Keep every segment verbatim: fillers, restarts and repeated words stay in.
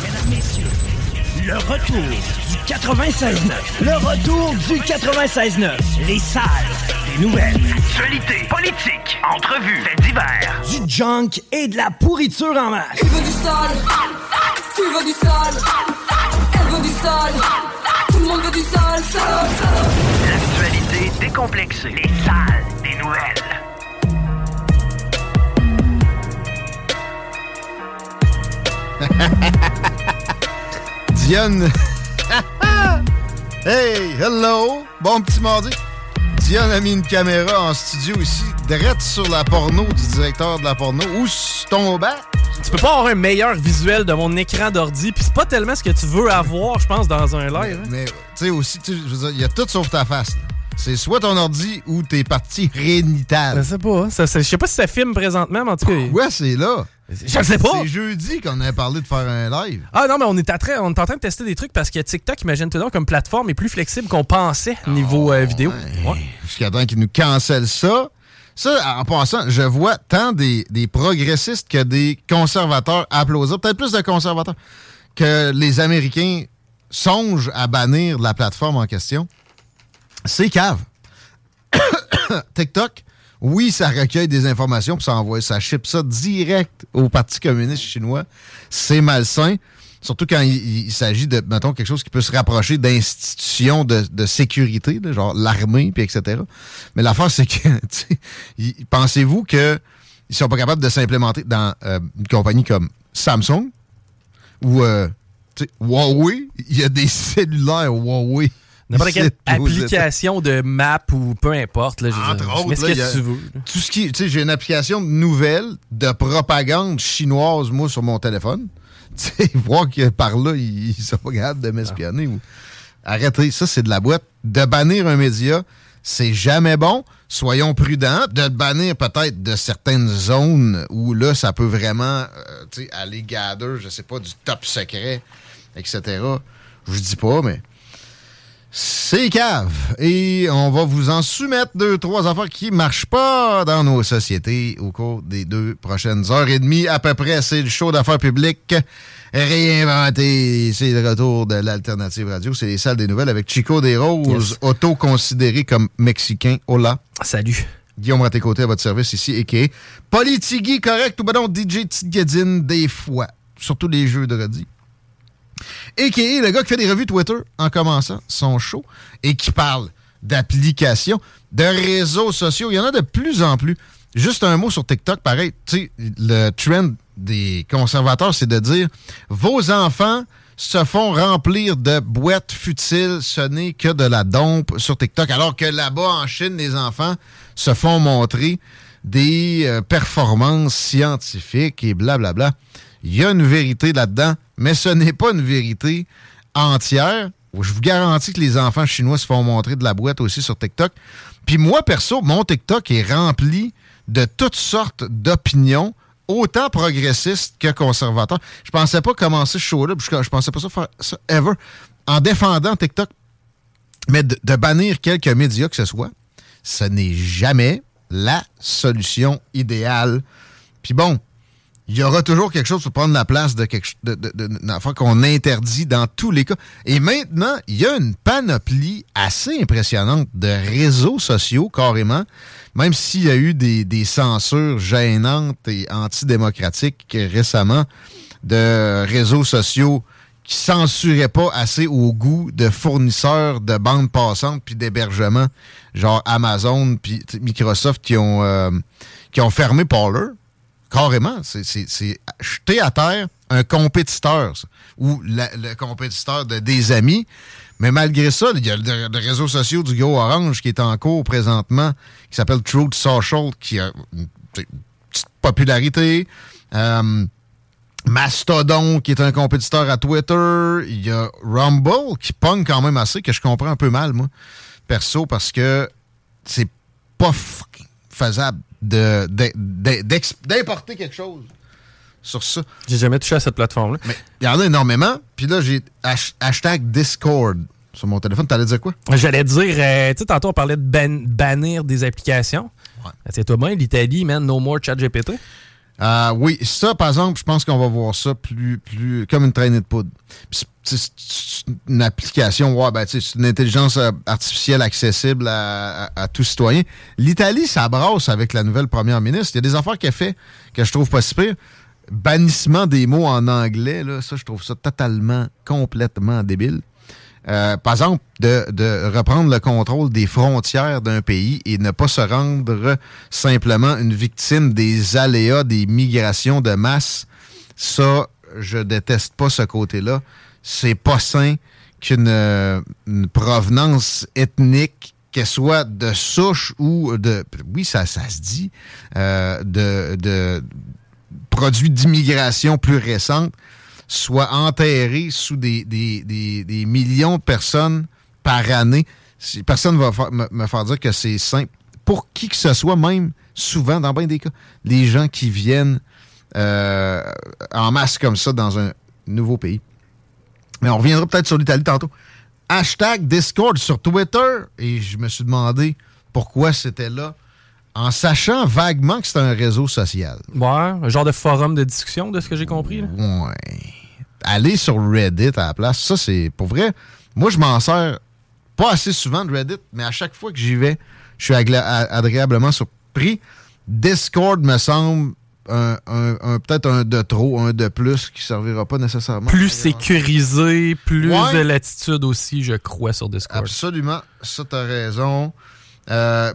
Mesdames, Messieurs, le retour du quatre-vingt-seize neuf. Le retour du quatre-vingt-seize neuf. Les salles des nouvelles. Actualité, politique, entrevues, faits divers. Du junk et de la pourriture en masse. Tu veux du sale? Tu veux du sale? Elle veut du sale? Tout le monde veut du sale, sale, sale. L'actualité décomplexée. Les salles des nouvelles. Dionne. Hey, hello. Bon petit mardi. Dionne a mis une caméra en studio ici, direct sur la porno du directeur de la porno. Où tombe? Tu peux pas avoir un meilleur visuel de mon écran d'ordi, puis c'est pas tellement ce que tu veux avoir, je pense, dans un live. Mais, hein? mais tu sais aussi, tu sais, il y a tout sauf ta face. Là. C'est soit ton ordi ou tes parties rénitales. Je sais pas. Ça, ça, je sais pas si ça filme présentement, mais en tout cas. Ouais, c'est là. Je sais pas. C'est jeudi qu'on a parlé de faire un live. Ah non, mais on est, attra- on est en train de tester des trucs parce que TikTok, imagine-toi donc, comme plateforme est plus flexible qu'on pensait niveau oh, euh, vidéo. Ouais. Ouais. Jusqu'à temps qu'ils nous cancellent ça. Ça, en passant, je vois tant des, des progressistes que des conservateurs applaudir, peut-être plus de conservateurs, que les Américains songent à bannir la plateforme en question. C'est cave. TikTok, oui, ça recueille des informations, puis ça envoie, ça ship ça direct au Parti communiste chinois. C'est malsain, surtout quand il, il s'agit de, mettons, quelque chose qui peut se rapprocher d'institutions de, de sécurité, là, genre l'armée, puis et cetera. Mais l'affaire, c'est que, y, pensez-vous qu'ils ne sont pas capables de s'implémenter dans euh, une compagnie comme Samsung ou euh, Huawei? Il y a des cellulaires Huawei. N'importe quelle application de map ou peu importe. Là, Entre je, autres, là, que tu veux, là. Tout ce qui, tu sais, j'ai une application de nouvelles, de propagande chinoise, moi, sur mon téléphone. Tu sais, voir que par là, ils ne sont pas capables de m'espionner. Ah. Ou... Arrêtez, ça, c'est de la boîte. De bannir un média, c'est jamais bon. Soyons prudents. De le bannir peut-être de certaines zones où là, ça peut vraiment euh, tu sais, aller gather, je sais pas, du top secret, et cetera. Je dis pas, mais... C'est cave. Et on va vous en soumettre deux, trois affaires qui marchent pas dans nos sociétés au cours des deux prochaines heures et demie. À peu près, c'est le show d'affaires publiques réinventé. C'est le retour de l'Alternative Radio. C'est les salles des nouvelles avec Chico Desroses, yes. Auto-considéré comme Mexicain. Hola. Salut. Guillaume Ratté-Côté à votre service ici, a k a. Politigui, correct ou ben non, D J Tidgadine des fois. Surtout les jeux de Reddit. Et qui est le gars qui fait des revues Twitter en commençant son show et qui parle d'applications, de réseaux sociaux. Il y en a de plus en plus. Juste un mot sur TikTok, pareil. Tu sais, le trend des conservateurs, c'est de dire « Vos enfants se font remplir de boîtes futiles, ce n'est que de la dompe sur TikTok. » Alors que là-bas, en Chine, les enfants se font montrer des euh, performances scientifiques et blablabla. Il y a une vérité là-dedans. Mais ce n'est pas une vérité entière. Je vous garantis que les enfants chinois se font montrer de la boîte aussi sur TikTok. Puis moi, perso, mon TikTok est rempli de toutes sortes d'opinions, autant progressistes que conservateurs. Je pensais pas commencer ce show-là, je pensais pas ça faire ça ever, en défendant TikTok. Mais de, de bannir quelques médias que ce soit, ce n'est jamais la solution idéale. Puis bon... il y aura toujours quelque chose pour prendre la place de quelque de, de, de, de, de, qu'on interdit dans tous les cas. Et maintenant, il y a une panoplie assez impressionnante de réseaux sociaux, carrément, même s'il y a eu des, des censures gênantes et antidémocratiques récemment de réseaux sociaux qui censuraient pas assez au goût de fournisseurs de bandes passantes puis d'hébergement, genre Amazon puis Microsoft qui ont, euh, qui ont fermé Parler. Carrément, c'est, c'est, c'est jeter à terre un compétiteur, ça, ou la, le compétiteur de des amis. Mais malgré ça, il y a le, le réseau social du gros orange qui est en cours présentement, qui s'appelle Truth Social, qui a une petite popularité. Euh, Mastodon, qui est un compétiteur à Twitter. Il y a Rumble, qui pogne quand même assez, que je comprends un peu mal, moi, perso, parce que c'est pas fucking faisable. De, de, de, d'importer quelque chose sur ça. J'ai jamais touché à cette plateforme-là. Mais il y en a énormément. Puis là, j'ai hash, hashtag Discord sur mon téléphone. T'allais dire quoi? J'allais dire, euh, tu sais, tantôt, on parlait de ban- bannir des applications. Ouais. C'est toi bien, l'Italie, man, no more ChatGPT? Euh, oui, ça, par exemple, je pense qu'on va voir ça plus, plus comme une traînée de poudre. Puis c'est, c'est, c'est une application, ouais, ben, c'est une intelligence artificielle accessible à, à, à tout citoyen. L'Italie, ça brasse avec la nouvelle première ministre. Il y a des affaires qu'elle fait que je trouve pas si pire. Bannissement des mots en anglais, là, ça, je trouve ça totalement, complètement débile. Euh, par exemple, de, de reprendre le contrôle des frontières d'un pays et ne pas se rendre simplement une victime des aléas des migrations de masse, ça, je déteste pas ce côté-là. C'est pas sain qu'une euh, une provenance ethnique, qu'elle soit de souche ou de... Oui, ça, ça se dit, euh, de, de produits d'immigration plus récente, soit enterré sous des, des, des, des millions de personnes par année. Personne ne va fa- me, me faire dire que c'est simple. Pour qui que ce soit, même souvent, dans bien des cas, les gens qui viennent euh, en masse comme ça dans un nouveau pays. Mais on reviendra peut-être sur l'Italie tantôt. Hashtag Discord sur Twitter. Et je me suis demandé pourquoi c'était là, en sachant vaguement que c'est un réseau social. Ouais, un genre de forum de discussion, de ce que j'ai compris. Là. Ouais. Aller sur Reddit à la place, ça, c'est pour vrai. Moi, je m'en sers pas assez souvent de Reddit, mais à chaque fois que j'y vais, je suis agla- agréablement surpris. Discord me semble un, un, un, peut-être un de trop, un de plus, qui servira pas nécessairement. Plus sécurisé, plus ouais. De latitude aussi, je crois, sur Discord. Absolument. Ça, t'as raison. Euh,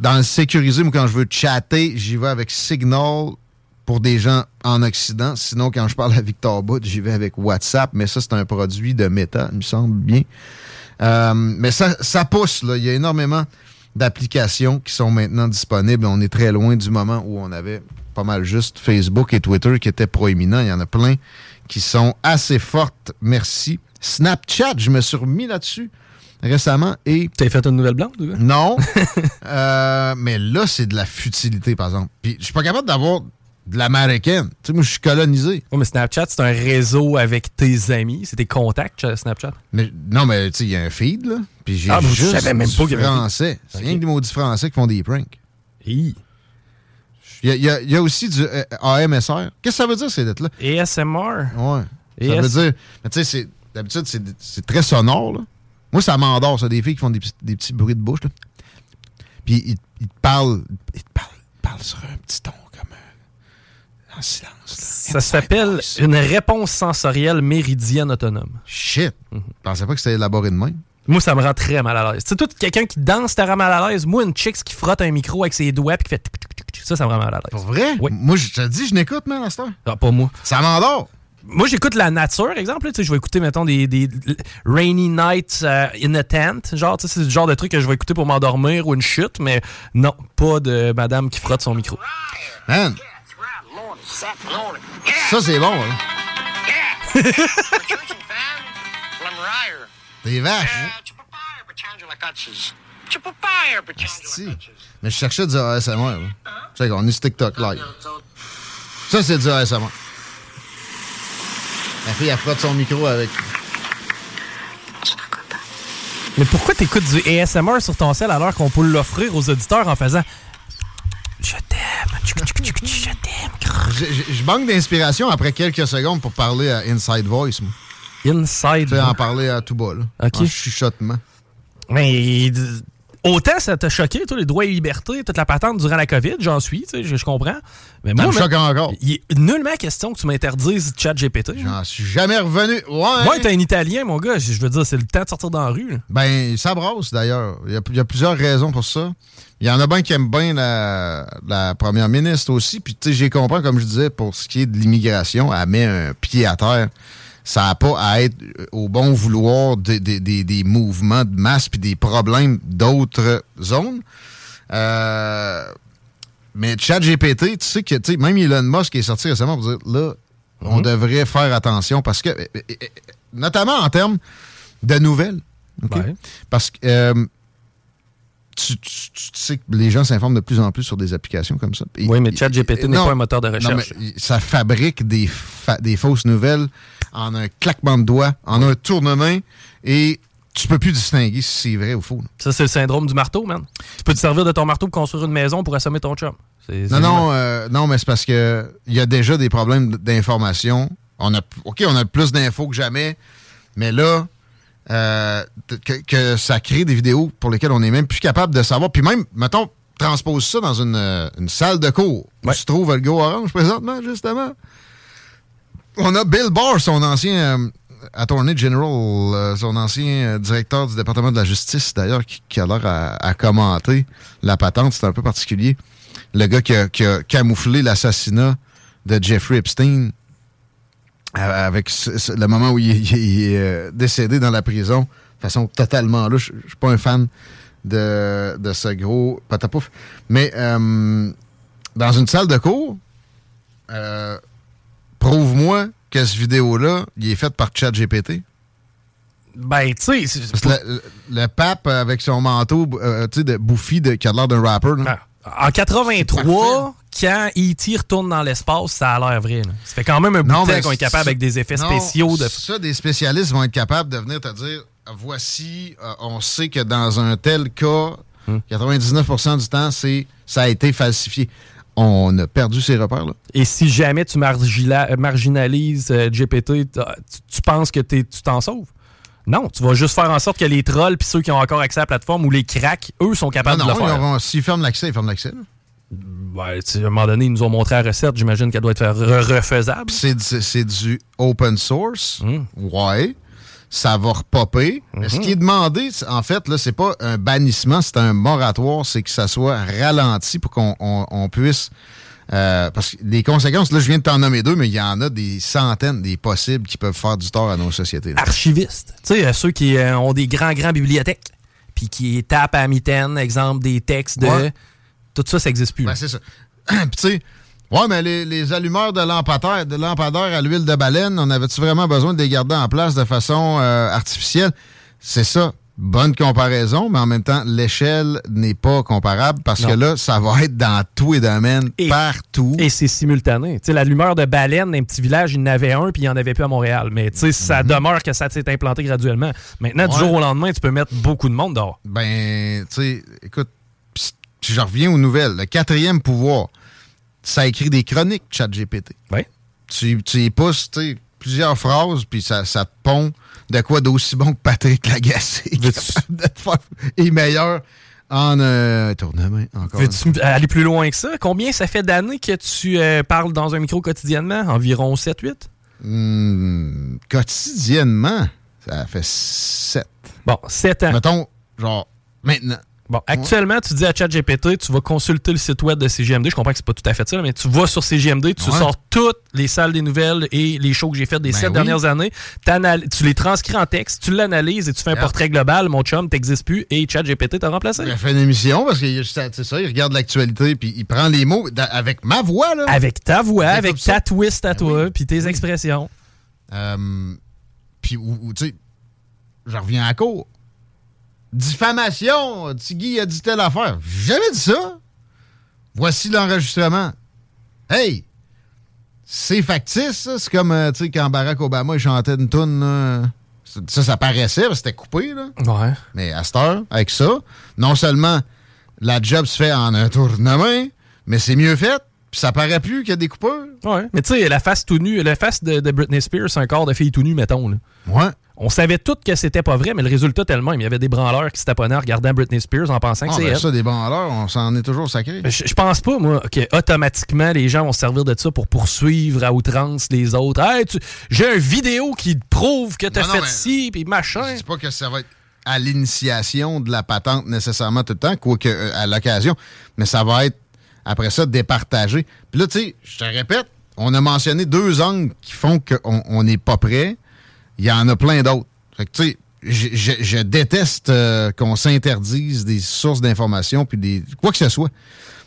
dans le sécurisé, moi, quand je veux chatter, j'y vais avec Signal pour des gens en Occident. Sinon, quand je parle à Victor Bout, j'y vais avec WhatsApp. Mais ça, c'est un produit de Meta, il me semble bien. Euh, mais ça, ça pousse, là. Il y a énormément d'applications qui sont maintenant disponibles. On est très loin du moment où on avait pas mal juste Facebook et Twitter qui étaient proéminents. Il y en a plein qui sont assez fortes. Merci. Snapchat, je me suis remis là-dessus récemment et... T'as fait une nouvelle blonde, ou quoi? Non. euh, mais là, c'est de la futilité, par exemple. Puis je suis pas capable d'avoir de l'américaine. Tu sais, moi, je suis colonisé. Oui, mais Snapchat, c'est un réseau avec tes amis. C'est tes contacts, Snapchat. Mais, non, mais tu sais, il y a un feed, là. Puis j'ai ah, juste je savais même pas du français. C'est okay. Rien que des maudits français qui font des pranks. Hi. Il y a, y a, y a aussi du euh, A S M R. Qu'est-ce que ça veut dire, ces lettres-là? A S M R. Ouais. A S... Ça veut dire... Mais tu sais, c'est, d'habitude, c'est, c'est très sonore, là. Moi, ça m'endort, ça, des filles qui font des, p- des petits bruits de bouche, là. Puis ils, ils te parlent, ils te parlent, ils te parlent sur un petit ton, comme euh, en silence. Là. Ça s'appelle une réponse sensorielle méridienne autonome. Shit! Mm-hmm. Je pensais pas que c'était élaboré de même. Moi, ça me rend très mal à l'aise. Tu sais, toi, quelqu'un qui danse, ça rend mal à l'aise. Moi, une chicks qui frotte un micro avec ses doigts, puis qui fait tic, tic, tic, tic, ça, ça me rend mal à l'aise. Pour vrai? Oui. Moi, je te dis, je n'écoute, man, à cette heure. Ah, pas moi. Ça m'endort! Moi, j'écoute la nature, exemple. Je vais écouter, mettons, des, des Rainy Nights euh, in a Tent. Genre, c'est le genre de truc que je vais écouter pour m'endormir ou une chute, mais non, pas de madame qui frotte son micro. Man. Ça, c'est bon, hein? Des vaches. Hein? Mais je cherchais du A S M R. Hein? C'est qu'on est sur TikTok live. Ça, c'est du A S M R. La fille, elle frotte son micro avec. Mais pourquoi t'écoutes du A S M R sur ton cell alors qu'on peut l'offrir aux auditeurs en faisant « Je t'aime, je t'aime, je, je manque d'inspiration après quelques secondes pour parler à Inside Voice. Inside Voice. En parler à tout bas, là. Okay. En chuchotement. Mais autant ça t'a choqué, toi, les droits et libertés, toute la patente durant la COVID, j'en suis, tu sais, je, je comprends. Mais moi, ça me choque encore. Il est nullement question que tu m'interdises ChatGPT. J'en suis jamais revenu. Ouais. Moi, t'es un Italien, mon gars. Je veux dire, c'est le temps de sortir dans la rue. Là. Ben, ça brosse, d'ailleurs. Il y a, il y a plusieurs raisons pour ça. Il y en a bien qui aiment bien la, la première ministre aussi. Puis, tu sais, j'ai compris, comme je disais, pour ce qui est de l'immigration, elle met un pied à terre. Ça n'a pas à être au bon vouloir des, des, des, des mouvements de masse puis des problèmes d'autres zones. Euh, mais ChatGPT, tu sais que tu sais, même Elon Musk est sorti récemment pour dire là, mm-hmm. on devrait faire attention parce que, notamment en termes de nouvelles. Okay? Ouais. Parce que euh, tu, tu, tu sais que les gens s'informent de plus en plus sur des applications comme ça. Et, oui, mais ChatGPT n'est non, pas un moteur de recherche. Non, mais ça fabrique des, fa- des fausses nouvelles en un claquement de doigts, en un tournement, et tu peux plus distinguer si c'est vrai ou faux. Là. Ça, c'est le syndrome du marteau, man. Tu peux te servir de ton marteau pour construire une maison pour assommer ton chum. C'est, c'est non, non, euh, non, mais c'est parce que il y a déjà des problèmes d'information. On a, OK, on a plus d'infos que jamais, mais là, euh, que, que ça crée des vidéos pour lesquelles on n'est même plus capable de savoir. Puis même, mettons, transpose ça dans une, une salle de cours où ouais. se trouve le go orange présentement, justement. On a Bill Barr, son ancien euh, attorney general, euh, son ancien euh, directeur du département de la justice, d'ailleurs, qui, qui a l'air à, à commenter la patente. C'est un peu particulier. Le gars qui a, qui a camouflé l'assassinat de Jeffrey Epstein euh, avec ce, ce, le moment où il, il, il est euh, décédé dans la prison, de façon totalement louche. Je suis pas un fan de, de ce gros patapouf. Mais euh, dans une salle de cours... Euh, prouve-moi que cette vidéo-là, il est faite par ChatGPT. Ben, tu sais... Le, le pape avec son manteau euh, tu sais, de bouffi de, qui a l'air d'un rapper. Là. En quatre-vingt-trois, quand E T retourne dans l'espace, ça a l'air vrai. Là. Ça fait quand même un bout non, de temps qu'on est capable ça, avec des effets non, spéciaux. De... Ça, des spécialistes vont être capables de venir te dire, voici, euh, on sait que dans un tel cas, hum. quatre-vingt-dix-neuf pour cent du temps, c'est ça a été falsifié. On a perdu ces repères-là. Et si jamais tu margila- marginalises euh, G P T, tu, tu penses que t'es, tu t'en sauves? Non, tu vas juste faire en sorte que les trolls puis ceux qui ont encore accès à la plateforme ou les cracks, eux, sont capables non, de non, le faire. Non, s'ils ferment l'accès, ils ferment l'accès. Ben, à un moment donné, ils nous ont montré la recette. J'imagine qu'elle doit être refaisable. C'est, c'est, c'est du open source. Mmh. Ouais. Ça va repopper. Mmh. Mais ce qui est demandé, en fait, là, c'est pas un bannissement, c'est un moratoire, c'est que ça soit ralenti pour qu'on on, on puisse... Euh, parce que les conséquences, là, je viens de t'en nommer deux, mais il y en a des centaines, des possibles qui peuvent faire du tort à nos sociétés. Là. Archivistes. Tu sais, ceux qui euh, ont des grands, grands bibliothèques, puis qui tapent à mitaine, exemple, des textes de... Ouais. Tout ça, ça n'existe plus. Ben, c'est ça. Puis tu sais... Ouais, mais les, les allumeurs de lampadaires, de lampadaires à l'huile de baleine, on avait-tu vraiment besoin de les garder en place de façon euh, artificielle? C'est ça. Bonne comparaison, mais en même temps, l'échelle n'est pas comparable parce non. que là, ça va être dans tous les domaines, et, partout. Et c'est simultané. Tu sais, l'allumeur de baleine d'un petit village, il en avait un puis il n'y en avait plus à Montréal. Mais tu sais, ça mm-hmm. demeure que ça s'est implanté graduellement. Maintenant, ouais. du jour au lendemain, tu peux mettre beaucoup de monde dehors. Ben, tu sais, écoute, je reviens aux nouvelles. Le quatrième pouvoir... Ça écrit des chroniques, ChatGPT. Oui. Tu, tu y pousses plusieurs phrases, puis ça, ça te pond de quoi d'aussi bon que Patrick Lagacé. Et meilleur en euh, tournement. Encore. Veux-tu aller plus loin que ça? Combien ça fait d'années que tu euh, parles dans un micro quotidiennement? Environ sept huit? Mmh, quotidiennement, ça fait sept. Bon, sept ans. Mettons, genre, maintenant. Bon, actuellement, ouais. tu dis à ChatGPT, tu vas consulter le site web de C G M D. Je comprends que c'est pas tout à fait ça, mais tu vas sur C G M D, tu ouais. sors toutes les salles des nouvelles et les shows que j'ai faites des ben sept oui. dernières années. Tu les transcris en texte, tu l'analyses et tu fais yep. un portrait global. Mon chum, t'existes plus et ChatGPT t'a remplacé. Il a fait une émission parce que c'est ça, il regarde l'actualité puis il prend les mots avec ma voix. Là. Avec ta voix, c'est avec ta twist à ben toi oui. puis tes oui. expressions. Euh, puis, tu sais, je reviens à court. Diffamation, Tigui a dit telle affaire. J'ai jamais dit ça. Voici l'enregistrement. Hey, c'est factice, ça. C'est comme euh, tu sais quand Barack Obama il chantait une toune. Euh, ça, ça paraissait, parce que c'était coupé. Là. Ouais. Mais à cette heure, avec ça, non seulement la job se fait en un tournement, mais c'est mieux fait, Puis ça paraît plus qu'il y a des coupeurs. Ouais. Mais tu sais, la face tout nue, la face de, de Britney Spears, c'est un corps de fille tout nue, mettons. Là. Ouais. On savait toutes que c'était pas vrai, mais le résultat tellement, il y avait des branleurs qui se taponnaient en regardant Britney Spears en pensant ah, que c'est ben elle. Ça, des branleurs, on s'en est toujours sacré. Je, je pense pas, moi, qu'automatiquement, les gens vont se servir de ça pour poursuivre à outrance les autres. Hey, tu, j'ai une vidéo qui prouve que t'as non, fait non, ci, puis machin. Je dis pas que ça va être à l'initiation de la patente nécessairement tout le temps, quoique euh, à l'occasion, mais ça va être après ça départagé. Puis là, tu sais, je te répète, on a mentionné deux angles qui font qu'on n'est pas prêt. Il y en a plein d'autres. Fait que, tu sais, je, je, je déteste euh, qu'on s'interdise des sources d'informations puis des quoi que ce soit.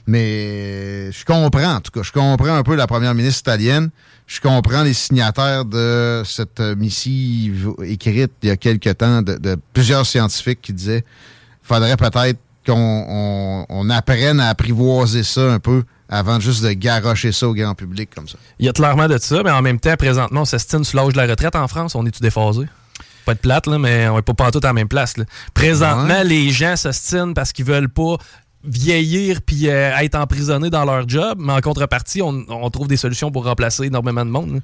Mais je comprends, en tout cas. Je comprends un peu la première ministre italienne. Je comprends les signataires de cette missive écrite il y a quelques temps de, de plusieurs scientifiques qui disaient « faudrait peut-être qu'on on, on apprenne à apprivoiser ça un peu » avant juste de garrocher ça au grand public comme ça. Il y a clairement de ça, mais en même temps, présentement, on s'estime sur l'âge de la retraite en France. On est-tu déphasé? Pas de plate, là, mais on n'est pas pantoute à la même place. Là. Présentement, ouais. Les gens s'estiment parce qu'ils veulent pas vieillir puis euh, être emprisonnés dans leur job, mais en contrepartie, on, on trouve des solutions pour remplacer énormément de monde. Là.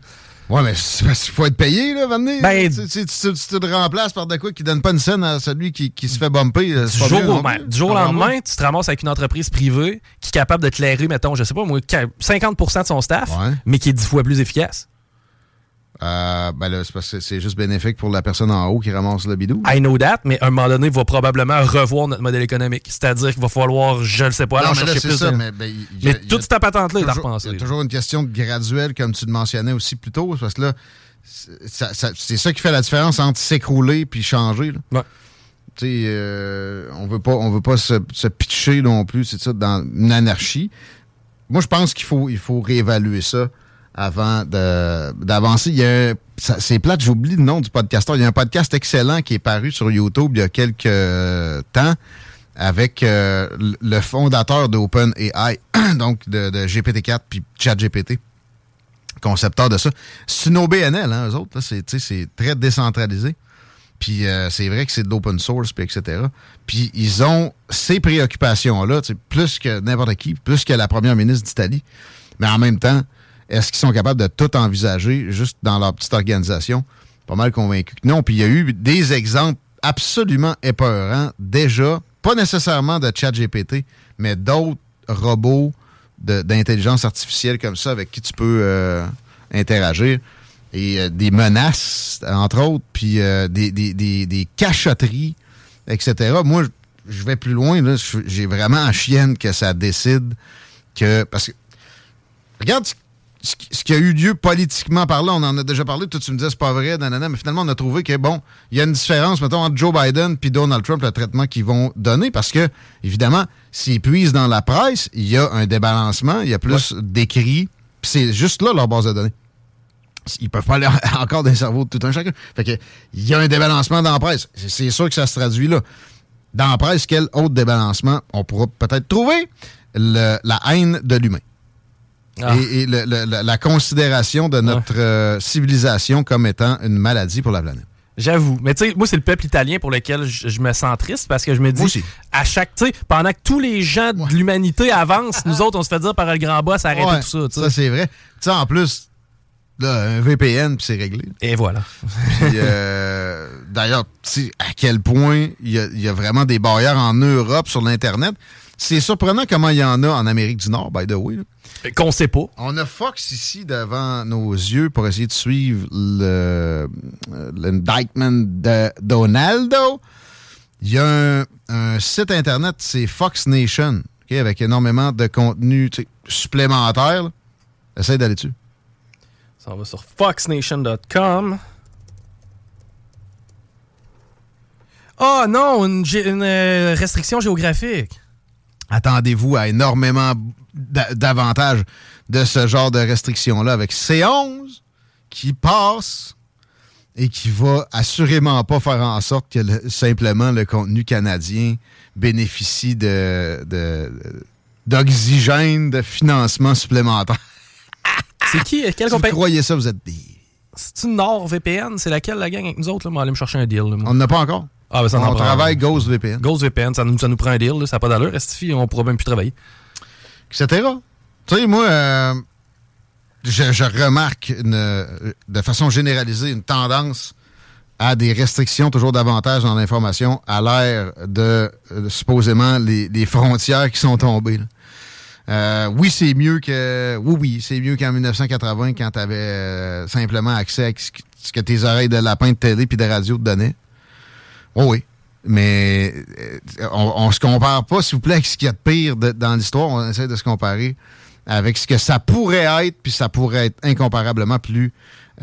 Ouais, mais c'est parce qu'il faut être payé, là, Vanné. Ben, tu, tu, tu, tu, tu te remplaces par de quoi qui donne pas une scène à celui qui, qui se fait bumper. Là, du, jour au, ben, du jour au lendemain, tu te ramasses avec une entreprise privée qui est capable de clairer, mettons, je sais pas moi, cinquante pour cent de son staff, ouais. Mais qui est dix fois plus efficace. Euh, ben là, c'est parce que c'est juste bénéfique pour la personne en haut qui ramasse le bidou. I know that, mais à un moment donné, il va probablement revoir notre modèle économique. C'est-à-dire qu'il va falloir, je ne sais pas, aller chercher plus. Ça, de... Mais, ben, y a, mais y a, toute cette patente-là, il a repensé. Il y a toujours une question de graduelle, comme tu le mentionnais aussi plus tôt, parce que là, c'est ça, ça, c'est ça qui fait la différence entre s'écrouler puis changer. Là. Ouais. Tu sais, euh, on veut pas, on veut pas se, se pitcher non plus, c'est ça, dans une anarchie. Moi, je pense qu'il faut, il faut réévaluer ça. Avant de, d'avancer, il y a, ça, c'est plate, j'oublie le nom du podcasteur. Il y a un podcast excellent qui est paru sur YouTube il y a quelques euh, temps avec euh, le fondateur d'OpenAI, donc de, de G P T quatre puis ChatGPT, concepteur de ça. C'est une O B N L, hein, eux autres, là, c'est, c'est très décentralisé. Puis euh, c'est vrai que c'est d'open source, puis et cetera. Puis ils ont ces préoccupations-là, plus que n'importe qui, plus que la première ministre d'Italie. Mais en même temps, est-ce qu'ils sont capables de tout envisager juste dans leur petite organisation? Pas mal convaincu que non. Puis il y a eu des exemples absolument épeurants déjà, pas nécessairement de ChatGPT, mais d'autres robots de, d'intelligence artificielle comme ça avec qui tu peux euh, interagir. Et euh, des menaces, entre autres, puis euh, des, des, des, des cachotteries, et cetera. Moi, je vais plus loin. Là, j'ai vraiment en chienne que ça décide que... Parce que... Regarde... Ce qui a eu lieu politiquement parlant, on en a déjà parlé, toi tu me disais c'est pas vrai, nanana, mais finalement on a trouvé que bon, il y a une différence, mettons, entre Joe Biden puis Donald Trump, le traitement qu'ils vont donner, parce que, évidemment, s'ils puisent dans la presse, il y a un débalancement, il y a plus ouais. d'écrits, puis c'est juste là leur base de données. Ils peuvent pas aller encore dans le cerveau de tout un chacun. Fait que, il y a un débalancement dans la presse. C'est sûr que ça se traduit là. Dans la presse, quel autre débalancement on pourra peut-être trouver? Le, la haine de l'humain. Ah. Et, et le, le, la, la considération de notre ah. euh, civilisation comme étant une maladie pour la planète. J'avoue. Mais tu sais, moi, c'est le peuple italien pour lequel je, je me sens triste parce que je me dis, à chaque, tu sais, pendant que tous les gens de ouais. l'humanité avancent, nous autres, on se fait dire par le grand boss, arrêtez ouais, tout ça. T'sais. Ça, c'est vrai. Tu sais, en plus, là, un V P N, puis c'est réglé. Et voilà. Puis, euh, d'ailleurs, tu sais, à quel point il y, y a vraiment des barrières en Europe sur l'Internet. C'est surprenant comment il y en a en Amérique du Nord, by the way. Là. Qu'on sait pas. On a Fox ici devant nos yeux pour essayer de suivre le, l'indictment de Donaldo. Il y a un, un site Internet, c'est Fox Nation, okay, avec énormément de contenu supplémentaire. Là. Essaye d'aller dessus. Ça va sur fox nation dot com. Ah oh, non, une, gé- une restriction géographique. Attendez-vous à énormément d'a- d'avantages de ce genre de restrictions-là avec C onze qui passe et qui va assurément pas faire en sorte que le, simplement le contenu canadien bénéficie de, de, d'oxygène, de financement supplémentaire. C'est qui? Quelle si compagnie? Vous croyez ça, vous êtes des... C'est-tu NordVPN? C'est laquelle la gang avec nous autres? Là? On va aller me chercher un deal. Là, on n'a pas encore. Ah, ben ça on travaille Ghost V P N. Ghost V P N, ça nous, ça nous prend un deal, là, ça n'a pas d'allure. Restifie, on ne pourra même plus travailler. Etc. Tu sais, moi, euh, je, je remarque une, de façon généralisée une tendance à des restrictions toujours davantage dans l'information à l'ère de, euh, supposément, les, les frontières qui sont tombées, là. Euh, oui, c'est mieux que. Oui, oui, c'est mieux qu'en dix-neuf cent quatre-vingt, quand tu avais euh, simplement accès à ce que tes oreilles de lapin de télé puis de radio te donnaient. Oui, oui. Mais euh, on ne se compare pas, s'il vous plaît, avec ce qu'il y a de pire de, dans l'histoire. On essaie de se comparer avec ce que ça pourrait être, puis ça pourrait être incomparablement plus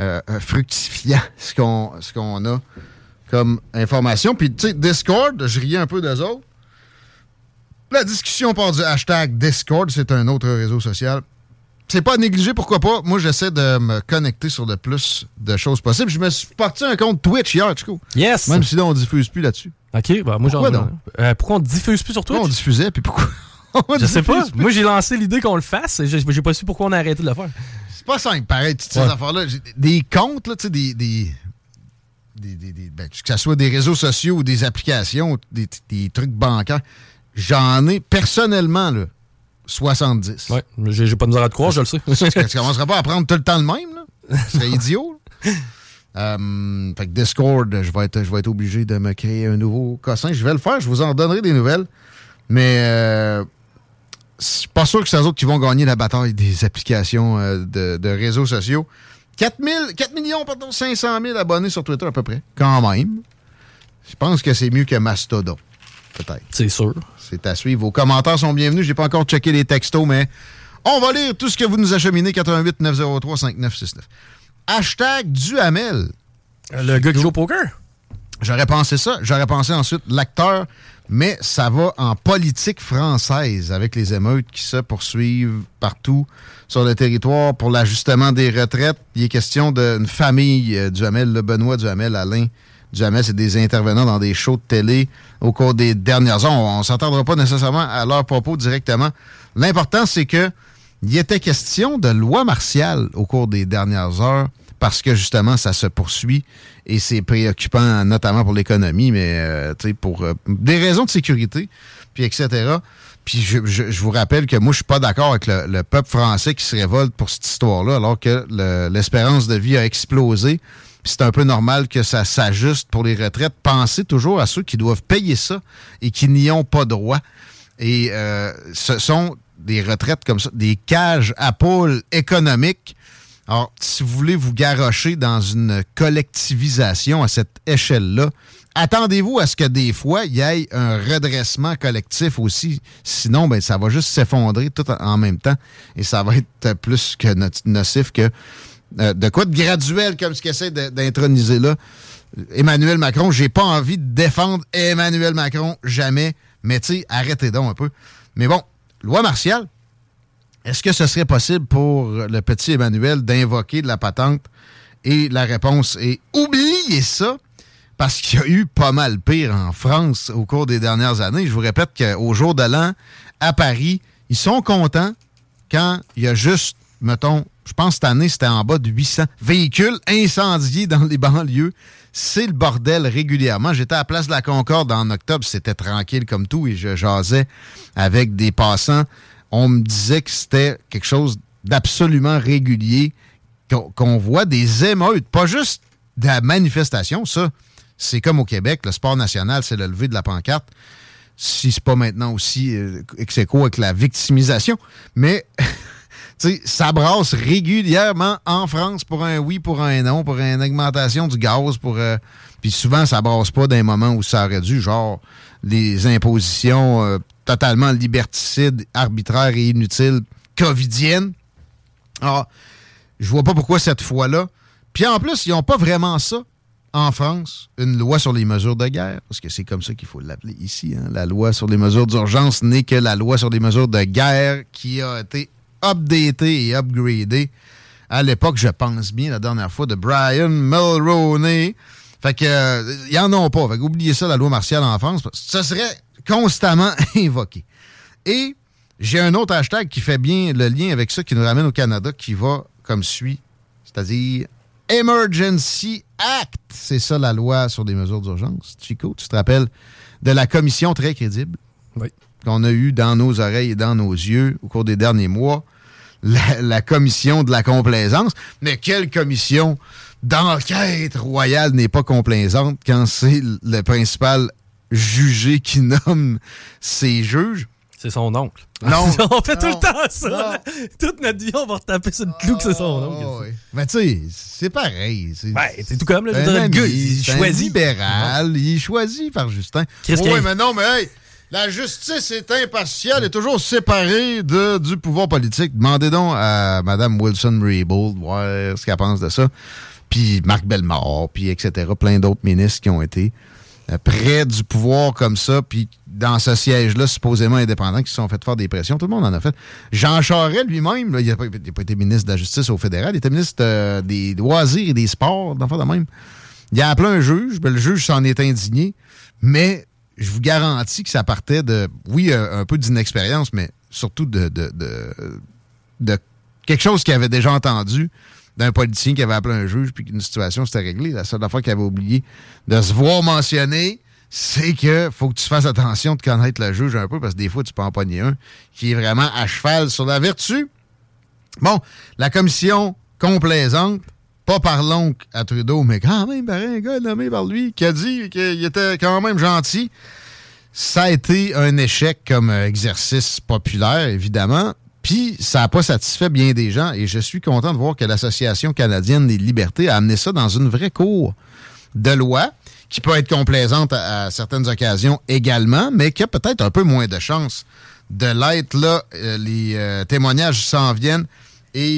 euh, fructifiant, ce qu'on, ce qu'on a comme information. Puis, tu sais, Discord, je riais un peu d'eux autres. La discussion part du hashtag Discord, c'est un autre réseau social. C'est pas à négliger, pourquoi pas. Moi, j'essaie de me connecter sur le plus de choses possibles. Je me suis parti un compte Twitch hier, Chico. Yes! Même si là, on diffuse plus là-dessus. OK, bah moi, j'en ai. Euh, pourquoi on diffuse plus sur Twitch? Pourquoi on diffusait, puis pourquoi on Je sais pas. Plus? Moi, j'ai lancé l'idée qu'on le fasse. J'ai, j'ai pas su pourquoi on a arrêté de le faire. C'est pas simple, pareil, toutes ces ouais. affaires-là. J'ai des comptes, là, tu sais, des... des... des, des, des ben, que ce soit des réseaux sociaux ou des applications, des, des trucs bancaires... J'en ai, personnellement, là, soixante-dix. Ouais, j'ai, j'ai pas de misère à te croire, je le sais. Tu commencerais pas à prendre tout le temps le même, là. Ce serait idiot, là. Euh, fait que Discord, je vais être, je vais être obligé de me créer un nouveau cossin. Je vais le faire, je vous en donnerai des nouvelles. Mais euh, je suis pas sûr que c'est eux autres qui vont gagner la bataille des applications euh, de, de réseaux sociaux. quatre, mille, quatre millions, pardon, cinq cent mille abonnés sur Twitter à peu près, quand même. Je pense que c'est mieux que Mastodon. Peut-être. C'est sûr. C'est à suivre. Vos commentaires sont bienvenus. J'ai pas encore checké les textos, mais on va lire tout ce que vous nous acheminez. quatre-vingt-huit neuf zéro trois cinq neuf six neuf. Hashtag Duhamel. Euh, le gars qui joue au poker? J'aurais pensé ça. J'aurais pensé ensuite l'acteur, mais ça va en politique française avec les émeutes qui se poursuivent partout sur le territoire pour l'ajustement des retraites. Il est question d'une famille euh, Duhamel, le Benoît Duhamel, Alain Duhamel, c'est des intervenants dans des shows de télé au cours des dernières heures. On ne s'attendra pas nécessairement à leurs propos directement. L'important, c'est que il était question de loi martiale au cours des dernières heures parce que, justement, ça se poursuit et c'est préoccupant, notamment pour l'économie, mais euh, pour euh, des raisons de sécurité, puis et cetera. Puis je, je, je vous rappelle que moi, je suis pas d'accord avec le, le peuple français qui se révolte pour cette histoire-là, alors que le, l'espérance de vie a explosé. Puis c'est un peu normal que ça s'ajuste pour les retraites. Pensez toujours à ceux qui doivent payer ça et qui n'y ont pas droit. Et euh, ce sont des retraites comme ça, des cages à poules économiques. Alors, si vous voulez vous garrocher dans une collectivisation à cette échelle-là, attendez-vous à ce que des fois, il y ait un redressement collectif aussi. Sinon, ben ça va juste s'effondrer tout en même temps. Et ça va être plus que no- nocif que... Euh, de quoi de graduel, comme ce qu'essaie de, d'introniser là. Emmanuel Macron, j'ai pas envie de défendre Emmanuel Macron, jamais. Mais tu sais, arrêtez donc un peu. Mais bon, loi martiale, est-ce que ce serait possible pour le petit Emmanuel d'invoquer de la patente? Et la réponse est « Oubliez ça », parce qu'il y a eu pas mal pire en France au cours des dernières années. Je vous répète qu'au jour de l'an, à Paris, ils sont contents quand il y a juste, mettons, je pense que cette année, c'était en bas de huit cents véhicules incendiés dans les banlieues. C'est le bordel régulièrement. J'étais à la place de la Concorde en octobre. C'était tranquille comme tout et je jasais avec des passants. On me disait que c'était quelque chose d'absolument régulier, qu'on, qu'on voit des émeutes, pas juste de la manifestation. Ça, c'est comme au Québec. Le sport national, c'est le lever de la pancarte. Si c'est pas maintenant aussi euh, ex aequo avec la victimisation. Mais... T'sais, ça brasse régulièrement en France pour un oui, pour un non, pour une augmentation du gaz. pour euh, Puis souvent, ça brasse pas d'un moment où ça aurait dû, genre les impositions euh, totalement liberticides, arbitraires et inutiles, covidiennes. Alors, je vois pas pourquoi cette fois-là. Puis en plus, ils n'ont pas vraiment ça en France, une loi sur les mesures de guerre, parce que c'est comme ça qu'il faut l'appeler ici. Hein, la loi sur les mesures d'urgence n'est que la loi sur les mesures de guerre qui a été updaté et upgradé à l'époque, je pense bien, la dernière fois, de Brian Mulroney. Fait que, euh, ils en ont pas. Fait que, oubliez ça, la loi martiale en France. Ça serait constamment invoqué. Et j'ai un autre hashtag qui fait bien le lien avec ça, qui nous ramène au Canada, qui va comme suit, c'est-à-dire Emergency Act. C'est ça, la loi sur des mesures d'urgence. Chico, tu te rappelles de la commission très crédible? Oui. Qu'on a eu dans nos oreilles et dans nos yeux au cours des derniers mois. la, la commission de la complaisance. Mais quelle commission d'enquête royale n'est pas complaisante quand c'est le principal jugé qui nomme ses juges? C'est son oncle. Non. on fait non, tout le temps ça. Toute notre vie, on va retaper sur le clou oh, que c'est son oncle. Oh, oui. Mais tu sais, c'est pareil. C'est, ouais, c'est tout comme là, c'est un ami, le gars. Il c'est choisit. Un libéral, ouais. Il est choisi par Justin. Oui, oh, mais non, mais hey, la justice est impartiale et toujours séparée de, du pouvoir politique. Demandez donc à Mme Wilson-Raybould voir ce qu'elle pense de ça. Puis Marc Bellemare, puis et cetera. Plein d'autres ministres qui ont été près du pouvoir comme ça, puis dans ce siège-là, supposément indépendant, qui se sont fait faire des pressions. Tout le monde en a fait. Jean Charest, lui-même, là, il n'a pas, pas été ministre de la Justice au fédéral, il était ministre euh, des loisirs et des sports, d'enfin de même. Il a appelé un juge, ben, le juge s'en est indigné, mais je vous garantis que ça partait de, oui, euh, un peu d'inexpérience, mais surtout de, de, de, de quelque chose qu'il avait déjà entendu d'un politicien qui avait appelé un juge puis qu'une situation s'était réglée. La seule fois qu'il avait oublié de se voir mentionner, c'est que faut que tu fasses attention de connaître le juge un peu, parce que des fois, tu peux en pogner un qui est vraiment à cheval sur la vertu. Bon, la commission complaisante, pas par l'oncle à Trudeau, mais quand même par un gars nommé par lui, qui a dit qu'il était quand même gentil. Ça a été un échec comme exercice populaire, évidemment. Puis, ça n'a pas satisfait bien des gens. Et je suis content de voir que l'Association canadienne des libertés a amené ça dans une vraie cour de loi qui peut être complaisante à, à certaines occasions également, mais qui a peut-être un peu moins de chance de l'être. Là, euh, les euh, témoignages s'en viennent. Et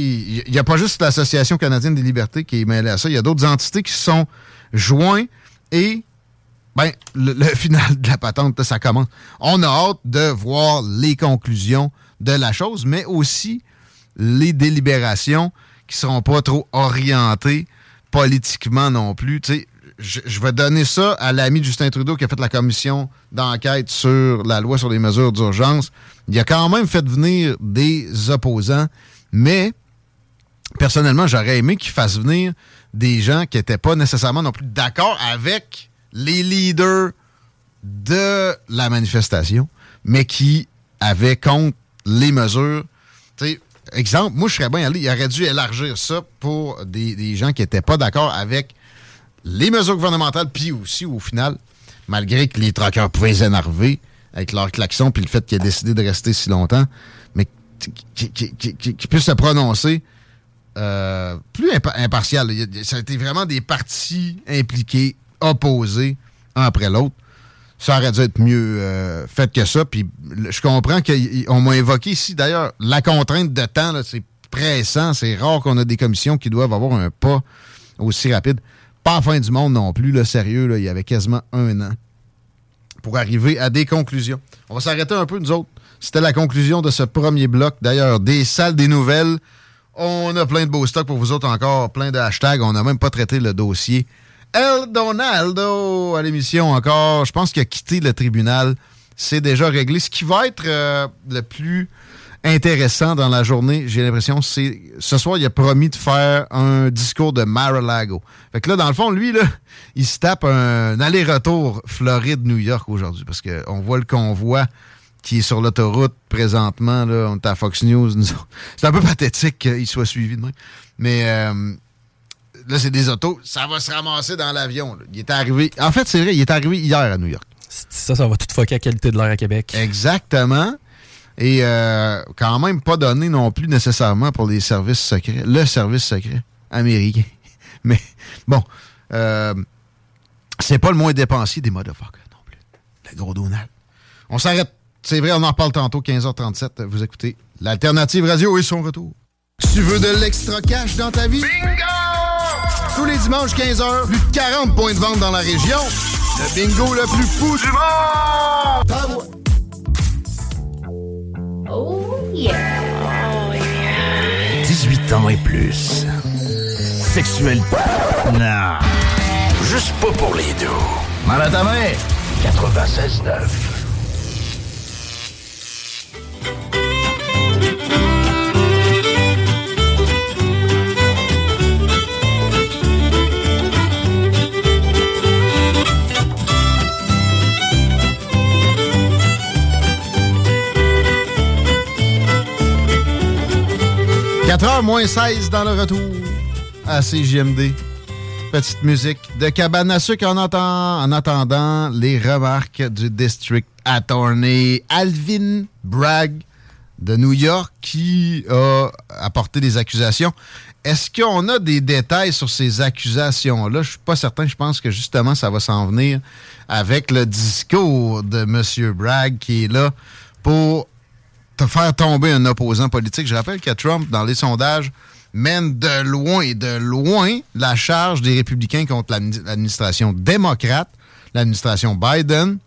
il n'y a pas juste l'Association canadienne des libertés qui est mêlée à ça. Il y a d'autres entités qui se sont joints et... ben le, le final de la patente, ça commence. On a hâte de voir les conclusions de la chose, mais aussi les délibérations qui seront pas trop orientées politiquement non plus. Tu sais, je, je vais donner ça à l'ami Justin Trudeau qui a fait la commission d'enquête sur la loi sur les mesures d'urgence. Il a quand même fait venir des opposants, mais personnellement, j'aurais aimé qu'il fasse venir des gens qui n'étaient pas nécessairement non plus d'accord avec les leaders de la manifestation, mais qui avaient contre les mesures. T'sais, exemple, moi, je serais bien allé, il aurait dû élargir ça pour des, des gens qui n'étaient pas d'accord avec les mesures gouvernementales, puis aussi, au final, malgré que les traqueurs pouvaient les énerver avec leur klaxon, puis le fait qu'ils aient décidé de rester si longtemps, mais qu'ils qui, qui, qui puissent se prononcer euh, plus imp- impartial. Ça a été vraiment des partis impliqués opposés un après l'autre. Ça aurait dû être mieux euh, fait que ça. Puis je comprends qu'on m'a évoqué ici, d'ailleurs, la contrainte de temps, là, c'est pressant. C'est rare qu'on a des commissions qui doivent avoir un pas aussi rapide. Pas la fin du monde non plus, là, sérieux. Là, il y avait quasiment un an pour arriver à des conclusions. On va s'arrêter un peu, nous autres. C'était la conclusion de ce premier bloc. D'ailleurs, des salles, des nouvelles. On a plein de beaux stocks pour vous autres encore, plein de hashtags. On n'a même pas traité le dossier El Donaldo à l'émission encore. Je pense qu'il a quitté le tribunal. C'est déjà réglé. Ce qui va être euh, le plus intéressant dans la journée, j'ai l'impression, c'est ce soir, il a promis de faire un discours de Mar-a-Lago. Fait que là, dans le fond, lui, là, il se tape un aller-retour Floride-New York aujourd'hui parce qu'on voit le convoi qui est sur l'autoroute présentement. Là, on est à Fox News. Nous... C'est un peu pathétique qu'il soit suivi de même. Mais... Euh... là, c'est des autos. Ça va se ramasser dans l'avion. Là. Il est arrivé... En fait, c'est vrai, il est arrivé hier à New York. Ça, ça va tout foquer à la qualité de l'air à Québec. Exactement. Et euh, quand même pas donné non plus nécessairement pour les services secrets. Le service secret américain. Mais bon, euh, c'est pas le moins dépensier des motherfuckers non plus. Le gros Donald. On s'arrête. C'est vrai, on en parle tantôt, quinze heures trente-sept. Vous écoutez l'Alternative Radio et son retour. Tu veux de l'extra cash dans ta vie? Bingo! Tous les dimanches, quinze heures, plus de quarante points de vente dans la région. Le bingo le plus fou du monde! Oh yeah! Oh yeah! dix-huit ans et plus. Sexuel... Non. Juste pas pour les deux. Mal à ta main! quatre-vingt-seize neuf. quatre heures moins seize dans le retour à C G M D. Petite musique de cabane à sucre en, entend, en attendant les remarques du district attorney Alvin Bragg de New York qui a apporté des accusations. Est-ce qu'on a des détails sur ces accusations-là? Je suis pas certain. Je pense que justement, ça va s'en venir avec le discours de M. Bragg qui est là pour te faire tomber un opposant politique. Je rappelle que Trump, dans les sondages, mène de loin et de loin la charge des républicains contre l'administration démocrate, l'administration Biden.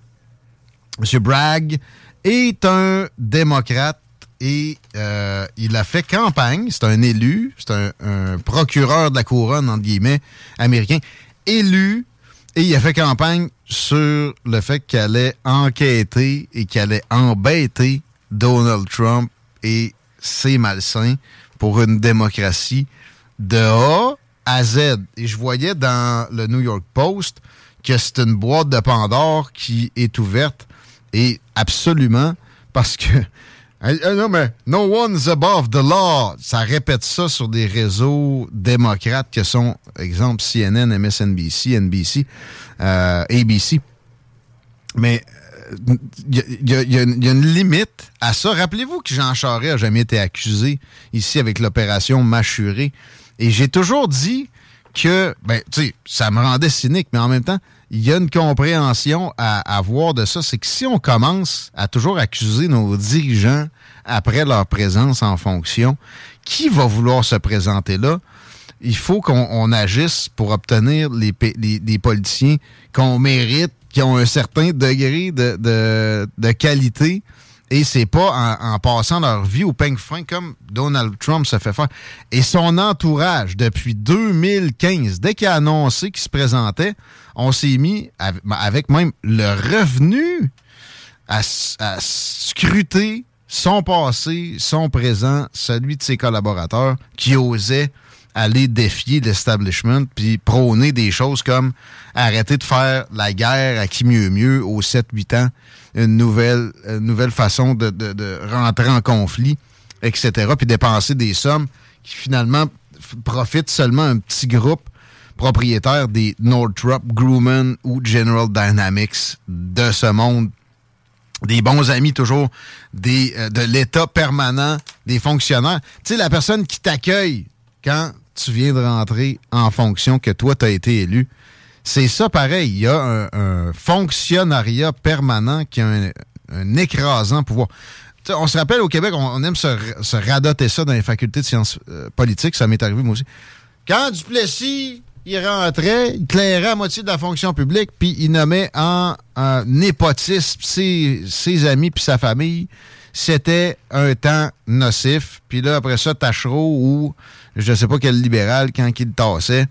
M. Bragg est un démocrate et euh, il a fait campagne. C'est un élu, c'est un, un procureur de la couronne, entre guillemets, américain, élu, et il a fait campagne sur le fait qu'il allait enquêter et qu'il allait embêter Donald Trump, et c'est malsain pour une démocratie de A à Z. Et je voyais dans le New York Post que c'est une boîte de Pandore qui est ouverte, et absolument, parce que non, mais no one's above the law. Ça répète ça sur des réseaux démocrates que sont, exemple, C N N, M S N B C, N B C, euh, A B C. Mais il y, y, y, y a une limite à ça. Rappelez-vous que Jean Charest a jamais été accusé ici avec l'opération Mâchuré. Et j'ai toujours dit que, ben, tu sais, ça me rendait cynique, mais en même temps, il y a une compréhension à avoir de ça, c'est que si on commence à toujours accuser nos dirigeants après leur présence en fonction, qui va vouloir se présenter là? Il faut qu'on on agisse pour obtenir les, les, les politiciens qu'on mérite, qui ont un certain degré de, de, de qualité, et c'est pas en, en passant leur vie au peigne fin comme Donald Trump se fait faire. Et son entourage, depuis deux mille quinze, dès qu'il a annoncé qu'il se présentait, on s'est mis, avec même le revenu, à, à scruter son passé, son présent, celui de ses collaborateurs qui osaient aller défier l'establishment puis prôner des choses comme arrêter de faire la guerre à qui mieux mieux aux sept huit ans, une nouvelle, une nouvelle façon de, de, de rentrer en conflit, et cetera. Puis dépenser des sommes qui finalement profitent seulement à un petit groupe propriétaire des Northrop Grumman ou General Dynamics de ce monde. Des bons amis toujours, des, euh, de l'État permanent, des fonctionnaires. Tu sais, la personne qui t'accueille quand tu viens de rentrer en fonction, que toi, tu as été élu, c'est ça pareil. Il y a un, un fonctionnariat permanent qui a un, un écrasant pouvoir. T'sais, on se rappelle au Québec, on, on aime se, se radoter ça dans les facultés de sciences euh, politiques. Ça m'est arrivé, moi aussi. Quand Duplessis, il rentrait, il clairait à moitié de la fonction publique, puis il nommait en, en népotisme ses, ses amis puis sa famille. C'était un temps nocif. Puis là, après ça, Tachereau ou je ne sais pas quel libéral, quand il tassait,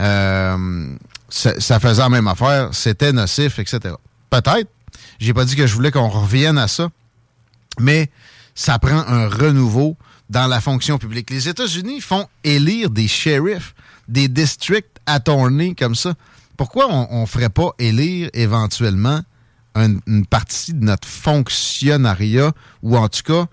euh, ça, ça faisait la même affaire. C'était nocif, et cetera. Peut-être. J'ai pas dit que je voulais qu'on revienne à ça. Mais ça prend un renouveau dans la fonction publique. Les États-Unis font élire des shérifs, des district attorneys comme ça. Pourquoi on ne ferait pas élire éventuellement une partie de notre fonctionnariat, ou en tout cas,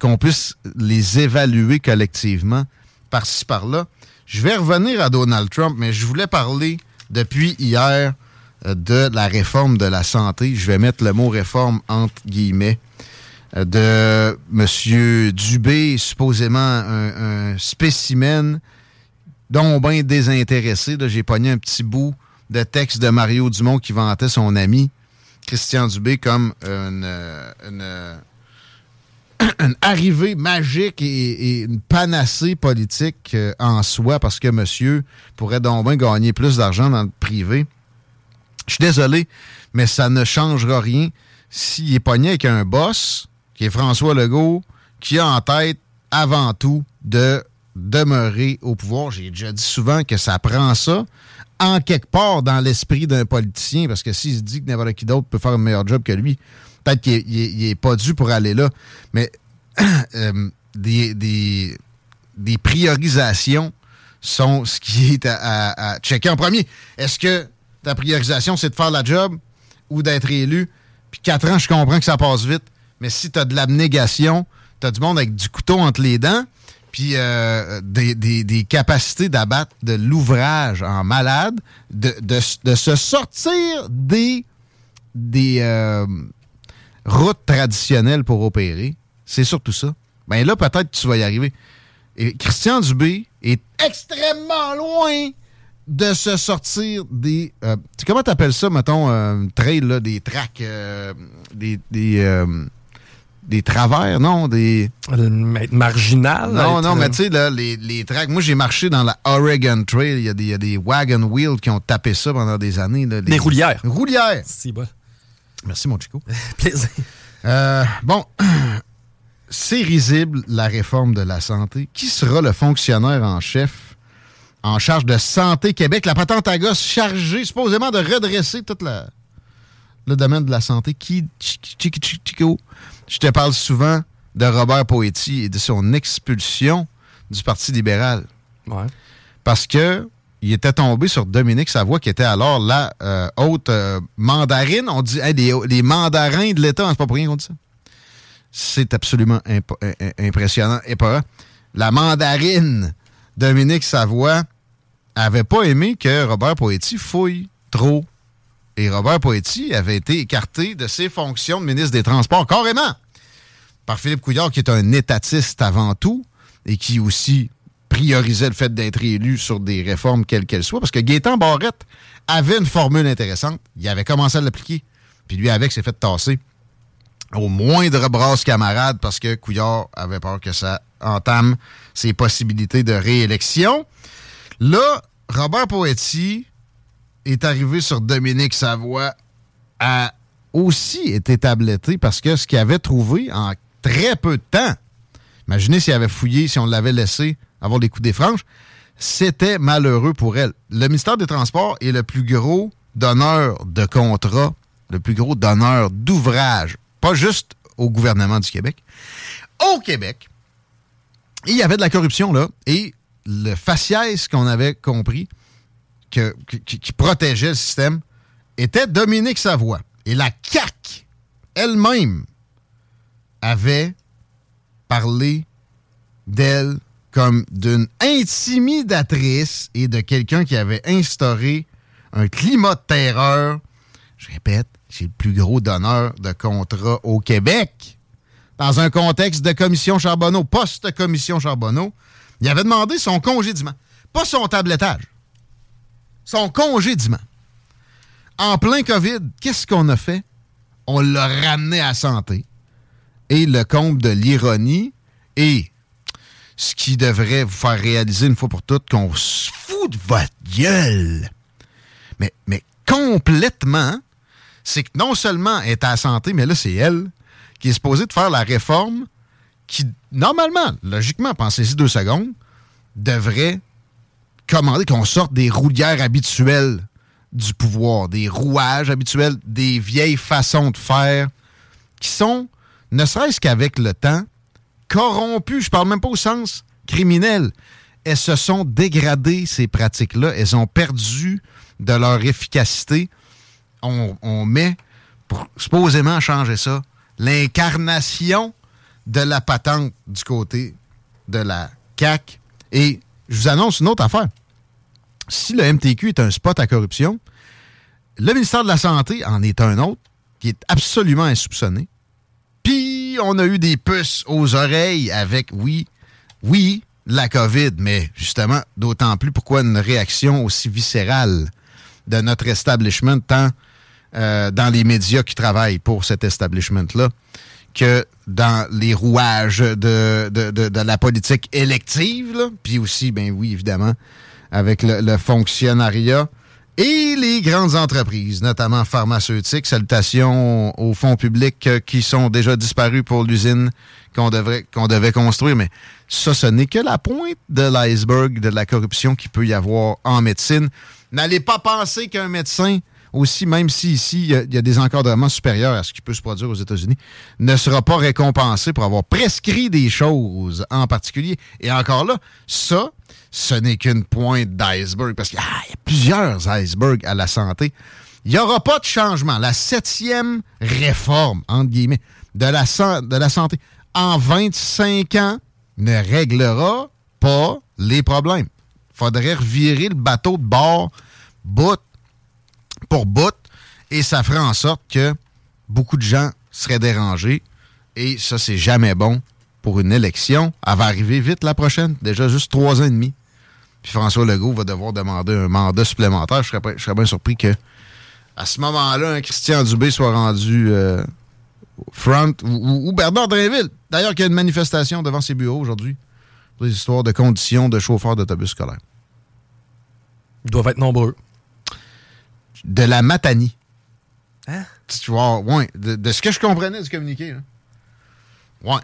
qu'on puisse les évaluer collectivement par-ci, par-là? Je vais revenir à Donald Trump, mais je voulais parler depuis hier de la réforme de la santé. Je vais mettre le mot « réforme » entre guillemets, de M. Dubé, supposément un, un spécimen dont ben désintéressé. Là, j'ai pogné un petit bout de texte de Mario Dumont qui vantait son ami Christian Dubé comme une, une, une arrivée magique et, et une panacée politique en soi, parce que monsieur pourrait donc bien gagner plus d'argent dans le privé. Je suis désolé, mais ça ne changera rien s'il est pogné avec un boss, qui est François Legault, qui a en tête avant tout de demeurer au pouvoir. J'ai déjà dit souvent que ça prend ça en quelque part dans l'esprit d'un politicien, parce que s'il se dit que n'importe qui d'autre peut faire un meilleur job que lui, peut-être qu'il n'est pas dû pour aller là. Mais euh, des, des, des priorisations sont ce qui est à, à, à checker en premier. Est-ce que ta priorisation, c'est de faire la job ou d'être élu? Puis quatre ans, je comprends que ça passe vite, mais si tu as de l'abnégation, tu as du monde avec du couteau entre les dents, puis euh, des, des, des capacités d'abattre de l'ouvrage en malade, de, de, de se sortir des, des euh, routes traditionnelles pour opérer. C'est surtout ça. Bien là, peut-être que tu vas y arriver. Et Christian Dubé est extrêmement loin de se sortir des... Euh, comment t'appelles ça, mettons, euh, trail, là, des tracks, euh, des... des euh, Des travers, non, des... Marginal. Non, être... non, mais tu sais, là, les, les tracks... Moi, j'ai marché dans la Oregon Trail. Il y a des, y a des wagon wheels qui ont tapé ça pendant des années. Là, les... Des roulières. Roulières. C'est bon. Merci, mon Chico. Plaisir. Euh, bon, c'est risible, la réforme de la santé. Qui sera le fonctionnaire en chef en charge de Santé Québec? La patente à gosse chargée, supposément, de redresser toute la... le domaine de la santé. Qui... Chico... Je te parle souvent de Robert Poëti et de son expulsion du Parti libéral. Ouais. Parce que il était tombé sur Dominique Savoie, qui était alors la euh, haute euh, mandarine. On dit hey, les, les mandarins de l'État, c'est pas pour rien qu'on dit ça. C'est absolument imp- impressionnant et pas. La mandarine Dominique Savoie avait pas aimé que Robert Poëti fouille trop. Et Robert Poëti avait été écarté de ses fonctions de ministre des Transports, carrément, par Philippe Couillard, qui est un étatiste avant tout et qui aussi priorisait le fait d'être élu sur des réformes quelles qu'elles soient, parce que Gaétan Barrette avait une formule intéressante. Il avait commencé à l'appliquer, puis lui, avec, s'est fait tasser au moindre brasse camarade parce que Couillard avait peur que ça entame ses possibilités de réélection. Là, Robert Poëti... est arrivé sur Dominique Savoie, a aussi été tabletté parce que ce qu'il avait trouvé en très peu de temps, imaginez s'il avait fouillé, si on l'avait laissé avoir les coups des franges, c'était malheureux pour elle. Le ministère des Transports est le plus gros donneur de contrats, le plus gros donneur d'ouvrages, pas juste au gouvernement du Québec. Au Québec, il y avait de la corruption, là, et le faciès qu'on avait compris, Que, qui, qui protégeait le système, était Dominique Savoie. Et la C A Q elle-même avait parlé d'elle comme d'une intimidatrice et de quelqu'un qui avait instauré un climat de terreur. Je répète, c'est le plus gros donneur de contrats au Québec. Dans un contexte de commission Charbonneau, post-commission Charbonneau, il avait demandé son congédiement, pas son tablettage. Son congédiement. En plein COVID, qu'est-ce qu'on a fait? On l'a ramené à santé. Et le comble de l'ironie et ce qui devrait vous faire réaliser une fois pour toutes qu'on se fout de votre gueule. Mais, mais complètement, c'est que non seulement elle est à santé, mais là, c'est elle qui est supposée de faire la réforme qui, normalement, logiquement, pensez-y deux secondes, devrait... commander qu'on sorte des roulières habituelles du pouvoir, des rouages habituels, des vieilles façons de faire qui sont, ne serait-ce qu'avec le temps, corrompues. Je parle même pas au sens criminel. Elles se sont dégradées, ces pratiques-là. Elles ont perdu de leur efficacité. On, on met, pour supposément changer ça, l'incarnation de la patente du côté de la C A Q. Et je vous annonce une autre affaire. Si le M T Q est un spot à corruption, le ministère de la Santé en est un autre qui est absolument insoupçonné. Puis, on a eu des puces aux oreilles avec, oui, oui, la COVID, mais justement, d'autant plus pourquoi une réaction aussi viscérale de notre establishment, tant euh, dans les médias qui travaillent pour cet establishment-là que dans les rouages de, de, de, de la politique élective, là. Puis aussi, ben oui, évidemment, avec le, le fonctionnariat et les grandes entreprises, notamment pharmaceutiques. Salutations aux fonds publics qui sont déjà disparus pour l'usine qu'on devrait, qu'on devait construire. Mais ça, ce n'est que la pointe de l'iceberg de la corruption qu'il peut y avoir en médecine. N'allez pas penser qu'un médecin... aussi, même si ici, il y a, y a des encadrements supérieurs à ce qui peut se produire aux États-Unis, ne sera pas récompensé pour avoir prescrit des choses en particulier. Et encore là, ça, ce n'est qu'une pointe d'iceberg, parce qu'il y a, ah, y a plusieurs icebergs à la santé. Il n'y aura pas de changement. La septième réforme, entre guillemets, de la, de la santé en vingt-cinq ans, ne réglera pas les problèmes. Faudrait revirer le bateau de bord bout pour bout et ça ferait en sorte que beaucoup de gens seraient dérangés et ça, c'est jamais bon pour une élection. Elle va arriver vite la prochaine, déjà juste trois ans et demi. Puis François Legault va devoir demander un mandat supplémentaire. Je serais, je serais bien surpris que à ce moment-là, un Christian Dubé soit rendu euh, front ou, ou Bernard Drainville. D'ailleurs, il y a une manifestation devant ses bureaux aujourd'hui pour des histoires de conditions de chauffeurs d'autobus scolaires. Ils doivent être nombreux. De la Matanie. Hein? Tu vois, ouais, de, de ce que je comprenais du communiqué. Là. Ouais.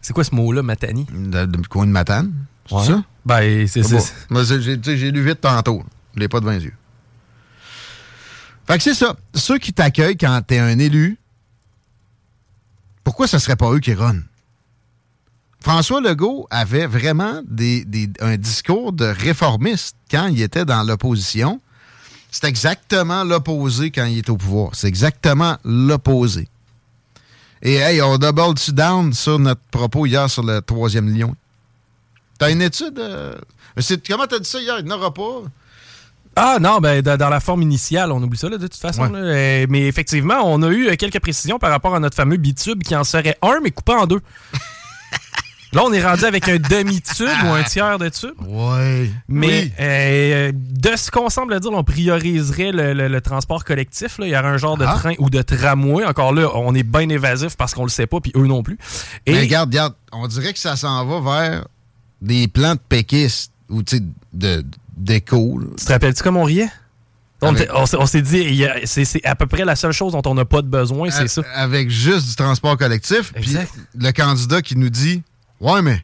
C'est quoi ce mot-là, Matanie? De, de coin de Matane. C'est ouais. ça? Ben, c'est ça. Moi, j'ai, j'ai lu vite tantôt. Je l'ai pas devant les yeux. Fait que c'est ça. Ceux qui t'accueillent quand t'es un élu, pourquoi ce serait pas eux qui runnent? François Legault avait vraiment des, des, un discours de réformiste quand il était dans l'opposition. C'est exactement l'opposé quand il est au pouvoir. C'est exactement l'opposé. Et hey, on double down sur notre propos hier sur le troisième lion. T'as une étude? Euh, c'est, comment t'as dit ça hier? Il n'y en aura pas. Ah non, ben dans la forme initiale, on oublie ça là, de toute façon. Ouais. Là, mais effectivement, on a eu quelques précisions par rapport à notre fameux bitube qui en serait un, mais coupé en deux. Là, on est rendu avec un demi-tube ou un tiers de tube. Ouais. Mais oui. euh, de ce qu'on semble dire, on prioriserait le, le, le transport collectif. Là. Il y aurait un genre ah. de train ou de tramway. Encore là, on est bien évasif parce qu'on le sait pas, puis eux non plus. Et... Mais regarde, regarde, on dirait que ça s'en va vers des plans de péquistes ou tu sais, de, d'écho. Tu te rappelles-tu comme on riait? On, avec... on, on s'est dit, y a, c'est, c'est à peu près la seule chose dont on n'a pas de besoin, à, c'est ça. Avec juste du transport collectif. Puis le candidat qui nous dit... Ouais, mais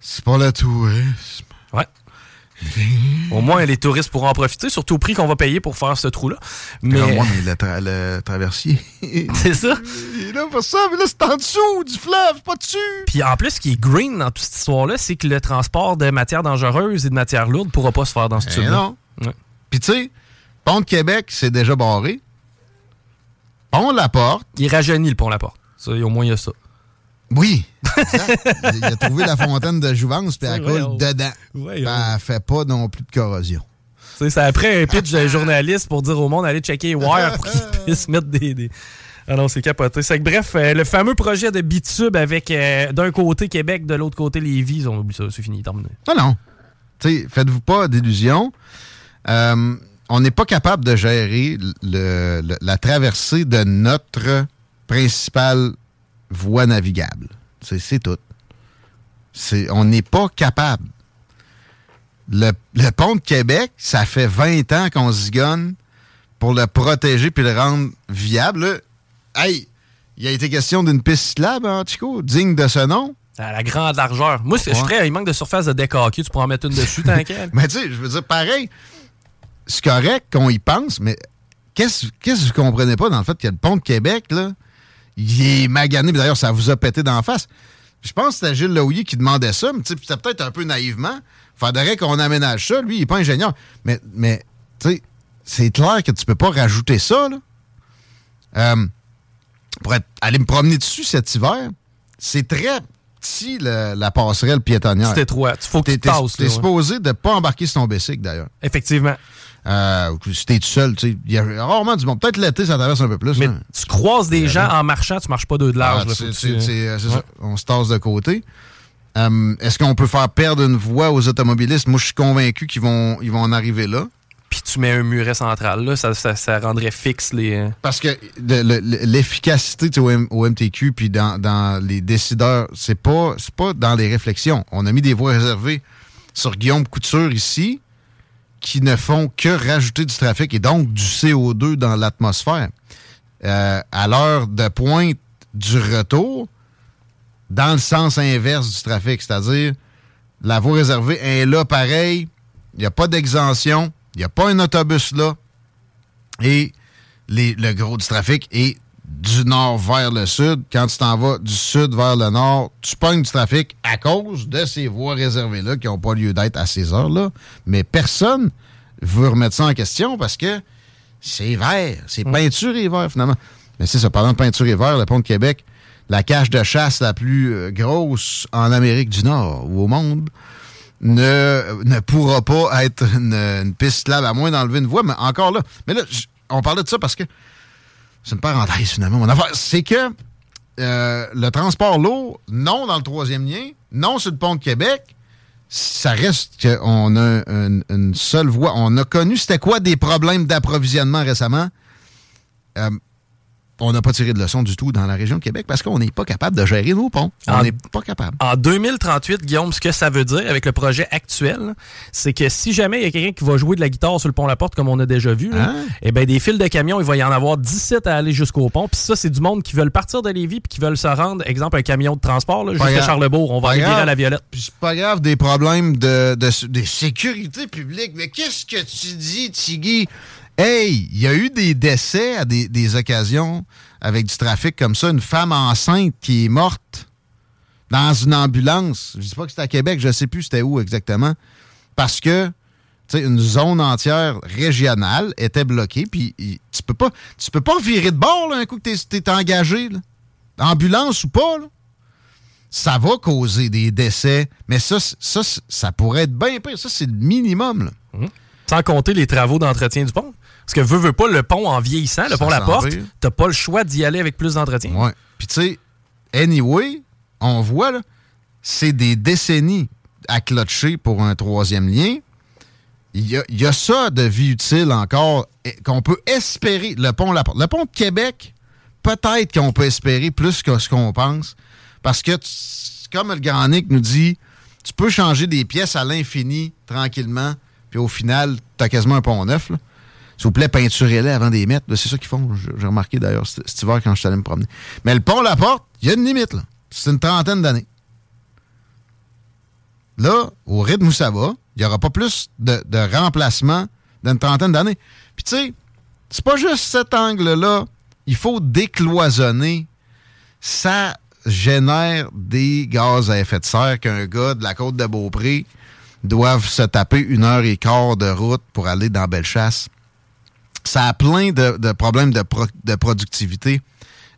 c'est pas le tourisme. Ouais. Au moins, les touristes pourront en profiter, surtout au prix qu'on va payer pour faire ce trou-là. Mais au moins, le, tra- le traversier. C'est ça. Il est là pour ça, mais là, c'est en dessous du fleuve, pas dessus. Puis en plus, ce qui est green dans toute cette histoire-là, c'est que le transport de matières dangereuses et de matières lourdes pourra pas se faire dans ce tube-là. Non. Ouais. Puis tu sais, Pont de Québec, c'est déjà barré. Pont La Porte. Il rajeunit le Pont La Porte. Ça, au moins, il y a ça. Oui, exact. Il a trouvé la fontaine de Jouvence, puis elle coule on... dedans. Ouais, ben, on... elle fait pas non plus de corrosion. C'est, c'est après un pitch de journaliste pour dire au monde d'aller checker Wire pour qu'ils puissent mettre des... des... Ah non, c'est capoté. C'est que, bref, euh, le fameux projet de bitube avec euh, d'un côté Québec, de l'autre côté Lévis, on oublie ça, c'est fini, terminé. Ah non, t'sais, faites-vous pas d'illusions. Euh, on n'est pas capable de gérer le, le, la traversée de notre principale voie navigable. C'est, c'est tout. C'est, on n'est pas capable. Le, le pont de Québec, ça fait vingt ans qu'on zigonne pour le protéger puis le rendre viable. Là, hey, il a été question d'une piste cyclable, hein, Chico, digne de ce nom. À la grande largeur. Moi, je serais, il manque de surface de décaquer, tu pourras en mettre une dessus, t'inquiète. Mais tu sais, je veux dire, pareil, c'est correct qu'on y pense, mais qu'est-ce, qu'est-ce que vous comprenez pas dans le fait qu'il y a le pont de Québec, là? Il est magané, puis d'ailleurs, ça vous a pété d'en face. Je pense que c'était Gilles Laouillet qui demandait ça, mais c'était peut-être un peu naïvement. Faudrait qu'on aménage ça. Lui, il n'est pas ingénieur. Mais, mais tu sais, c'est clair que tu peux pas rajouter ça. Là. Euh, pour être, aller me promener dessus cet hiver, c'est très petit, le, la passerelle piétonnière. C'est étroit. Il faut que tu tasses. Tu es supposé de pas embarquer sur ton bicycle, d'ailleurs. Effectivement. Euh, si t'es tout seul, tu sais, il y a rarement du monde. Peut-être l'été, ça traverse un peu plus. Mais hein. Tu croises des gens en marchant, tu marches pas deux de large. Ah, là, c'est, c'est, tu... c'est, c'est ouais. ça. On se tasse de côté. Euh, est-ce qu'on peut faire perdre une voie aux automobilistes? Moi, je suis convaincu qu'ils vont, ils vont en arriver là. Puis tu mets un muret central, là, ça, ça, ça rendrait fixe les... Parce que le, le, l'efficacité tu sais, au, M, au M T Q, puis dans, dans les décideurs, c'est pas, c'est pas dans les réflexions. On a mis des voies réservées sur Guillaume Couture ici, qui ne font que rajouter du trafic et donc du C O deux dans l'atmosphère. Euh, à l'heure de pointe du retour, dans le sens inverse du trafic, c'est-à-dire la voie réservée est là pareil, il n'y a pas d'exemption, il n'y a pas un autobus là, et les, le gros du trafic est du nord vers le sud. Quand tu t'en vas du sud vers le nord, tu pognes du trafic à cause de ces voies réservées-là qui n'ont pas lieu d'être à ces heures-là. Mais personne veut remettre ça en question parce que c'est vert. C'est peinture et vert, finalement. Mais c'est ça, parlant de peinture et vert, le pont de Québec, la cache de chasse la plus grosse en Amérique du Nord ou au monde, ne, ne pourra pas être une, une piste cyclable à moins d'enlever une voie. Mais encore là, mais là j- on parlait de ça parce que c'est une parenthèse finalement. Mon affaire, c'est que euh, le transport lourd, non dans le troisième lien, non sur le pont de Québec, ça reste qu'on a une, une seule voie. On a connu, c'était quoi des problèmes d'approvisionnement récemment? Euh, on n'a pas tiré de leçon du tout dans la région de Québec parce qu'on n'est pas capable de gérer nos ponts. On n'est pas capable. En deux mille trente-huit, Guillaume, ce que ça veut dire avec le projet actuel, c'est que si jamais il y a quelqu'un qui va jouer de la guitare sur le pont La Porte, comme on a déjà vu, hein? Là, et ben des fils de camions, il va y en avoir dix-sept à aller jusqu'au pont. Puis ça, c'est du monde qui veulent partir de Lévis puis qui veulent se rendre, exemple, un camion de transport là, jusqu'à Charlesbourg. On va arriver grave. Là à la Violette. Puis c'est pas grave des problèmes de, de, de sécurité publique. Mais qu'est-ce que tu dis, Tigui? Hey, il y a eu des décès à des, des occasions avec du trafic comme ça. Une femme enceinte qui est morte dans une ambulance. Je ne dis pas que c'était à Québec, je ne sais plus c'était où exactement. Parce que, tu sais, une zone entière régionale était bloquée. Puis tu peux pas, tu peux pas virer de bord là, un coup que tu es engagé. Là. Ambulance ou pas, là. Ça va causer des décès. Mais ça, ça, ça pourrait être bien pire. Ça, c'est le minimum. Là. Mmh. Sans compter les travaux d'entretien du pont. Parce que veut, veut pas, le pont en vieillissant, le ça pont La Porte, pire. T'as pas le choix d'y aller avec plus d'entretien. Ouais. Puis tu sais, anyway, on voit, là, c'est des décennies à clutcher pour un troisième lien. Il y a, y a ça de vie utile encore qu'on peut espérer. Le pont La Porte. Le pont de Québec, peut-être qu'on peut espérer plus que ce qu'on pense. Parce que, comme le Grand Nick nous dit, tu peux changer des pièces à l'infini tranquillement. Puis au final, t'as quasiment un pont neuf, là. S'il vous plaît, peinturez-les avant d'y mettre. C'est ça qu'ils font. J'ai remarqué d'ailleurs cet hiver quand je suis allé me promener. Mais le pont La Porte, il y a une limite, là. C'est une trentaine d'années. Là, au rythme où ça va, il n'y aura pas plus de, de remplacement d'une trentaine d'années. Puis tu sais, c'est pas juste cet angle-là. Il faut décloisonner. Ça génère des gaz à effet de serre qu'un gars de la côte de Beaupré doivent se taper une heure et quart de route pour aller dans Bellechasse. Ça a plein de, de problèmes de, pro, de productivité,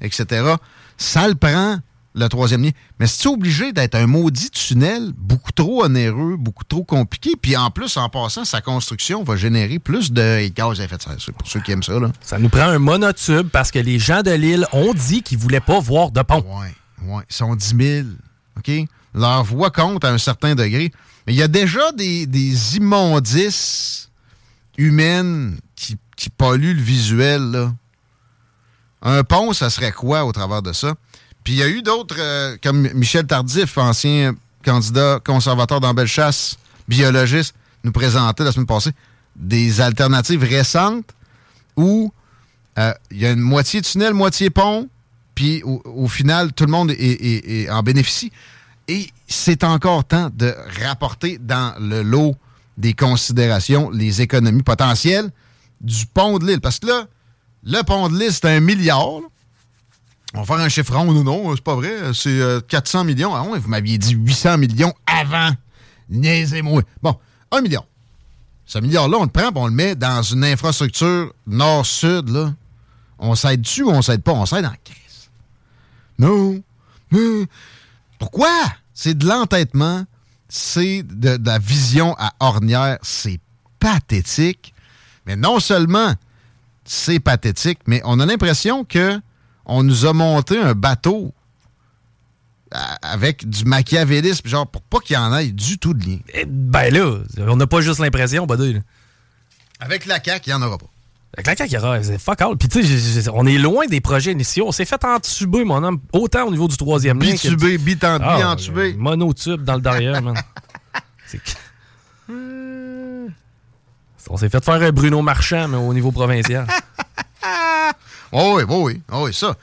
et cetera. Ça le prend, le troisième lien. Mais c'est-tu obligé d'être un maudit tunnel beaucoup trop onéreux, beaucoup trop compliqué? Puis en plus, en passant, sa construction va générer plus de gaz à effet de serre. C'est pour ceux qui aiment ça, là. Ça nous prend un monotube parce que les gens de l'île ont dit qu'ils ne voulaient pas voir de pont. Oui, oui. Ils sont dix mille. OK? Leur voix compte à un certain degré. Mais il y a déjà des, des immondices humaines qui, qui polluent le visuel. Là. Un pont, ça serait quoi au travers de ça? Puis il y a eu d'autres, euh, comme Michel Tardif, ancien candidat conservateur dans Bellechasse, biologiste, nous présentait la semaine passée des alternatives récentes où euh, il y a une moitié tunnel, moitié pont, puis au, au final, tout le monde est, est, est en bénéficie. Et c'est encore temps de rapporter dans le lot des considérations les économies potentielles du pont de l'île. Parce que là, le pont de l'île, c'est un milliard. Là. On va faire un chiffre rond. Non, non, c'est pas vrai. C'est euh, quatre cents millions. Ah ouais, vous m'aviez dit huit cents millions avant. Niaisez-moi. Bon, un million. Ce milliard-là, on le prend et on le met dans une infrastructure nord-sud. Là. On s'aide-tu ou on s'aide pas? On s'aide en crise. Non. Non. Pourquoi? C'est de l'entêtement, c'est de, de la vision à ornière, c'est pathétique. Mais non seulement c'est pathétique, mais on a l'impression que on nous a monté un bateau avec du machiavélisme, genre pour pas qu'il y en ait du tout de lien. Et ben là, on n'a pas juste l'impression, Badou. Là. Avec la C A Q, il n'y en aura pas. Avec la C A Q, il y aura, c'est fuck all. Puis tu sais, on est loin des projets initiaux. On s'est fait entuber, mon homme, autant au niveau du troisième lien. Bitubé, bitantubé, ah, entubé. Monotube dans le derrière, man. C'est... On s'est fait faire un Bruno Marchand, mais au niveau provincial. Oh oui, oh oui, oh oui, ça.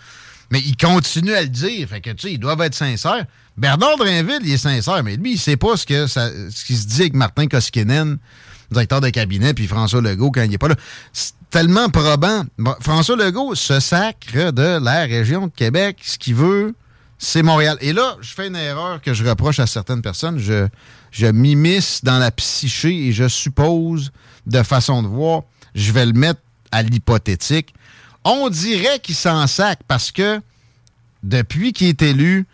Mais il continue à le dire. Fait que tu sais, ils doivent être sincères. Bernard Drainville, il est sincère, mais lui, il sait pas ce que ça, ce qu'il se dit avec Martin Koskinen, directeur de cabinet, puis François Legault, quand il n'est pas là. C'est tellement probant. Bon, François Legault se sacre de la région de Québec. Ce qu'il veut, c'est Montréal. Et là, je fais une erreur que je reproche à certaines personnes. Je, je m'immisce dans la psyché et je suppose, de façon de voir, je vais le mettre à l'hypothétique. On dirait qu'il s'en sacre parce que depuis qu'il est élu,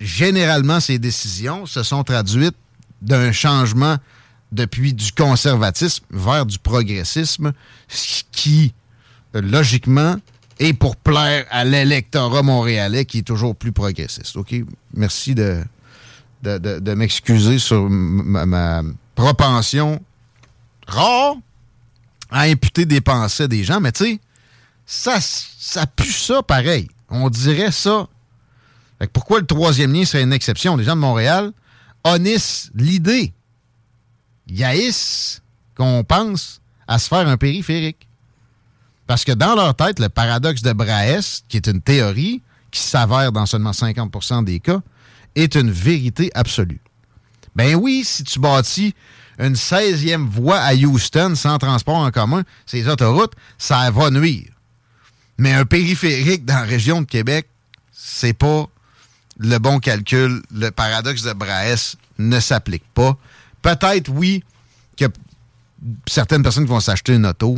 généralement, ses décisions se sont traduites d'un changement depuis du conservatisme vers du progressisme, ce qui, logiquement, est pour plaire à l'électorat montréalais qui est toujours plus progressiste. OK? Merci de, de, de, de m'excuser sur ma, ma propension rare à imputer des pensées des gens, mais tu sais, ça, ça pue ça pareil. On dirait ça. Fait que pourquoi le troisième lien serait une exception? Les gens de Montréal honnissent l'idée. Ils haïssent qu'on pense à se faire un périphérique. Parce que dans leur tête, le paradoxe de Brahes, qui est une théorie qui s'avère dans seulement cinquante pour cent des cas, est une vérité absolue. Ben oui, si tu bâtis une seizième voie à Houston sans transport en commun, ces autoroutes, ça va nuire. Mais un périphérique dans la région de Québec, c'est pas le bon calcul. Le paradoxe de Brahes ne s'applique pas. Peut-être, oui, que certaines personnes vont s'acheter une auto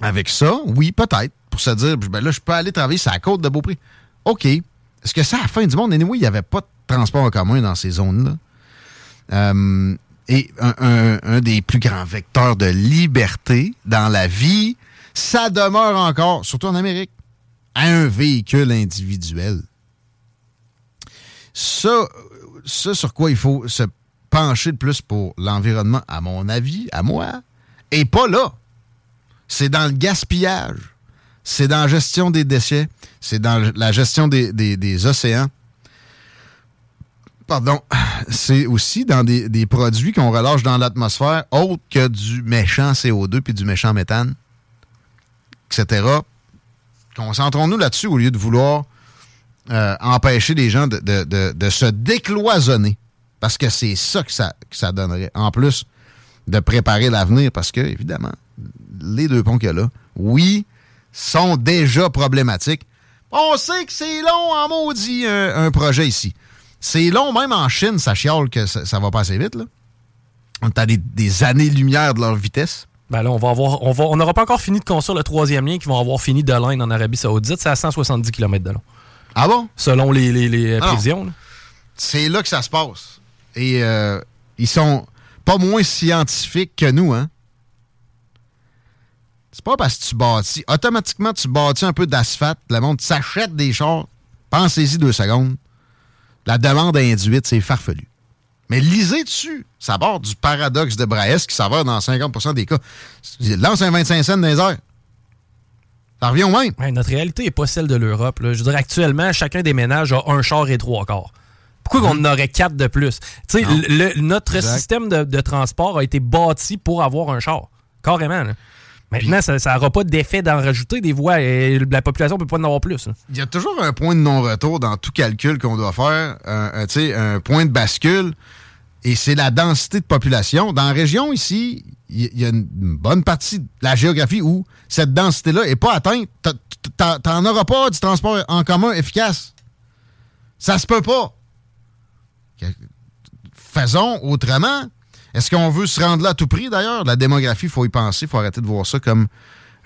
avec ça. Oui, peut-être. Pour se dire, ben là, je peux aller travailler sur la côte de Beaupré. OK. Est-ce que ça, à la fin du monde, anyway, il n'y avait pas de transport en commun dans ces zones-là? Euh, et un, un, un des plus grands vecteurs de liberté dans la vie, ça demeure encore, surtout en Amérique, à un véhicule individuel. Ça, ça sur quoi il faut se pencher de plus pour l'environnement, à mon avis, à moi, et pas là. C'est dans le gaspillage, c'est dans la gestion des déchets, c'est dans la gestion des, des, des océans. Pardon, c'est aussi dans des, des produits qu'on relâche dans l'atmosphère autre que du méchant C O deux puis du méchant méthane, et cetera. Concentrons-nous là-dessus au lieu de vouloir euh, empêcher les gens de, de, de, de se décloisonner. Parce que c'est ça que, ça que ça donnerait. En plus de préparer l'avenir, parce que, évidemment, les deux ponts qu'il y a là, oui, sont déjà problématiques. On sait que c'est long en maudit un, un projet ici. C'est long, même en Chine, ça chiale que ça, ça va pas assez vite. Là. On est à des, des années-lumière de leur vitesse. Ben là, on va avoir, on va, on n'aura pas encore fini de construire le troisième lien qui vont avoir fini de l'Inde en Arabie Saoudite. C'est à cent soixante-dix kilomètres de long. Ah bon? Selon les, les, les prévisions. Là. C'est là que ça se passe. Et euh, ils sont pas moins scientifiques que nous, hein? C'est pas parce que tu bâtis. Automatiquement, tu bâtis un peu d'asphalte. Le monde s'achète des chars. Pensez-y deux secondes. La demande induite, c'est farfelu. Mais lisez dessus. Ça part du paradoxe de Brahes qui s'avère dans cinquante pour cent des cas. Lance un vingt-cinq cents dans les airs. Ça revient au même. Ouais, notre réalité n'est pas celle de l'Europe. Là. Je veux dire, actuellement, chacun des ménages a un char et trois quarts. Pourquoi qu'on en aurait quatre de plus? Tu sais, le, notre exact. Système de, de transport a été bâti pour avoir un char. Carrément. Là. Maintenant, puis, ça n'aura pas d'effet d'en rajouter des voies et la population ne peut pas en avoir plus. Il y a toujours un point de non-retour dans tout calcul qu'on doit faire. Euh, tu sais, un point de bascule. Et c'est la densité de population. Dans la région, ici, il y, y a une bonne partie de la géographie où cette densité-là n'est pas atteinte. T'a, t'en auras pas du transport en commun efficace. Ça se peut pas. Faisons autrement. Est-ce qu'on veut se rendre là à tout prix, d'ailleurs? La démographie, il faut y penser. Il faut arrêter de voir ça comme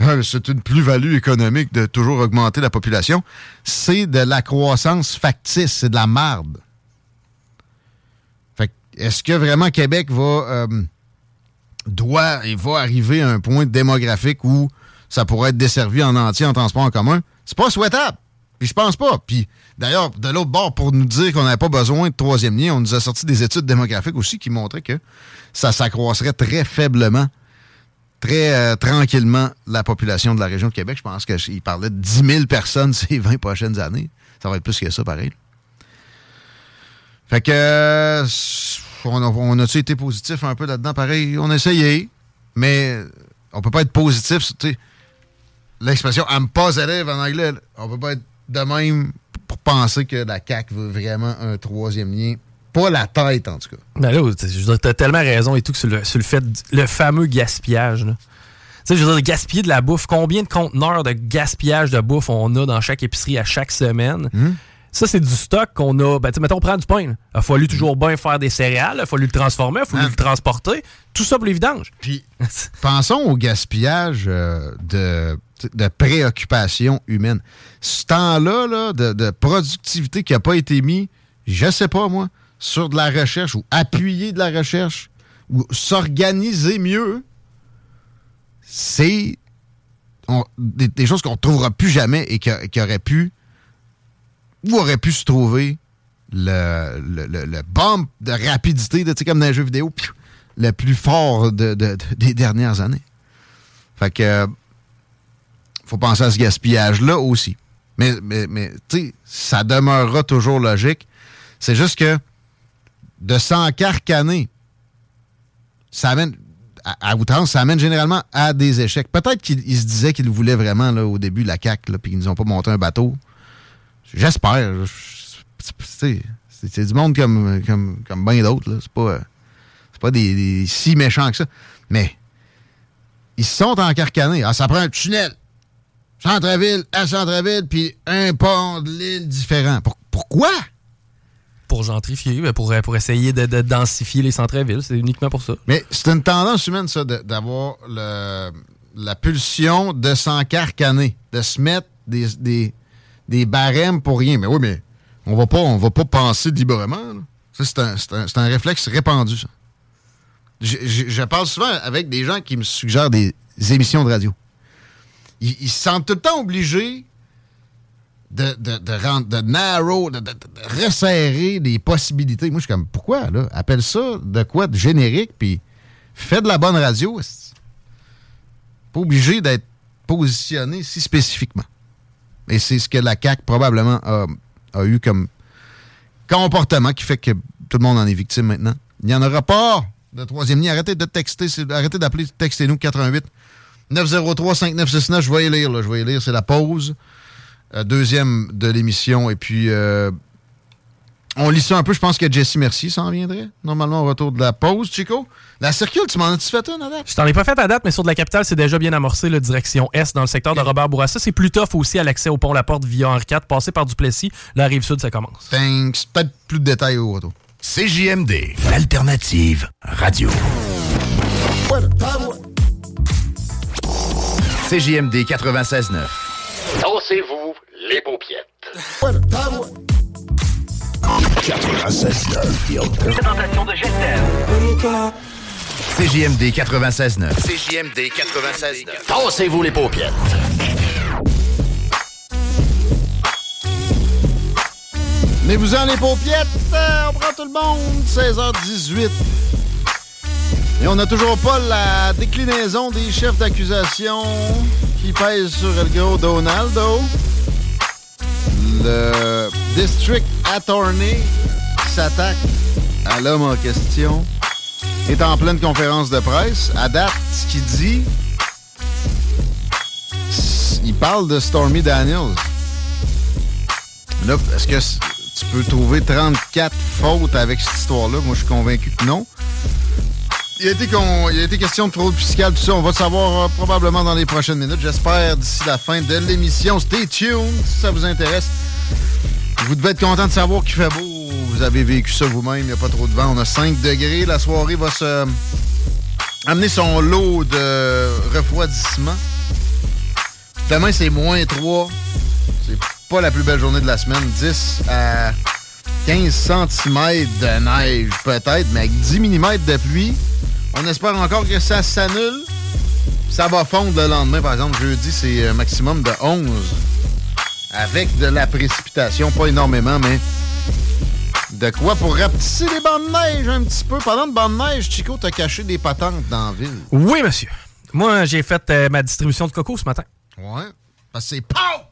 euh, c'est une plus-value économique de toujours augmenter la population. C'est de la croissance factice. C'est de la marde. Fait que, est-ce que vraiment Québec va euh, doit et va arriver à un point démographique où ça pourrait être desservi en entier en transport en commun? C'est pas souhaitable. Puis je pense pas. Puis d'ailleurs, de l'autre bord, pour nous dire qu'on n'avait pas besoin de troisième lien, on nous a sorti des études démographiques aussi qui montraient que ça s'accroisserait très faiblement, très euh, tranquillement, la population de la région de Québec. Je pense qu'ils parlaient de dix mille personnes ces vingt prochaines années. Ça va être plus que ça, pareil. Fait que on, on a-tu été positif un peu là-dedans? Pareil, on a essayé, mais on peut pas être positif. Tu sais, l'expression « I'm positive » en anglais, on peut pas être de même pour penser que la C A Q veut vraiment un troisième lien. Pas la tête, en tout cas. Ben là, je veux dire, t'as tellement raison et tout que sur le, sur le fait, le fameux gaspillage. Là. Tu sais, je veux dire, gaspiller de la bouffe. Combien de conteneurs de gaspillage de bouffe on a dans chaque épicerie à chaque semaine? Mmh. Ça, c'est du stock qu'on a. Ben, tu sais, mettons, on prend du pain. Là. Il a fallu toujours bien faire des céréales. Il a fallu le transformer. Il a fallu ah. le transporter. Tout ça pour les vidanges. Puis, pensons au gaspillage euh, de de préoccupation humaine. Ce temps-là là, de, de productivité qui n'a pas été mis, je ne sais pas moi, sur de la recherche ou appuyer de la recherche ou s'organiser mieux, c'est on, des, des choses qu'on ne trouvera plus jamais et qui auraient pu ou auraient pu se trouver le, le, le, le bump de rapidité, de, comme dans les jeux vidéo, pfiou, le plus fort de, de, de, des dernières années. Fait que faut penser à ce gaspillage-là aussi. Mais, mais, mais tu sais, ça demeurera toujours logique. C'est juste que de s'encarcaner, ça amène, à, à outrance, ça amène généralement à des échecs. Peut-être qu'ils se disaient qu'ils le voulaient vraiment là, au début de la C A Q, puis qu'ils nous ont pas monté un bateau. J'espère. C'est, c'est, c'est du monde comme, comme, comme bien d'autres. Là. C'est pas, c'est pas des, des si méchants que ça. Mais ils se sont encarcanés. Ah, ça prend un tunnel. Centre-ville à centre-ville, puis un pont de l'île différent. Pour, pourquoi? Pour gentrifier, pour, pour essayer de, de densifier les centres-villes. C'est uniquement pour ça. Mais c'est une tendance humaine, ça, de, d'avoir le, la pulsion de s'encarcaner, de se mettre des, des, des barèmes pour rien. Mais oui, mais on va pas, on va pas penser librement. Ça, c'est, un, c'est, un, c'est un réflexe répandu, ça. Je, je, je parle souvent avec des gens qui me suggèrent des émissions de radio. Ils, ils se sentent tout le temps obligés de, de, de, rendre, de narrow, de, de, de resserrer des possibilités. Moi, je suis comme, pourquoi, là? Appelle ça de quoi de générique, puis fais de la bonne radio. Pas obligé d'être positionné si spécifiquement. Et c'est ce que la C A Q probablement a, a eu comme comportement qui fait que tout le monde en est victime maintenant. Il n'y en aura pas de troisième ligne. Arrêtez de texter, arrêtez d'appeler, textez-nous quatre un huit neuf zéro trois cinq neuf six neuf, je vais y lire, là, je vais y lire, c'est la pause. Euh, deuxième de l'émission, et puis euh, on lit ça un peu, je pense que Jessie Mercier s'en viendrait, normalement au retour de la pause. Chico, la circule, tu m'en as-tu fait une à date? Je t'en ai pas fait à date, mais sur de la capitale, c'est déjà bien amorcé, la direction Est, dans le secteur de Robert Bourassa. C'est plus tough aussi à l'accès au pont La Porte via Henri quatre, passer par Duplessis, la Rive-Sud, ça commence. Thanks, peut-être plus de détails au retour. C J M D, l'alternative radio. What a C G M D quatre-vingt-seize neuf. Dansez-vous les paupiètes. quatre-vingt-seize neuf. Présentation de Gester. C G M D quatre-vingt-seize neuf. C G M D quatre-vingt-seize neuf. Dansez-vous les paupiètes. Venez-vous-en les paupiètes. On prend tout le monde. seize heures dix-huit. Et on n'a toujours pas la déclinaison des chefs d'accusation qui pèsent sur le gros Donaldo. Le district attorney qui s'attaque à l'homme en question est en pleine conférence de presse. À date, ce qu'il dit, il parle de Stormy Daniels. Là, est-ce que tu peux trouver trente-quatre fautes avec cette histoire-là? Moi, je suis convaincu que non. Il a, été qu'on, il a été question de fraude fiscale, tout ça. On va le savoir euh, probablement dans les prochaines minutes. J'espère d'ici la fin de l'émission. Stay tuned si ça vous intéresse. Vous devez être content de savoir qu'il fait beau. Vous avez vécu ça vous-même. Il n'y a pas trop de vent. On a cinq degrés. La soirée va se euh, amener son lot de refroidissement. Demain, c'est moins trois. C'est pas la plus belle journée de la semaine. dix à quinze centimètres de neige, peut-être, mais avec dix millimètres de pluie. On espère encore que ça s'annule. Ça va fondre le lendemain. Par exemple, jeudi, c'est un maximum de onze. Avec de la précipitation. Pas énormément, mais de quoi pour rapetisser les bandes de neige un petit peu. Pendant de bandes de neige, Chico, t'as caché des patentes dans la ville. Oui, monsieur. Moi, j'ai fait euh, ma distribution de coco ce matin. Ouais, parce que c'est Pâques!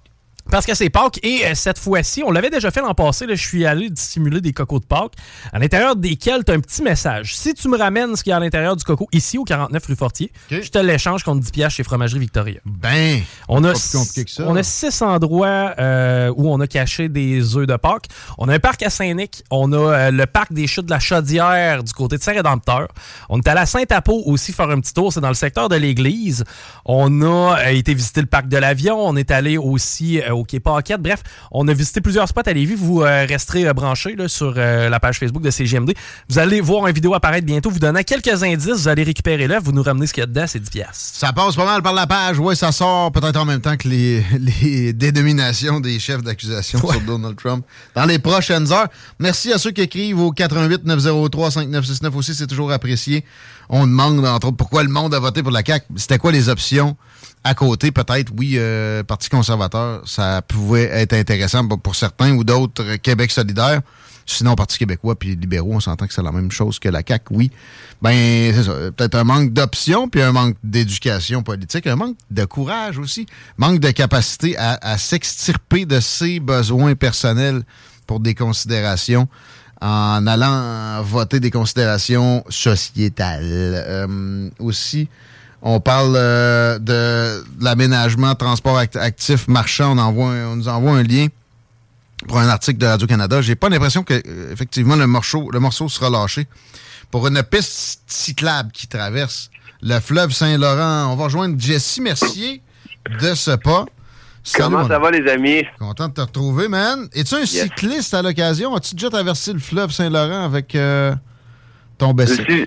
Parce que c'est Pâques et euh, cette fois-ci, on l'avait déjà fait l'an passé, là, je suis allé dissimuler des cocos de Pâques, à l'intérieur desquels tu as un petit message. Si tu me ramènes ce qu'il y a à l'intérieur du coco ici au quarante-neuf rue Fortier, okay, je te l'échange contre dix piastres chez Fromagerie Victoria. Ben, on a, s- ça, on a six endroits euh, où on a caché des œufs de Pâques. On a un parc à Saint-Nic, on a euh, le parc des Chutes de la Chaudière du côté de Saint-Rédempteur. On est allé à Saint-Apo aussi faire un petit tour, c'est dans le secteur de l'église. On a euh, été visiter le parc de l'Avion, on est allé aussi euh, OK Pocket. Bref, on a visité plusieurs spots à Lévis. Vous euh, resterez euh, branchés là, sur euh, la page Facebook de C G M D. Vous allez voir une vidéo apparaître bientôt, vous donnant quelques indices. Vous allez récupérer l'œuvre, vous nous ramenez ce qu'il y a dedans, c'est dix dollars. Ça passe pas mal par la page. Oui, ça sort peut-être en même temps que les, les dénominations des chefs d'accusation ouais. sur Donald Trump dans les prochaines heures. Merci à ceux qui écrivent au huit huit neuf zéro trois cinq neuf six neuf aussi. C'est toujours apprécié. On demande, entre autres, pourquoi le monde a voté pour la C A Q. C'était quoi les options à côté? Peut-être, oui, euh, Parti conservateur, ça pouvait être intéressant pour certains ou d'autres. Québec solidaire. Sinon, Parti québécois puis libéraux, on s'entend que c'est la même chose que la C A Q, oui. Ben, c'est ça. Peut-être un manque d'options puis un manque d'éducation politique, un manque de courage aussi, manque de capacité à, à s'extirper de ses besoins personnels pour des considérations en allant voter des considérations sociétales. Euh, aussi, on parle euh, de, de l'aménagement, transport act- actif, marchand. On, envoie un, on nous envoie un lien pour un article de Radio-Canada. J'ai pas l'impression que effectivement le morceau, le morceau sera lâché pour une piste cyclable qui traverse le fleuve Saint-Laurent. On va rejoindre Jessie Mercier de ce pas. Salut, comment ça va, les amis? Content de te retrouver, man. Es-tu un yes. cycliste à l'occasion? As-tu déjà traversé le fleuve Saint-Laurent avec euh, ton bicycle? Tu,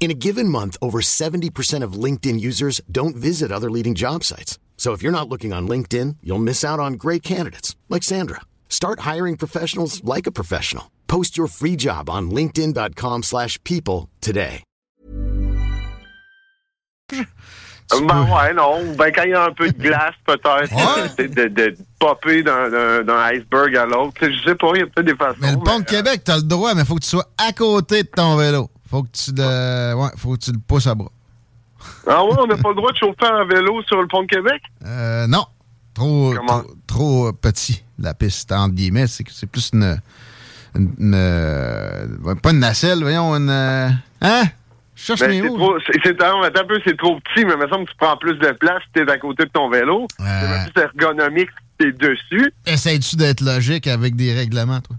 In a given month, over seventy percent of LinkedIn users don't visit other leading job sites. So if you're not looking on LinkedIn, you'll miss out on great candidates, like Sandra. Start hiring professionals like a professional. Post your free job on linkedin dot com slash people today. Ben ouais, non. Ben quand il y a un peu de glace, peut-être, ouais. de, de, de popper d'un, d'un, d'un iceberg à l'autre. Je sais pas, il y a peut-être des façons. Mais le pont de euh... Québec, t'as le droit, mais faut que tu sois à côté de ton vélo. Faut que tu le, ouais, faut que tu le pousses à bras. Ah ouais, on n'a pas le droit de chauffer un vélo sur le pont de Québec? Euh, non. Trop, trop, trop petit, la piste, entre guillemets. C'est, c'est plus une, une, une... Pas une nacelle, voyons, une... Hein? Ben, c'est, trop, c'est, c'est, un, un peu, c'est trop petit, mais il me semble que tu prends plus de place si t'es à côté de ton vélo. Euh... C'est même plus ergonomique si t'es dessus. Essayes-tu d'être logique avec des règlements, toi?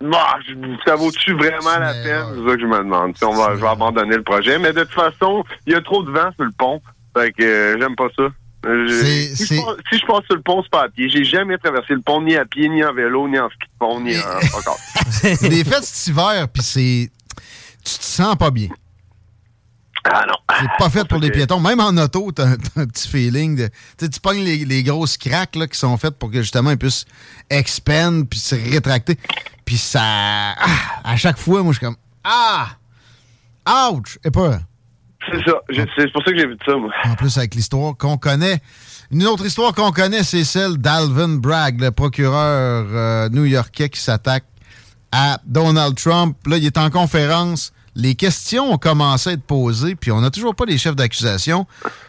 Bah, ça vaut-tu vraiment c'est la peine? C'est ça que je me demande. Si on va, je vais abandonner le projet. Mais de toute façon, il y a trop de vent sur le pont. Fait que euh, j'aime pas ça. Je, c'est, si, c'est... Je passe, si je passe sur le pont, c'est pas à pied. J'ai jamais traversé le pont, ni à pied, ni en vélo, ni en ski de pont, ni en... Encore. Les fêtes cet hiver, puis c'est... Tu te sens pas bien. Ah non. C'est pas fait pour les piétons. Même en auto, t'as, t'as un petit feeling de... Tu pognes les, les grosses craques là, qui sont faites pour que justement ils puissent expandre puis se rétracter. Puis ça... Ah, à chaque fois, moi, je suis comme... Ah! Ouch! J'ai peur. C'est ça. Je, c'est pour ça que j'ai vu ça, moi. En plus, avec l'histoire qu'on connaît... Une autre histoire qu'on connaît, c'est celle d'Alvin Bragg, le procureur euh, new-yorkais qui s'attaque à Donald Trump. Là, il est en conférence. Les questions ont commencé à être posées, puis on n'a toujours pas les chefs d'accusation.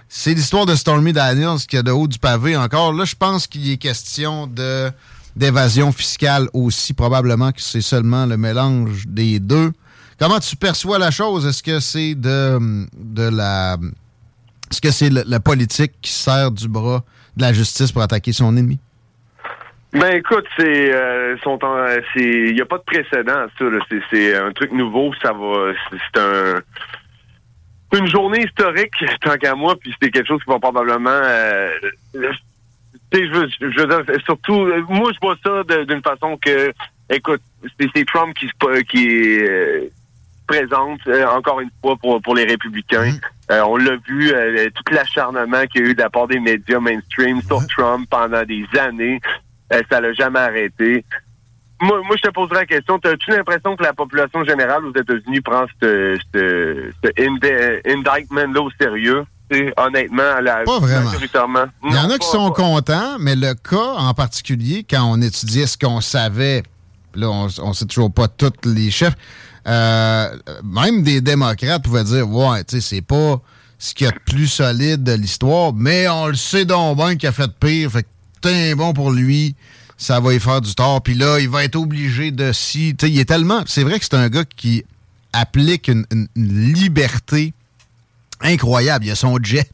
C'est l'histoire de Stormy Daniels qui est de haut du pavé encore. Là, je pense qu'il est question de d'évasion fiscale aussi. Probablement que c'est seulement le mélange des deux. Comment tu perçois la chose? Est-ce que c'est de, de la... Est-ce que c'est le, la politique qui sert du bras de la justice pour attaquer son ennemi? Ben écoute, c'est, euh, son temps, c'est, il y a pas de précédent à ça. Là. C'est, c'est un truc nouveau, ça va, c'est, c'est un, une journée historique tant qu'à moi. Puis c'est quelque chose qui va probablement, euh, tu sais, je veux dire, surtout, moi je vois ça de, d'une façon que, écoute, c'est, c'est Trump qui se, qui euh, présente euh, encore une fois pour pour les républicains. Mmh. Euh, on l'a vu, euh, tout l'acharnement qu'il y a eu de la part des médias mainstream sur Trump pendant des années. Euh, ça l'a jamais arrêté. Moi, moi, je te poserai la question. T'as-tu l'impression que la population générale aux États-Unis prend ce indictment-là au sérieux? T'sais, honnêtement, la, pas vraiment. Il y en a qui sont contents, mais le cas en particulier, quand on étudiait ce qu'on savait, là, on, on sait toujours pas tous les chefs, euh, même des démocrates pouvaient dire, ouais, tu sais, c'est pas ce qu'il y a de plus solide de l'histoire, mais on le sait donc bien qu'il a fait pire, fait que t'es bon pour lui, ça va y faire du tort, puis là, il va être obligé de si... Tu sais, il est tellement... C'est vrai que c'est un gars qui applique une, une, une liberté incroyable. Il y a son jet,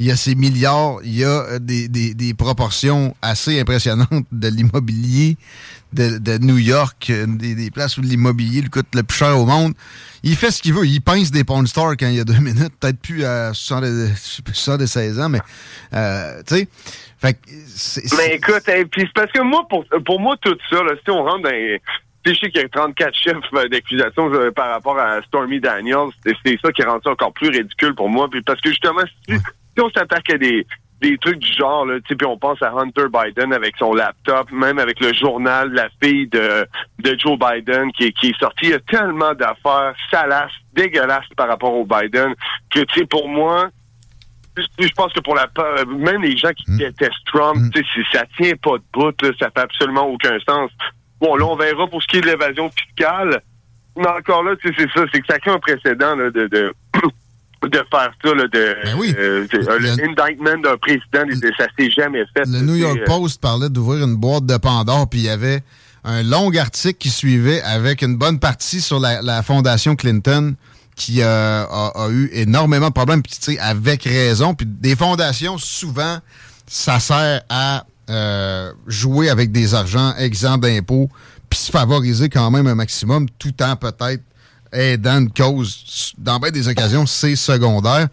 il y a ses milliards, il y a des, des, des proportions assez impressionnantes de l'immobilier de, de New York, des, des places où l'immobilier lui coûte le plus cher au monde. Il fait ce qu'il veut. Il pince des Pawn Stars quand il y a deux minutes, peut-être plus à soixante-seize ans, mais euh, tu sais... Fait que c'est, c'est... Mais écoute, hey, puis c'est parce que moi, pour, pour moi, tout ça, là, si on rentre dans les... Tu sais, je sais qu'il y a trente-quatre chefs d'accusation par rapport à Stormy Daniels. C'est, c'est ça qui rend ça encore plus ridicule pour moi. Puis parce que justement, si, si on s'attaque à des, des trucs du genre, là, tu sais, puis on pense à Hunter Biden avec son laptop, même avec le journal de la fille de, de Joe Biden qui, qui est sortie. Il y a tellement d'affaires salaces, dégueulasses par rapport au Biden que, tu sais, pour moi... Je pense que pour la même les gens qui mmh. détestent Trump, mmh. ça tient pas de bout, là, ça fait absolument aucun sens. Bon, là, on verra pour ce qui est de l'évasion fiscale. Mais encore là, c'est ça, c'est que ça crée un précédent là, de, de, de faire ça, là, de ben oui. euh, l'indictment d'un président, le, ça s'est jamais fait. Le New York Post parlait d'ouvrir une boîte de Pandore, puis il y avait un long article qui suivait avec une bonne partie sur la, la fondation Clinton, qui euh, a, a eu énormément de problèmes, puis tu sais, avec raison. Puis des fondations, souvent, ça sert à euh, jouer avec des argents exempts d'impôts, puis se favoriser quand même un maximum, tout en peut-être aidant une cause. Dans bien des occasions, c'est secondaire.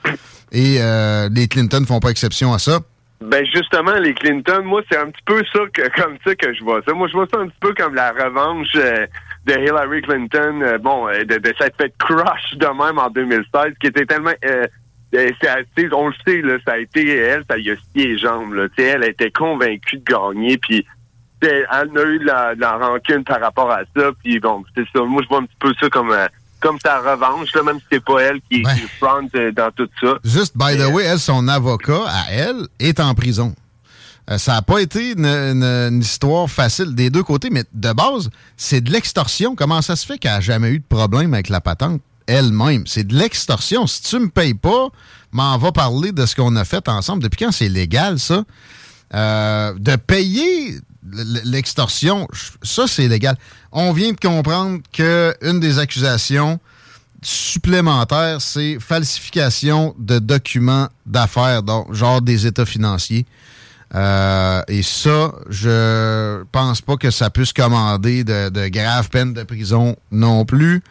Et euh, les Clinton font pas exception à ça. Ben justement, les Clinton, moi, c'est un petit peu ça que, comme ça que je vois ça. Moi, je vois ça un petit peu comme la revanche... Euh, de Hillary Clinton, euh, bon, euh, de, de cette fête crush de même en deux mille seize, qui était tellement... Euh, euh, c'est, on le sait, là, ça a été... Elle, ça y a scié les jambes. Là, elle était convaincue de gagner, puis elle a eu de la, la rancune par rapport à ça, puis bon, c'est ça. Moi, je vois un petit peu ça comme... Euh, comme sa revanche, là, même si c'est pas elle qui, ouais. qui front euh, dans tout ça. Juste, by the way, elle, son avocat, à elle, est en prison. Ça n'a pas été une, une, une histoire facile des deux côtés, mais de base, c'est de l'extorsion. Comment ça se fait qu'elle n'a jamais eu de problème avec la patente elle-même? C'est de l'extorsion. Si tu ne me payes pas, m'en va parler de ce qu'on a fait ensemble. Depuis quand c'est légal, ça? Euh, de payer l'extorsion, ça, c'est légal. On vient de comprendre qu'une des accusations supplémentaires, c'est falsification de documents d'affaires, donc genre des états financiers. Euh, et ça, je pense pas que ça puisse commander de, de graves peines de prison non plus.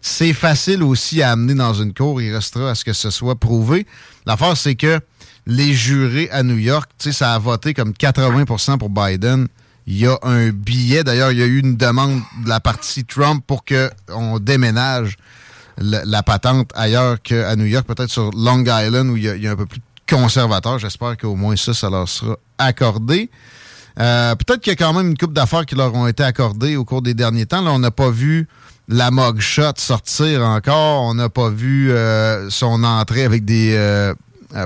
C'est facile aussi à amener dans une cour. Il restera à ce que ce soit prouvé. L'affaire, c'est que les jurés à New York, tu sais, ça a voté comme quatre-vingts pour cent pour Biden. Il y a un billet. D'ailleurs, il y a eu une demande de la partie Trump pour qu'on déménage le, la patente ailleurs qu'à New York, peut-être sur Long Island où il y a, il y a un peu plus de conservateur. J'espère qu'au moins ça, ça leur sera accordé. Euh, peut-être qu'il y a quand même une couple d'affaires qui leur ont été accordées au cours des derniers temps. Là, on n'a pas vu la mugshot sortir encore. On n'a pas vu euh, son entrée avec des... Euh,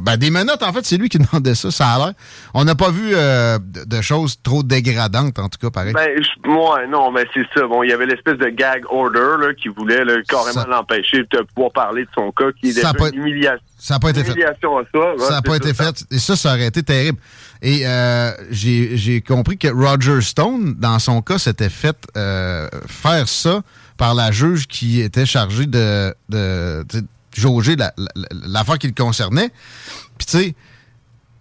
ben, des menottes, en fait, c'est lui qui demandait ça, ça a l'air. On n'a pas vu euh, de, de choses trop dégradantes, en tout cas, pareil. Ben, moi, non, mais c'est ça. Bon, il y avait l'espèce de gag order, là, qui voulait, là, carrément ça... l'empêcher de pouvoir parler de son cas, qui est déjà une humiliation. Ça n'a pas été fait. Humiliation à ça. Ouais, ça n'a pas été ça. fait. Et ça, ça aurait été terrible. Et euh, j'ai, j'ai compris que Roger Stone, dans son cas, s'était fait euh, faire ça par la juge qui était chargée de... de, de jauger la, la, l'affaire qui le concernait. Puis, tu sais,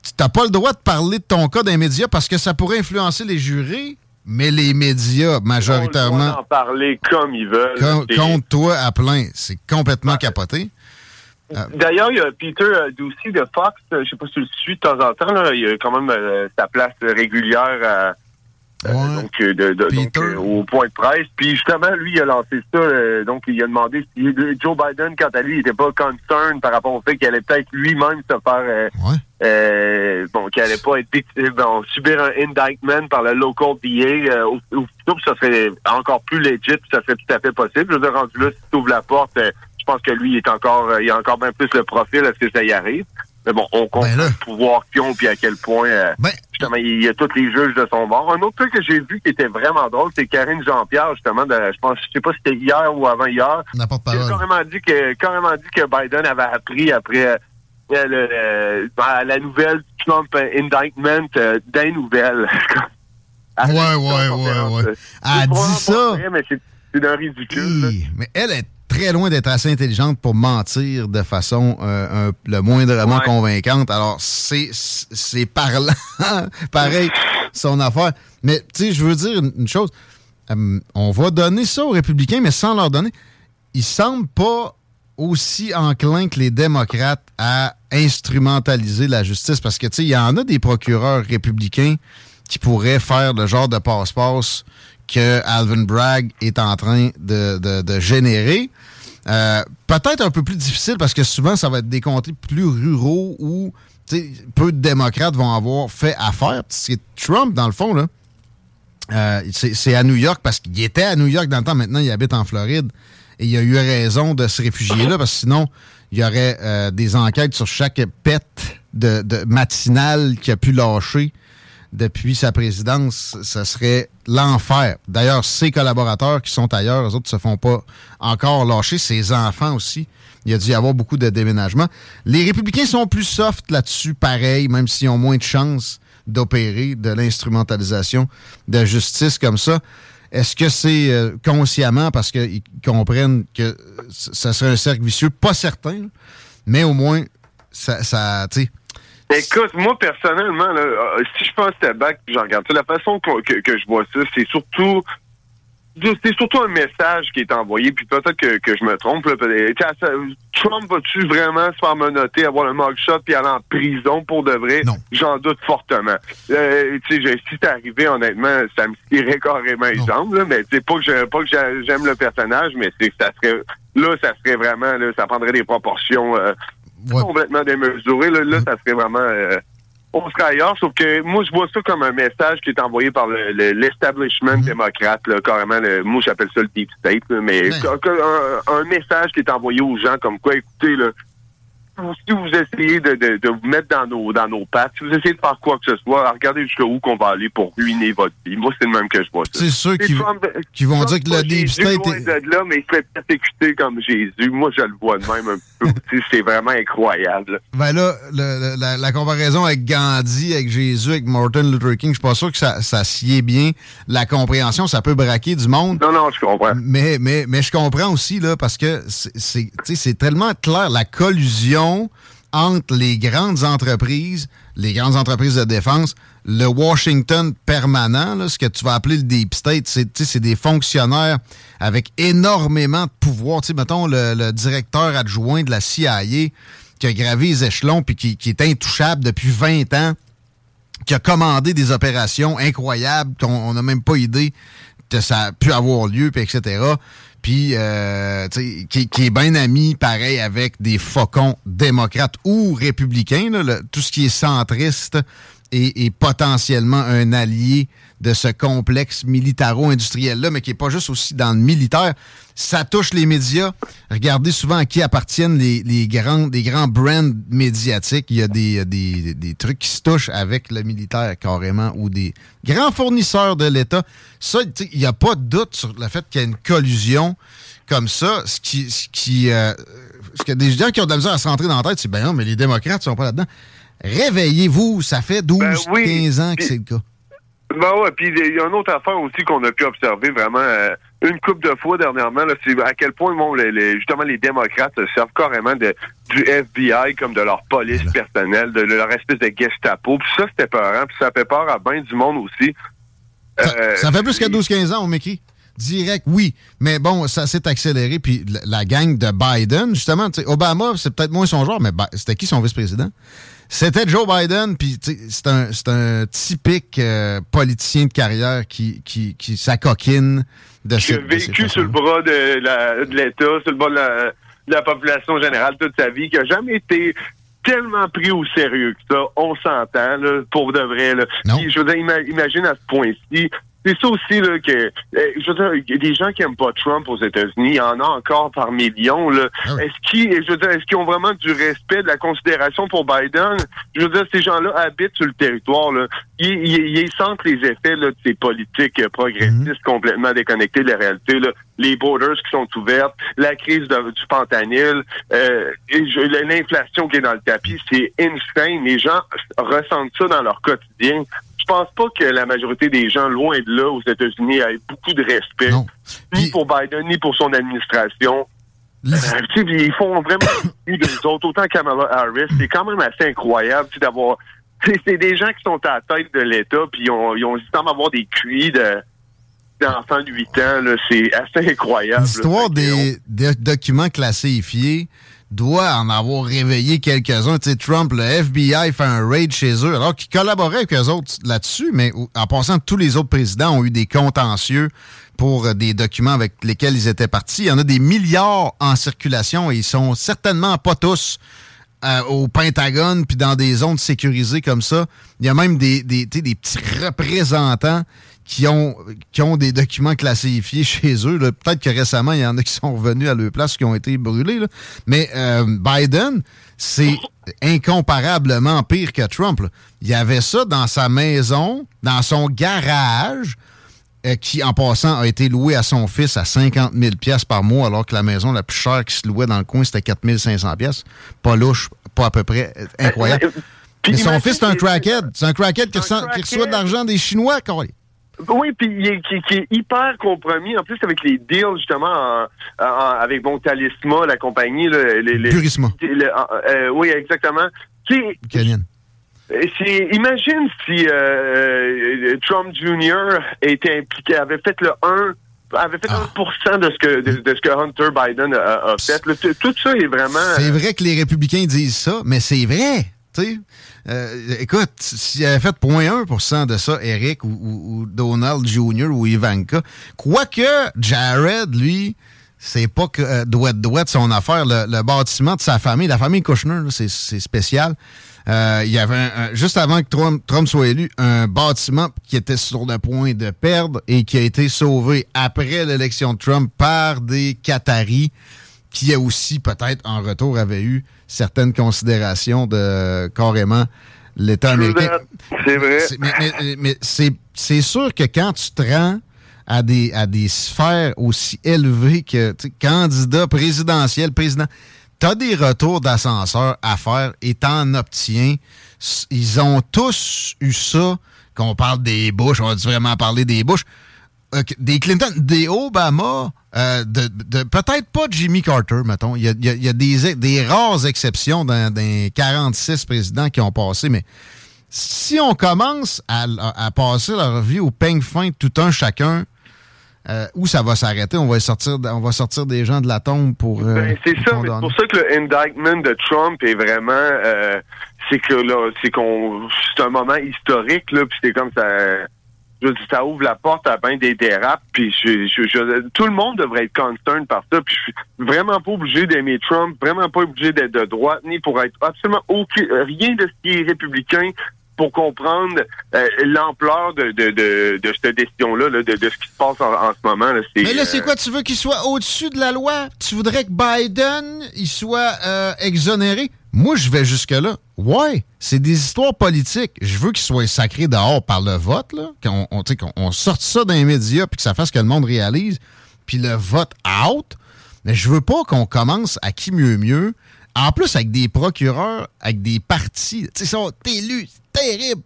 tu n'as pas le droit de parler de ton cas dans les médias parce que ça pourrait influencer les jurés, mais les médias, majoritairement... Ils ont le droit d'en parler comme ils veulent. Com- contre toi à plein. C'est complètement ah, capoté. Euh, D'ailleurs, il y a Peter Ducey de Fox, je ne sais pas si tu le suis de temps en temps, là, il a quand même euh, sa place régulière à... Ouais. Euh, donc, de, de, donc euh, au point de presse. Puis justement, lui, il a lancé ça. Euh, donc, il a demandé si Joe Biden, quant à lui, il n'était pas concerned par rapport au fait qu'il allait peut-être lui-même se faire... Euh, ouais. euh, bon, qu'il n'allait pas être dé- bon, subir un indictment par le local D A. Euh, au, au plutôt, ça serait encore plus legit, ça serait tout à fait possible. Je veux dire, rendu là, si tu ouvres la porte, euh, je pense que lui, il est encore, euh, il a encore bien plus le profil à ce que ça y arrive. Mais bon, on comprend ben le pouvoir qu'ils ont, puis à quel point... Euh, ben... Justement, il y a tous les juges de son bord. Un autre truc que j'ai vu qui était vraiment drôle, c'est Karine Jean-Pierre, justement, de, je pense, je sais pas si c'était hier ou avant-hier. N'importe quoi. Elle a carrément dit que, carrément dit que Biden avait appris après euh, le, euh, la nouvelle Trump indictment euh, d'un nouvelle. ouais, ouais, ouais, ouais. Elle dit ça. Vrai, mais c'est, c'est d'un ridicule. Oui, mais elle est très loin d'être assez intelligente pour mentir de façon euh, un, le moindrement ouais. convaincante. Alors, c'est, c'est parlant. Pareil, son affaire. Mais, tu sais, je veux dire une, une chose. Euh, on va donner ça aux républicains, mais sans leur donner. Ils semblent pas aussi enclins que les démocrates à instrumentaliser la justice. Parce que, tu sais, il y en a des procureurs républicains qui pourraient faire le genre de passe-passe que Alvin Bragg est en train de, de, de générer. Euh, peut-être un peu plus difficile parce que souvent, ça va être des comtés plus ruraux où peu de démocrates vont avoir fait affaire. C'est Trump, dans le fond, là. Euh, c'est, c'est à New York parce qu'il était à New York dans le temps. Maintenant, il habite en Floride. Et il a eu raison de se réfugier là parce que sinon, il y aurait euh, des enquêtes sur chaque pète de, de matinale qu'il a pu lâcher depuis sa présidence, ce serait l'enfer. D'ailleurs, ses collaborateurs qui sont ailleurs, eux autres ne se font pas encore lâcher. Ses enfants aussi. Il y a dû y avoir beaucoup de déménagements. Les républicains sont plus soft là-dessus, pareil, même s'ils ont moins de chances d'opérer de l'instrumentalisation de justice comme ça. Est-ce que c'est euh, consciemment parce qu'ils comprennent que ça serait un cercle vicieux? Pas certain, mais au moins, ça, ça tu sais... Écoute, moi, personnellement, là, euh, si je pense à bac, j'en regarde ça, la façon que, que, que je vois ça, c'est surtout c'est surtout un message qui est envoyé, puis peut-être que, que je me trompe. Là, ça, Trump va-tu vraiment se faire menotter, avoir le mugshot, puis aller en prison pour de vrai? Non. J'en doute fortement. Euh, tu sais, si c'est arrivé, honnêtement, ça me tirait carrément les jambes, là, mais c'est pas que je, pas que j'aime le personnage, mais c'est que ça serait... Là, ça serait vraiment... Là, ça prendrait des proportions... Euh, Ouais. complètement démesuré. Là, là ouais. ça serait vraiment... Euh, on serait ailleurs, sauf que moi, je vois ça comme un message qui est envoyé par le, le, l'establishment mmh. démocrate, là, carrément. Le, moi, j'appelle ça le deep state, là, mais ouais. un, un message qui est envoyé aux gens comme quoi, écoutez, là, si vous essayez de, de, de vous mettre dans nos, dans nos pattes, si vous essayez de faire quoi que ce soit, regardez jusqu'où qu'on va aller pour ruiner votre vie. Moi, c'est le même que je vois ça. C'est sûr qu'ils qui vont dire que le deep state est... loin de là, mais il serait persécuté comme Jésus. Moi, je le vois de même un peu. C'est vraiment incroyable. Ben là, le, le, la, la comparaison avec Gandhi, avec Jésus, avec Martin Luther King, je suis pas sûr que ça, ça sied bien la compréhension. Ça peut braquer du monde. Non, non, je comprends. Mais, mais, mais je comprends aussi, là, parce que c'est, c'est, c'est tellement clair, la collusion entre les grandes entreprises, les grandes entreprises de défense, le Washington permanent, là, ce que tu vas appeler le Deep State, c'est, c'est des fonctionnaires avec énormément de pouvoir. T'sais, mettons le, le directeur adjoint de la C I A qui a gravi les échelons puis qui, qui est intouchable depuis vingt ans, qui a commandé des opérations incroyables qu'on n'a même pas idée que ça a pu avoir lieu, puis et cetera, puis euh, qui, qui est bien ami, pareil, avec des faucons démocrates ou républicains, là, le, tout ce qui est centriste est, est potentiellement un allié de ce complexe militaro-industriel-là, mais qui n'est pas juste aussi dans le militaire. Ça touche les médias. Regardez souvent à qui appartiennent les, les, grands, les grands brands médiatiques. Il y a des, des, des trucs qui se touchent avec le militaire, carrément, ou des grands fournisseurs de l'État. Ça, il n'y a pas de doute sur le fait qu'il y a une collusion comme ça. Ce qui, ce qui, euh, ce que des gens qui ont de la misère à se rentrer dans la tête, c'est « Ben non, mais les démocrates ne sont pas là-dedans. » Réveillez-vous, ça fait douze, ben oui, quinze ans que c'est le cas. Ben ouais, puis il y a une autre affaire aussi qu'on a pu observer vraiment euh, une couple de fois dernièrement, là, c'est à quel point bon, les, les, justement les démocrates se servent carrément de, du F B I comme de leur police voilà. personnelle, de leur espèce de Gestapo. Puis ça, c'était peurant, puis ça fait peur à bien du monde aussi. Ça, euh, ça fait plus qu'à douze quinze ans, on m'écrit. direct, oui. Mais bon, ça s'est accéléré. Puis la, la gang de Biden, justement, Obama, c'est peut-être moins son genre, mais ba- c'était qui son vice-président? C'était Joe Biden, puis c'est un, c'est un typique euh, politicien de carrière qui, qui, qui s'acoquine de ce. Qui a vécu sur le bras de, la, de l'État, sur le bras de la, de la population générale toute sa vie, qui n'a jamais été tellement pris au sérieux que ça. On s'entend, là, pour de vrai. Là. Puis, je veux dire, ima- imagine à ce point-ci. C'est ça aussi, là, que, je veux dire, des gens qui n'aiment pas Trump aux États-Unis, il y en a encore par millions, là. Ah oui. Est-ce qu'ils, je veux dire, est-ce qu'ils ont vraiment du respect, de la considération pour Biden? Je veux dire, ces gens-là habitent sur le territoire, là. Ils, ils, ils sentent les effets, là, de ces politiques progressistes mm-hmm. complètement déconnectées de la réalité, là. Les borders qui sont ouvertes, la crise de, du fentanyl, euh, et je, l'inflation qui est dans le tapis, c'est insane. Les gens ressentent ça dans leur quotidien. Je pense pas que la majorité des gens, loin de là, aux États-Unis, aient beaucoup de respect, non. ni puis... pour Biden, ni pour son administration. Les... Euh, ils font vraiment plus d'eux autres, autant Kamala Harris. C'est quand même assez incroyable d'avoir... C'est, c'est des gens qui sont à la tête de l'État, puis ils ont, ils ont semblent avoir des Q I de... d'enfants de huit ans. Là, c'est assez incroyable. L'histoire là, des, des documents classifiés... doit en avoir réveillé quelques-uns. Tu sais, Trump, le F B I fait un raid chez eux, alors qu'ils collaboraient avec eux autres là-dessus, mais en passant, tous les autres présidents ont eu des contentieux pour des documents avec lesquels ils étaient partis. Il y en a des milliards en circulation et ils sont certainement pas tous euh, au Pentagone puis dans des zones sécurisées comme ça. Il y a même des, des, des petits représentants Qui ont, qui ont des documents classifiés chez eux. Là. Peut-être que récemment, il y en a qui sont revenus à leur place, qui ont été brûlés. Là. Mais euh, Biden, c'est incomparablement pire que Trump. Là. Il y avait ça dans sa maison, dans son garage, euh, qui, en passant, a été loué à son fils à cinquante mille dollars par mois, alors que la maison la plus chère qui se louait dans le coin, c'était quatre mille cinq cents dollars. Pas louche, pas à peu près. Incroyable. Mais son fils, c'est un crackhead. C'est un crackhead qui, reçoit, qui reçoit de l'argent des Chinois, quand même. Oui, puis il est, qui, qui est hyper compromis, en plus avec les deals, justement, en, en, avec bon Talisman, la compagnie... Le, le, le, Purisma. Le, le, euh, oui, exactement. C'est, c'est, imagine si euh, Trump junior était impliqué, avait fait le un... avait fait ah. un pour cent de ce que de, de ce que Hunter Biden a, a fait. Le, tout ça est vraiment... C'est vrai que les républicains disent ça, mais c'est vrai, tu sais. Euh, écoute, s'il avait fait zéro virgule un pour cent de ça, Eric ou, ou, ou Donald junior ou Ivanka, quoique Jared, lui, c'est pas que euh, douette-douette son affaire, le, le bâtiment de sa famille, la famille Kushner, là, c'est, c'est spécial. Euh, il y avait, un, un, juste avant que Trump, Trump soit élu, un bâtiment qui était sur le point de perdre et qui a été sauvé après l'élection de Trump par des Qataris, qui a aussi, peut-être, en retour, avait eu certaines considérations de euh, carrément l'État américain. C'est vrai. C'est, mais mais, mais c'est, c'est sûr que quand tu te rends à des, à des sphères aussi élevées que candidat présidentiel, président, t'as des retours d'ascenseur à faire et t'en obtiens. Ils ont tous eu ça, qu'on parle des Bush, on a dû vraiment parler des Bush, euh, des Clinton, des Obama... Euh, de, de, peut-être pas Jimmy Carter, mettons. Il y a, il y a des, des rares exceptions dans, dans quarante-six présidents qui ont passé, mais si on commence à, à passer la revue au peigne fin tout un chacun, euh, où ça va s'arrêter? On va sortir, on va sortir des gens de la tombe pour... Euh, ben, c'est ça, c'est pour ça que le indictment de Trump est vraiment... Euh, c'est que là, c'est qu'on... C'est un moment historique, là, puis c'est comme ça... Je veux dire, ça ouvre la porte à bien des dérapes, puis je, je, je, tout le monde devrait être concerné par ça, puis je suis vraiment pas obligé d'aimer Trump, vraiment pas obligé d'être de droite, ni pour être absolument aucun, rien de ce qui est républicain pour comprendre euh, l'ampleur de, de, de, de cette décision-là, là, de, de ce qui se passe en, en ce moment. Là, c'est, mais là, c'est quoi? Tu veux qu'il soit au-dessus de la loi? Tu voudrais que Biden il soit euh, exonéré? Moi, je vais jusque-là. Ouais, c'est des histoires politiques. Je veux qu'ils soient sacrés dehors par le vote, là, qu'on, on, qu'on on sorte ça dans les médias puis que ça fasse que le monde réalise, puis le vote out. Mais je veux pas qu'on commence à qui mieux mieux, en plus avec des procureurs, avec des partis. Tu sais, ça, t'es élu, c'est terrible.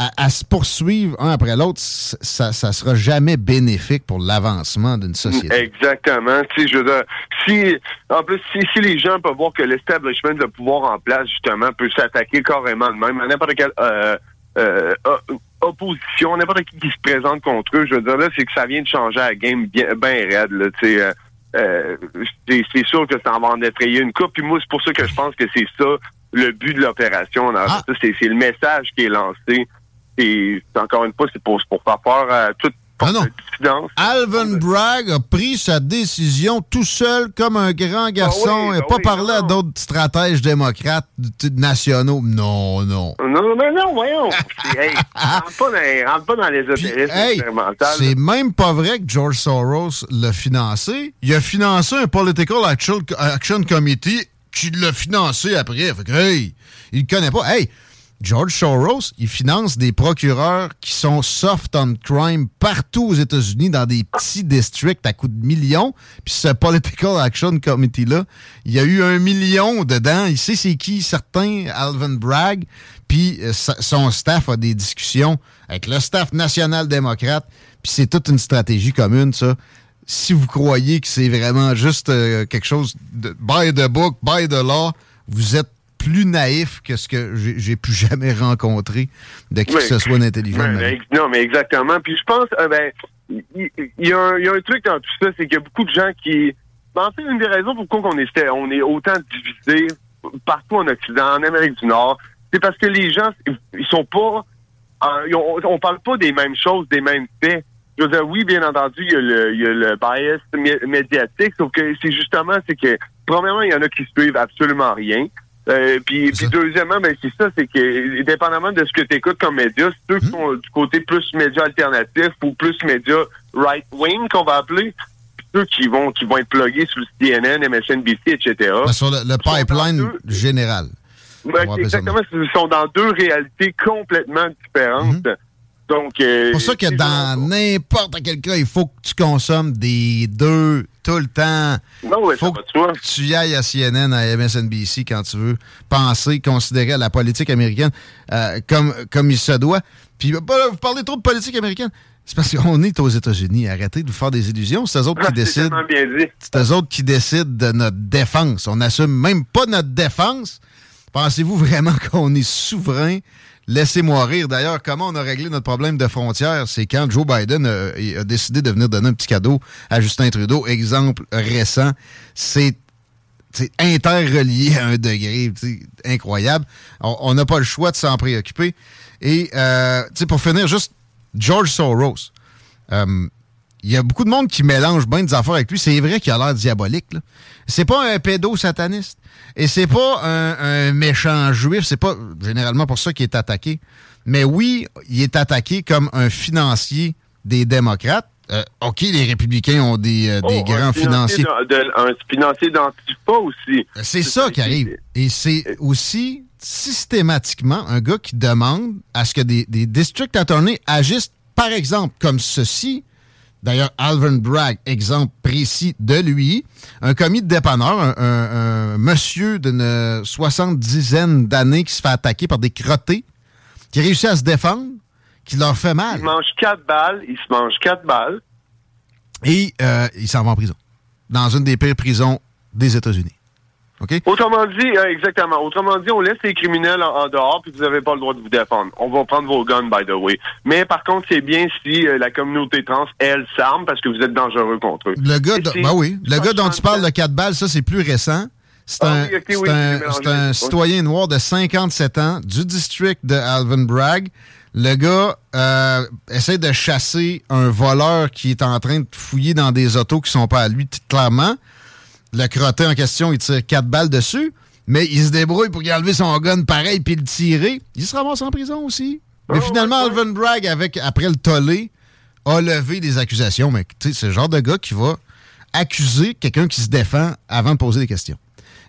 À, à se poursuivre un après l'autre, ça ça sera jamais bénéfique pour l'avancement d'une société. Exactement. Si, je veux dire, si en plus, si, si les gens peuvent voir que l'establishment de pouvoir en place, justement, peut s'attaquer carrément de même à n'importe quel euh, euh, opposition, n'importe qui qui se présente contre eux, je veux dire, là, c'est que ça vient de changer la game bien, bien raide, là, tu sais. Euh, euh, c'est, c'est sûr que ça en va en effrayer une coupe, puis moi, c'est pour ça que je pense que c'est ça, le but de l'opération. Alors, ah. ça, c'est, c'est le message qui est lancé. Et encore une fois, c'est pour, pour faire peur à toute ah non. dissidence. Alvin Bragg a pris sa décision tout seul comme un grand garçon ah oui, et bah pas oui, parlé non. à d'autres stratèges démocrates nationaux. Non, non. Non, non, non, voyons. Hey, rentre, pas dans, rentre pas dans les ésotérismes hey, expérimentales. C'est même pas vrai que George Soros l'a financé. Il a financé un Political Action, Action Committee qui l'a financé après. Fait que, hey, il connaît pas. Hey! George Soros, il finance des procureurs qui sont soft on crime partout aux États-Unis, dans des petits districts à coups de millions. Puis ce Political Action Committee-là, il y a eu un million dedans. Il sait c'est qui, certains, Alvin Bragg. Puis euh, son staff a des discussions avec le staff national démocrate. Puis c'est toute une stratégie commune, ça. Si vous croyez que c'est vraiment juste euh, quelque chose de by the book, by the law, vous êtes plus naïf que ce que j'ai, j'ai pu jamais rencontrer de qui mais, que ce soit d'intelligent. Mais, non, mais exactement. Puis je pense, euh, ben, il y, y, y a un truc dans tout ça, c'est qu'il y a beaucoup de gens qui... En fait, une des raisons pourquoi on est, on est autant divisé partout en Occident, en Amérique du Nord, c'est parce que les gens, ils sont pas... Euh, on, on parle pas des mêmes choses, des mêmes faits. Je veux dire, oui, bien entendu, il y a le, il y a le bias mé- médiatique, sauf que c'est justement, c'est que, premièrement, il y en a qui suivent absolument rien. Euh, puis, puis deuxièmement, ben c'est ça, c'est que dépendamment de ce que tu écoutes comme média, ceux qui sont du côté plus média alternatif ou plus média right wing qu'on va appeler, ceux qui vont qui vont être pluggés sur le C N N, M S N B C, et cetera. Ben, sur le, le pipeline deux, général. Ben, exactement, ils sont dans deux réalités complètement différentes. Mm-hmm. Donc, c'est pour ça que dans n'importe quel cas, il faut que tu consommes des deux tout le temps. Non, ouais, faut que toi. tu y ailles à C N N, à M S N B C quand tu veux penser, considérer à la politique américaine euh, comme, comme il se doit. Puis bah, vous parlez trop de politique américaine. C'est parce qu'on est aux États-Unis. Arrêtez de vous faire des illusions. C'est eux autres ah, qui c'est décident. Bien dit. C'est eux autres qui décident de notre défense. On n'assume même pas notre défense. Pensez-vous vraiment qu'on est souverain? Laissez-moi rire. D'ailleurs, comment on a réglé notre problème de frontières, c'est quand Joe Biden a, a décidé de venir donner un petit cadeau à Justin Trudeau. Exemple récent, c'est, c'est interrelié à un degré incroyable. On n'a pas le choix de s'en préoccuper. Et euh, pour finir, juste George Soros. Euh, Il y a beaucoup de monde qui mélange bien des affaires avec lui. C'est vrai qu'il a l'air diabolique, là. C'est pas un pédo-sataniste. Et c'est pas un, un méchant juif. C'est pas généralement pour ça qu'il est attaqué. Mais oui, il est attaqué comme un financier des démocrates. Euh, OK, les républicains ont des, euh, des oh, grands un financiers. De, de, un financier d'Antifa aussi. C'est, c'est ça, ça qui arrive. Et c'est aussi systématiquement un gars qui demande à ce que des, des district attorneys agissent, par exemple, comme ceci. D'ailleurs, Alvin Bragg, exemple précis de lui, un commis de dépanneur, un, un, un monsieur d'une soixante-dizaine d'années qui se fait attaquer par des crottés, qui réussit à se défendre, qui leur fait mal. Il mange quatre balles, il se mange quatre balles. Et euh, il s'en va en prison, dans une des pires prisons des États-Unis. Okay? Autrement dit, euh, exactement. Autrement dit, on laisse les criminels en, en dehors, puis vous n'avez pas le droit de vous défendre. On va prendre vos guns, by the way. Mais par contre, c'est bien si euh, la communauté trans, elle, s'arme parce que vous êtes dangereux contre eux. Le gars, do- bah oui. Le gars dont tu parles de quatre balles, ça, c'est plus récent. C'est ah, un, oui, okay, c'est oui, un, c'est c'est un citoyen noir de cinquante-sept ans du district de Alvin Bragg. Le gars euh, essaie de chasser un voleur qui est en train de fouiller dans des autos qui sont pas à lui, clairement. Le crotté en question, il tire quatre balles dessus, mais il se débrouille pour y enlever son gun pareil puis le tirer. Il se ramasse en prison aussi. Oh, mais finalement, ouais. Alvin Bragg, avec, après le tollé, a levé des accusations. Mais tu sais, c'est le genre de gars qui va accuser quelqu'un qui se défend avant de poser des questions.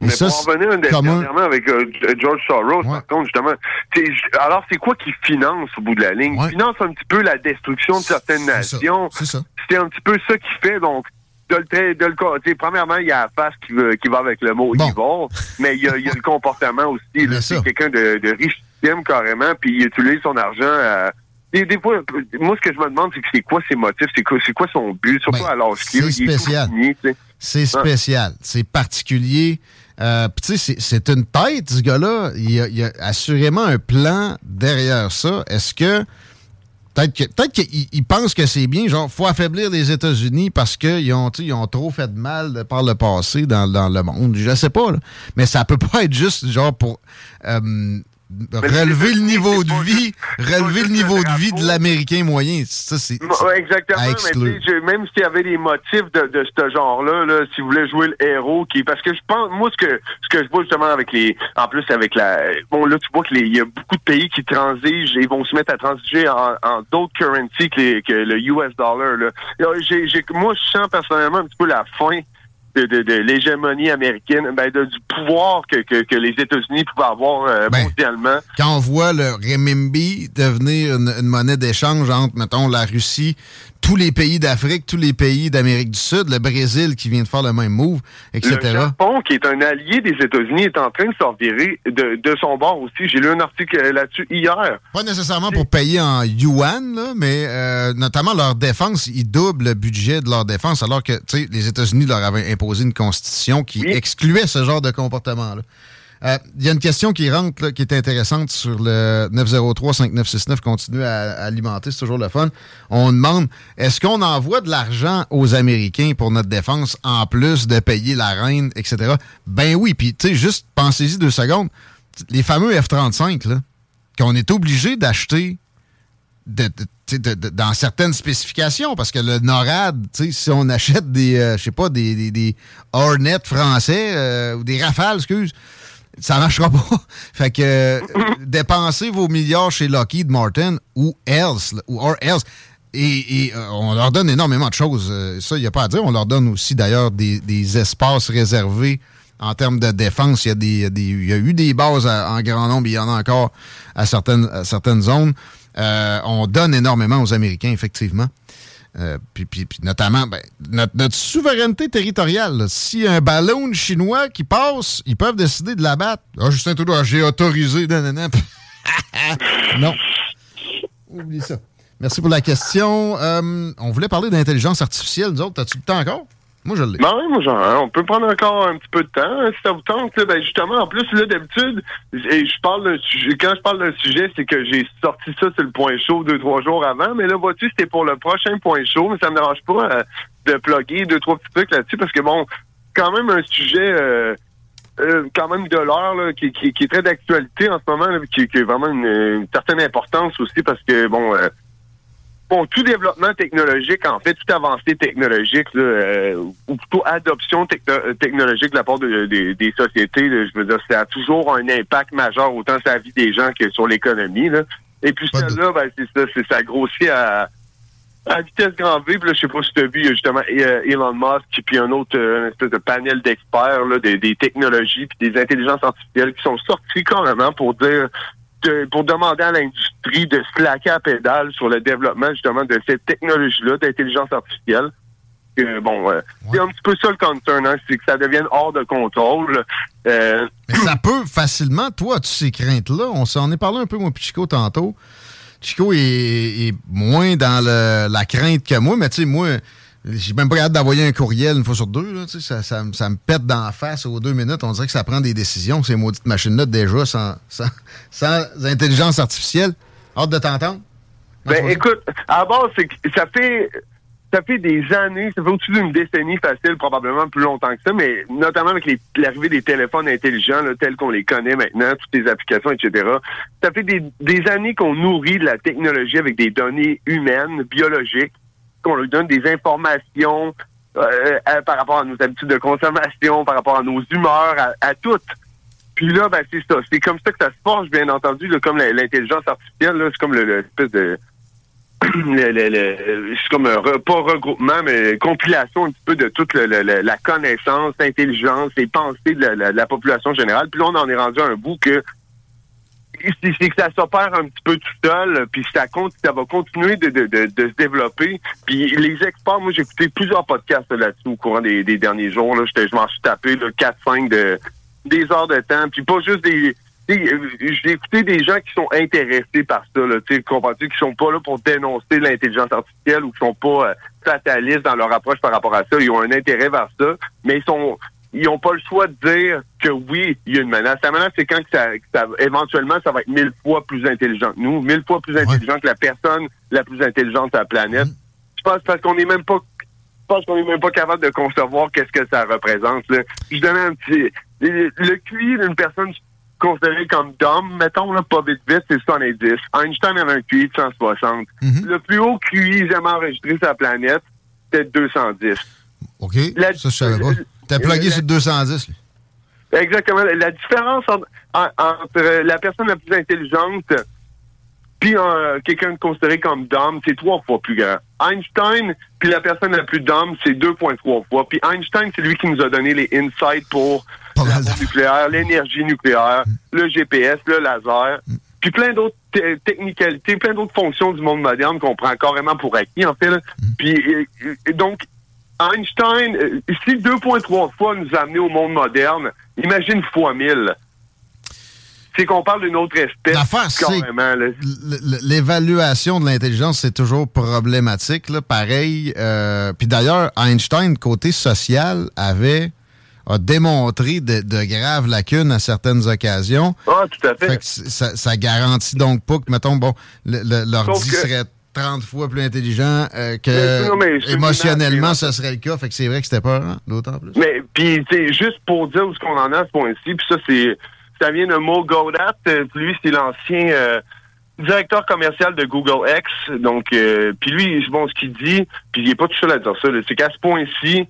Et mais ça, pour en revenir dernièrement avec euh, George Soros, ouais. par contre, justement, c'est, alors c'est quoi qui finance au bout de la ligne? Ouais. Il finance un petit peu la destruction de certaines c'est nations. Ça. C'est ça. C'est un petit peu ça qui fait, donc... De le, de le, premièrement, il y a la face qui, veut, qui va avec le mot bon. Evil, mais il y a, il y a le comportement aussi. Là, c'est quelqu'un de, de richissime carrément, puis il utilise son argent à... Des, des fois, moi, ce que je me demande, c'est, que c'est quoi ses motifs, c'est quoi, c'est quoi son but, surtout ben, à l'âge qu'il est. Spécial. Fini, c'est spécial, ah. c'est particulier. Euh, tu sais, c'est, c'est une tête, ce gars-là. Il y a, il y a assurément un plan derrière ça. Est-ce que Peut-être que, peut-être qu'ils pensent que c'est bien, genre, faut affaiblir les États-Unis parce qu'ils ont, ils ont trop fait de mal par le passé dans, dans le monde. Je sais pas, là. Mais ça peut pas être juste, genre, pour euh, relever le niveau de vie, relever le niveau de vie de l'Américain moyen. Ça, c'est, c'est exactement, mais tu sais, même s'il y avait des motifs de, de ce genre-là, là, si vous voulez jouer le héros, qui, parce que je pense, moi, ce que, ce que je vois justement avec les, en plus avec la, bon, là, tu vois que les, il y a beaucoup de pays qui transigent et vont se mettre à transiger en, en d'autres currencies que, les, que le U S dollar, là. Alors, j'ai, j'ai, moi, je sens personnellement un petit peu la fin de, de, de l'hégémonie américaine, ben de, du pouvoir que, que, que les États-Unis pouvaient avoir euh, ben, mondialement. Quand on voit le renminbi devenir une, une monnaie d'échange entre, mettons, la Russie, tous les pays d'Afrique, tous les pays d'Amérique du Sud, le Brésil qui vient de faire le même move, et cetera. Le Japon, qui est un allié des États-Unis, est en train de s'en virer de, de son bord aussi. J'ai lu un article là-dessus hier. Pas nécessairement pour payer en yuan, là, mais euh, notamment leur défense, ils doublent le budget de leur défense, alors que les États-Unis leur avaient imposé une constitution qui oui. excluait ce genre de comportement-là. Il euh, y a une question qui rentre, là, qui est intéressante sur le neuf zéro trois cinq neuf six neuf. Continue à, à alimenter, c'est toujours le fun. On demande, est-ce qu'on envoie de l'argent aux Américains pour notre défense en plus de payer la reine, et cetera? Ben oui, puis tu sais, juste pensez-y deux secondes. Les fameux F trente-cinq, là, qu'on est obligé d'acheter de, de, de, de, dans certaines spécifications, parce que le NORAD, si on achète des, euh, je sais pas, des, des, des Hornets français, euh, ou des Rafales, excuse, ça marchera pas. Fait que euh, dépensez vos milliards chez Lockheed Martin ou else, ou or else. Et, et euh, on leur donne énormément de choses. Euh, ça, il n'y a pas à dire. On leur donne aussi, d'ailleurs, des, des espaces réservés en termes de défense. Il y a des, des il y a eu des bases à, en grand nombre. Il y en a encore à certaines, à certaines zones. Euh, on donne énormément aux Américains, effectivement. Euh, puis, puis, puis notamment, ben, notre, notre souveraineté territoriale. Là. Si un ballon chinois qui passe, ils peuvent décider de l'abattre. Ah, oh, Justin Trudeau, j'ai autorisé. Nanana. Non. Oublie ça. Merci pour la question. Euh, on voulait parler d'intelligence artificielle, nous autres. T'as-tu le temps encore? Moi, je l'ai. Ben oui, moi, genre, on peut prendre encore un petit peu de temps, hein, si ça vous tente. Là, ben justement, en plus, là, d'habitude, et je parle d'un sujet, quand je parle d'un sujet, c'est que j'ai sorti ça sur le point chaud deux, trois jours avant, mais là, vois-tu, c'était pour le prochain point chaud, mais ça me dérange pas euh, de plugger deux, trois petits trucs là-dessus, parce que, bon, quand même un sujet... Euh, Euh, quand même de l'heure, là, qui, qui, qui est très d'actualité en ce moment, là, qui, qui a vraiment une, une certaine importance aussi, parce que, bon... Euh, Bon, tout développement technologique, en fait, toute avancée technologique, là, euh, ou plutôt adoption techno- technologique de la part de, de, des sociétés, là, je veux dire, ça a toujours un impact majeur, autant sur la vie des gens que sur l'économie. Là. Et puis ça, là, ben, c'est ça, c'est, ça grossit à, à vitesse grand V. Puis là, je sais pas si tu as vu, il y a justement Elon Musk, puis un autre une espèce de panel d'experts, là, des, des technologies, puis des intelligences artificielles qui sont sortis carrément pour dire... De, pour demander à l'industrie de slacker à pédale sur le développement, justement, de cette technologie-là, d'intelligence artificielle. Euh, bon, euh, ouais. C'est un petit peu ça le concern, hein, c'est que ça devienne hors de contrôle. Euh... Mais ça peut facilement, toi, toutes ces craintes-là, on s'en est parlé un peu, moi, Chico, tantôt. Chico est, est moins dans le, la crainte que moi, mais tu sais, moi, j'ai même pas hâte d'envoyer un courriel une fois sur deux. Là, ça, ça, ça, ça me pète dans la face aux deux minutes. On dirait que ça prend des décisions, ces maudites machines-là, déjà, sans, sans, sans intelligence artificielle. Hâte de t'entendre. Non, ben, écoute, à la base, c'est que ça fait... Ça fait des années, ça fait au-dessus d'une décennie facile, probablement plus longtemps que ça, mais notamment avec les, l'arrivée des téléphones intelligents, là, tels qu'on les connaît maintenant, toutes les applications, et cetera. Ça fait des, des années qu'on nourrit de la technologie avec des données humaines, biologiques, qu'on leur donne des informations euh, à, par rapport à nos habitudes de consommation, par rapport à nos humeurs, à, à toutes. Puis là, ben c'est ça. C'est comme ça que ça se forge, bien entendu, là, comme la, l'intelligence artificielle, là, c'est comme le, le espèce de... Le, le, le, c'est comme un re, pas regroupement, mais compilation un petit peu de toute le, le, la connaissance, l'intelligence, les pensées de la, la, la population générale. Puis là, on en est rendu à un bout que c'est, c'est que ça s'opère un petit peu tout seul, puis ça compte, ça va continuer de, de, de, de se développer. Puis les experts, moi, j'ai écouté plusieurs podcasts là-dessus au courant des, des derniers jours. Là, je m'en suis tapé là, quatre cinq de, des heures de temps, puis pas juste des... J'ai écouté des gens qui sont intéressés par ça, là, tu sais, comprends-tu, qui sont pas là pour dénoncer l'intelligence artificielle ou qui sont pas euh, fatalistes dans leur approche par rapport à ça. Ils ont un intérêt vers ça, mais ils sont ils n'ont pas le choix de dire que oui, il y a une menace. La menace, c'est quand que ça, que ça, éventuellement, ça va être mille fois plus intelligent que nous, mille fois plus intelligent ouais. que la personne la plus intelligente de la planète. Mmh. Je pense parce qu'on n'est même pas, je pense qu'on n'est même pas capable de concevoir qu'est-ce que ça représente. Là. Je donne un petit, le Q I d'une personne considérée comme dumb, mettons là, pas vite vite, c'est cent dix. Einstein avait un Q I de cent soixante. Mmh. Le plus haut Q I jamais enregistré sur la planète, c'était deux cent dix. OK, la, ça je savais pas. T'as plugué sur deux cent dix, lui. Exactement. La différence entre, entre la personne la plus intelligente puis euh, quelqu'un de considéré comme dumb, c'est trois fois plus grand. Einstein, puis la personne la plus dumb, c'est deux virgule trois fois. Puis Einstein, c'est lui qui nous a donné les insights pour la bombe nucléaire, l'énergie nucléaire, mm. le G P S, le laser, mm. puis plein d'autres t- technicalités, plein d'autres fonctions du monde moderne qu'on prend carrément pour acquis, en fait. Mm. Puis et, et donc... Einstein, si deux virgule trois fois nous a amenés au monde moderne, imagine fois mille. C'est qu'on parle d'une autre espèce. L'affaire, c'est l'évaluation de l'intelligence, c'est toujours problématique. Là, pareil. Euh, puis d'ailleurs, Einstein, côté social, avait a démontré de, de graves lacunes à certaines occasions. Ah, tout à fait. Fait que ça, ça garantit donc pas que, mettons, bon, le, le, l'ordi serait trente fois plus intelligent euh, que non, mais émotionnellement, ça serait le cas. Fait que c'est vrai que c'était peur, hein? D'autant plus. Mais puis, c'est juste pour dire où ce qu'on en a à ce point-ci. Puis ça, c'est ça vient de Mo Gawdat. Lui, c'est l'ancien euh, directeur commercial de Google X. Donc, euh, puis lui, bon, ce qu'il dit, puis il est pas tout seul à dire ça. Là, c'est qu'à ce point-ci,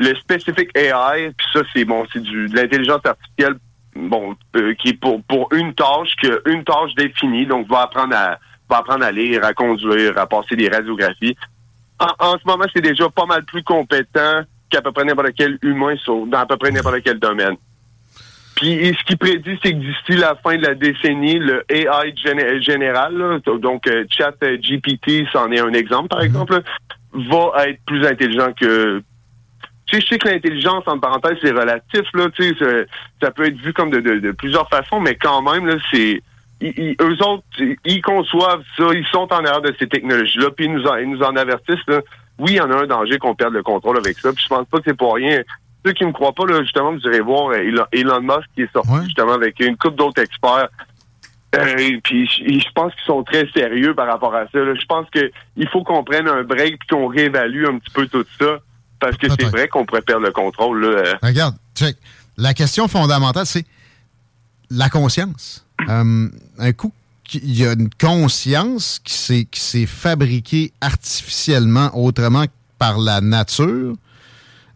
le specific A I, puis ça, c'est bon, c'est du de l'intelligence artificielle, bon, euh, qui est pour pour une tâche, que une tâche définie. Donc, va apprendre à va apprendre à lire, à conduire, à passer des radiographies. En, en ce moment, c'est déjà pas mal plus compétent qu'à peu près n'importe quel humain sur, dans à peu près n'importe quel domaine. Puis, ce qu'il prédit, c'est que d'ici la fin de la décennie, le A I gén- général, là, donc euh, ChatGPT, c'en est un exemple, par exemple, là, va être plus intelligent que... Tu sais, je sais que l'intelligence, entre parenthèses, c'est relatif, là, tu sais, ça, ça peut être vu comme de, de, de plusieurs façons, mais quand même, là, c'est... Ils, ils, eux autres, ils conçoivent ça, ils sont en arrière de ces technologies-là, puis ils nous en, ils nous en avertissent. Là. Oui, il y en a un danger qu'on perde le contrôle avec ça, puis je pense pas que c'est pour rien. Ceux qui me croient pas, là, justement, vous irez voir Elon Musk qui est sorti ouais. justement avec une couple d'autres experts, euh, puis je pense qu'ils sont très sérieux par rapport à ça. Je pense qu'il faut qu'on prenne un break puis qu'on réévalue un petit peu tout ça, parce que c'est vrai qu'on pourrait perdre le contrôle. Là. Regarde, check. La question fondamentale, c'est la conscience. Euh, un coup, il y a une conscience qui s'est, qui s'est fabriquée artificiellement, autrement que par la nature,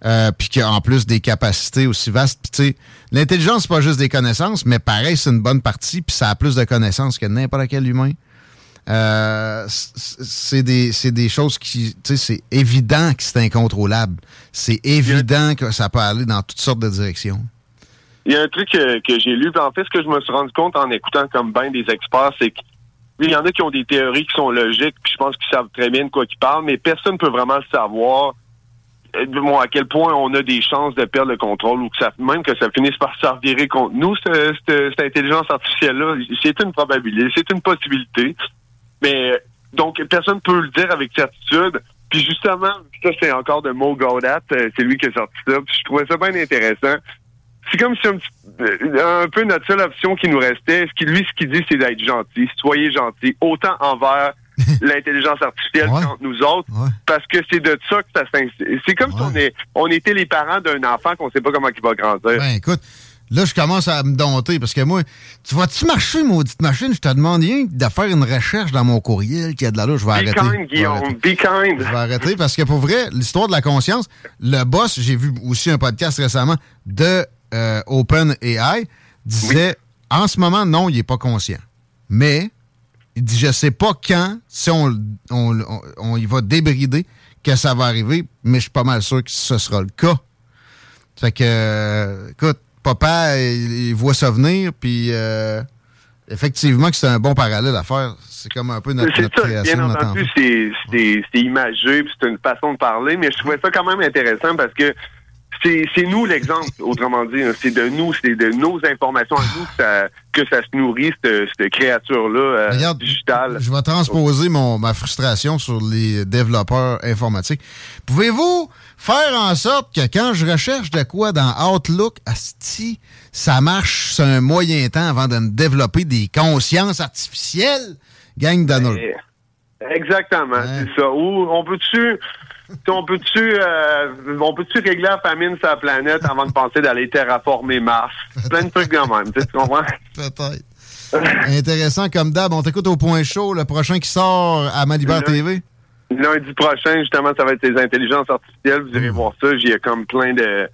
euh, puis qui a en plus des capacités aussi vastes. Puis, tu sais, l'intelligence, c'est pas juste des connaissances, mais pareil, c'est une bonne partie, puis ça a plus de connaissances que n'importe quel humain. Euh, c'est, des, c'est des choses qui, tu sais, c'est évident que c'est incontrôlable. C'est évident que ça peut aller dans toutes sortes de directions. Il y a un truc que, que j'ai lu, en fait, ce que je me suis rendu compte en écoutant comme ben des experts, c'est qu'il y en a qui ont des théories qui sont logiques, puis je pense qu'ils savent très bien de quoi qu'ils parlent, mais personne ne peut vraiment savoir bon, à quel point on a des chances de perdre le contrôle ou que ça, même que ça finisse par se revirer contre nous, ce, ce, cette intelligence artificielle-là. C'est une probabilité, c'est une possibilité, mais donc personne ne peut le dire avec certitude. Puis justement, ça c'est encore de Mo Gawdat, c'est lui qui a sorti ça, puis je trouvais ça bien intéressant. C'est comme si un, petit, un peu notre seule option qui nous restait, ce qui, lui, ce qu'il dit, c'est d'être gentil. Soyez gentil, autant envers l'intelligence artificielle ouais. qu'entre nous autres, ouais. parce que c'est de ça que ça s'installe. C'est comme ouais. si on, est, on était les parents d'un enfant qu'on ne sait pas comment il va grandir. Ben écoute, là, je commence à me dompter, parce que moi, tu vas-tu marcher, maudite machine? Je te demande rien de faire une recherche dans mon courriel qui a de la louche. Je vais arrêter. Be kind, Guillaume, be kind. Je vais arrêter, parce que pour vrai, l'histoire de la conscience, le boss, j'ai vu aussi un podcast récemment de... Euh, OpenAI disait, oui. en ce moment, non, il n'est pas conscient. Mais, il dit, je ne sais pas quand, si on, on, on, on y va débrider, que ça va arriver, mais je suis pas mal sûr que ce sera le cas. Fait que, euh, écoute, papa, il, il voit ça venir, puis euh, effectivement que c'est un bon parallèle à faire. C'est comme un peu notre, c'est notre ça, création. Bien entendu, c'est, c'est, c'est imagé, puis c'est une façon de parler, mais je trouvais ça quand même intéressant parce que C'est, c'est nous l'exemple, autrement dit. C'est de nous, c'est de nos informations à nous que ça, que ça se nourrit, cette, cette créature-là euh, Regarde, digitale. Je vais transposer mon, ma frustration sur les développeurs informatiques. Pouvez-vous faire en sorte que quand je recherche de quoi dans Outlook, asti, ça marche sur un moyen temps avant de me développer des consciences artificielles? Gang Donald. Exactement, ouais. C'est ça. Où on peut-tu... On peut-tu, euh, on peut-tu régler la famine sur la planète avant de penser d'aller terraformer Mars? Plein de trucs quand même, tu comprends? Peut-être. Intéressant comme d'hab. On t'écoute au point chaud, le prochain qui sort à Malibert T V. Lundi prochain, justement, ça va être les intelligences artificielles. Vous irez mmh. voir ça. J'y ai comme plein de...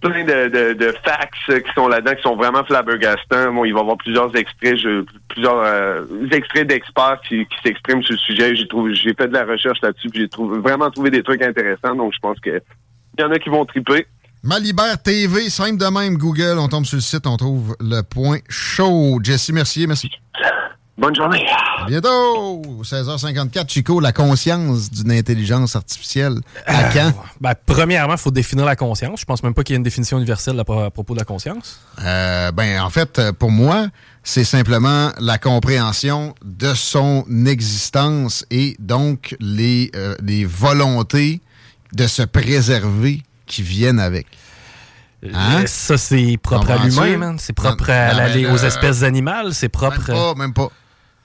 plein de, de, de facts qui sont là-dedans, qui sont vraiment flabbergastants. Bon, il va y avoir plusieurs extraits, je, plusieurs euh, extraits d'experts qui, qui s'expriment sur le sujet. J'ai, trouvé, j'ai fait de la recherche là-dessus, puis j'ai trouvé, vraiment trouvé des trucs intéressants. Donc, je pense qu'il y en a qui vont triper. Malibert T V, simple de même, Google. On tombe sur le site, on trouve le point chaud. Jessie Mercier, merci. Bonne journée. À bientôt. seize heures cinquante-quatre, Chico, la conscience d'une intelligence artificielle. À quand? Euh, ben, premièrement, il faut définir la conscience. Je pense même pas qu'il y ait une définition universelle à propos de la conscience. Euh, ben, en fait, pour moi, c'est simplement la compréhension de son existence et donc les, euh, les volontés de se préserver qui viennent avec. Hein? Ça, c'est propre Comprends-tu? à l'humain, man. C'est propre non, à, non, à, euh, aux espèces animales. C'est propre... Même pas, même pas.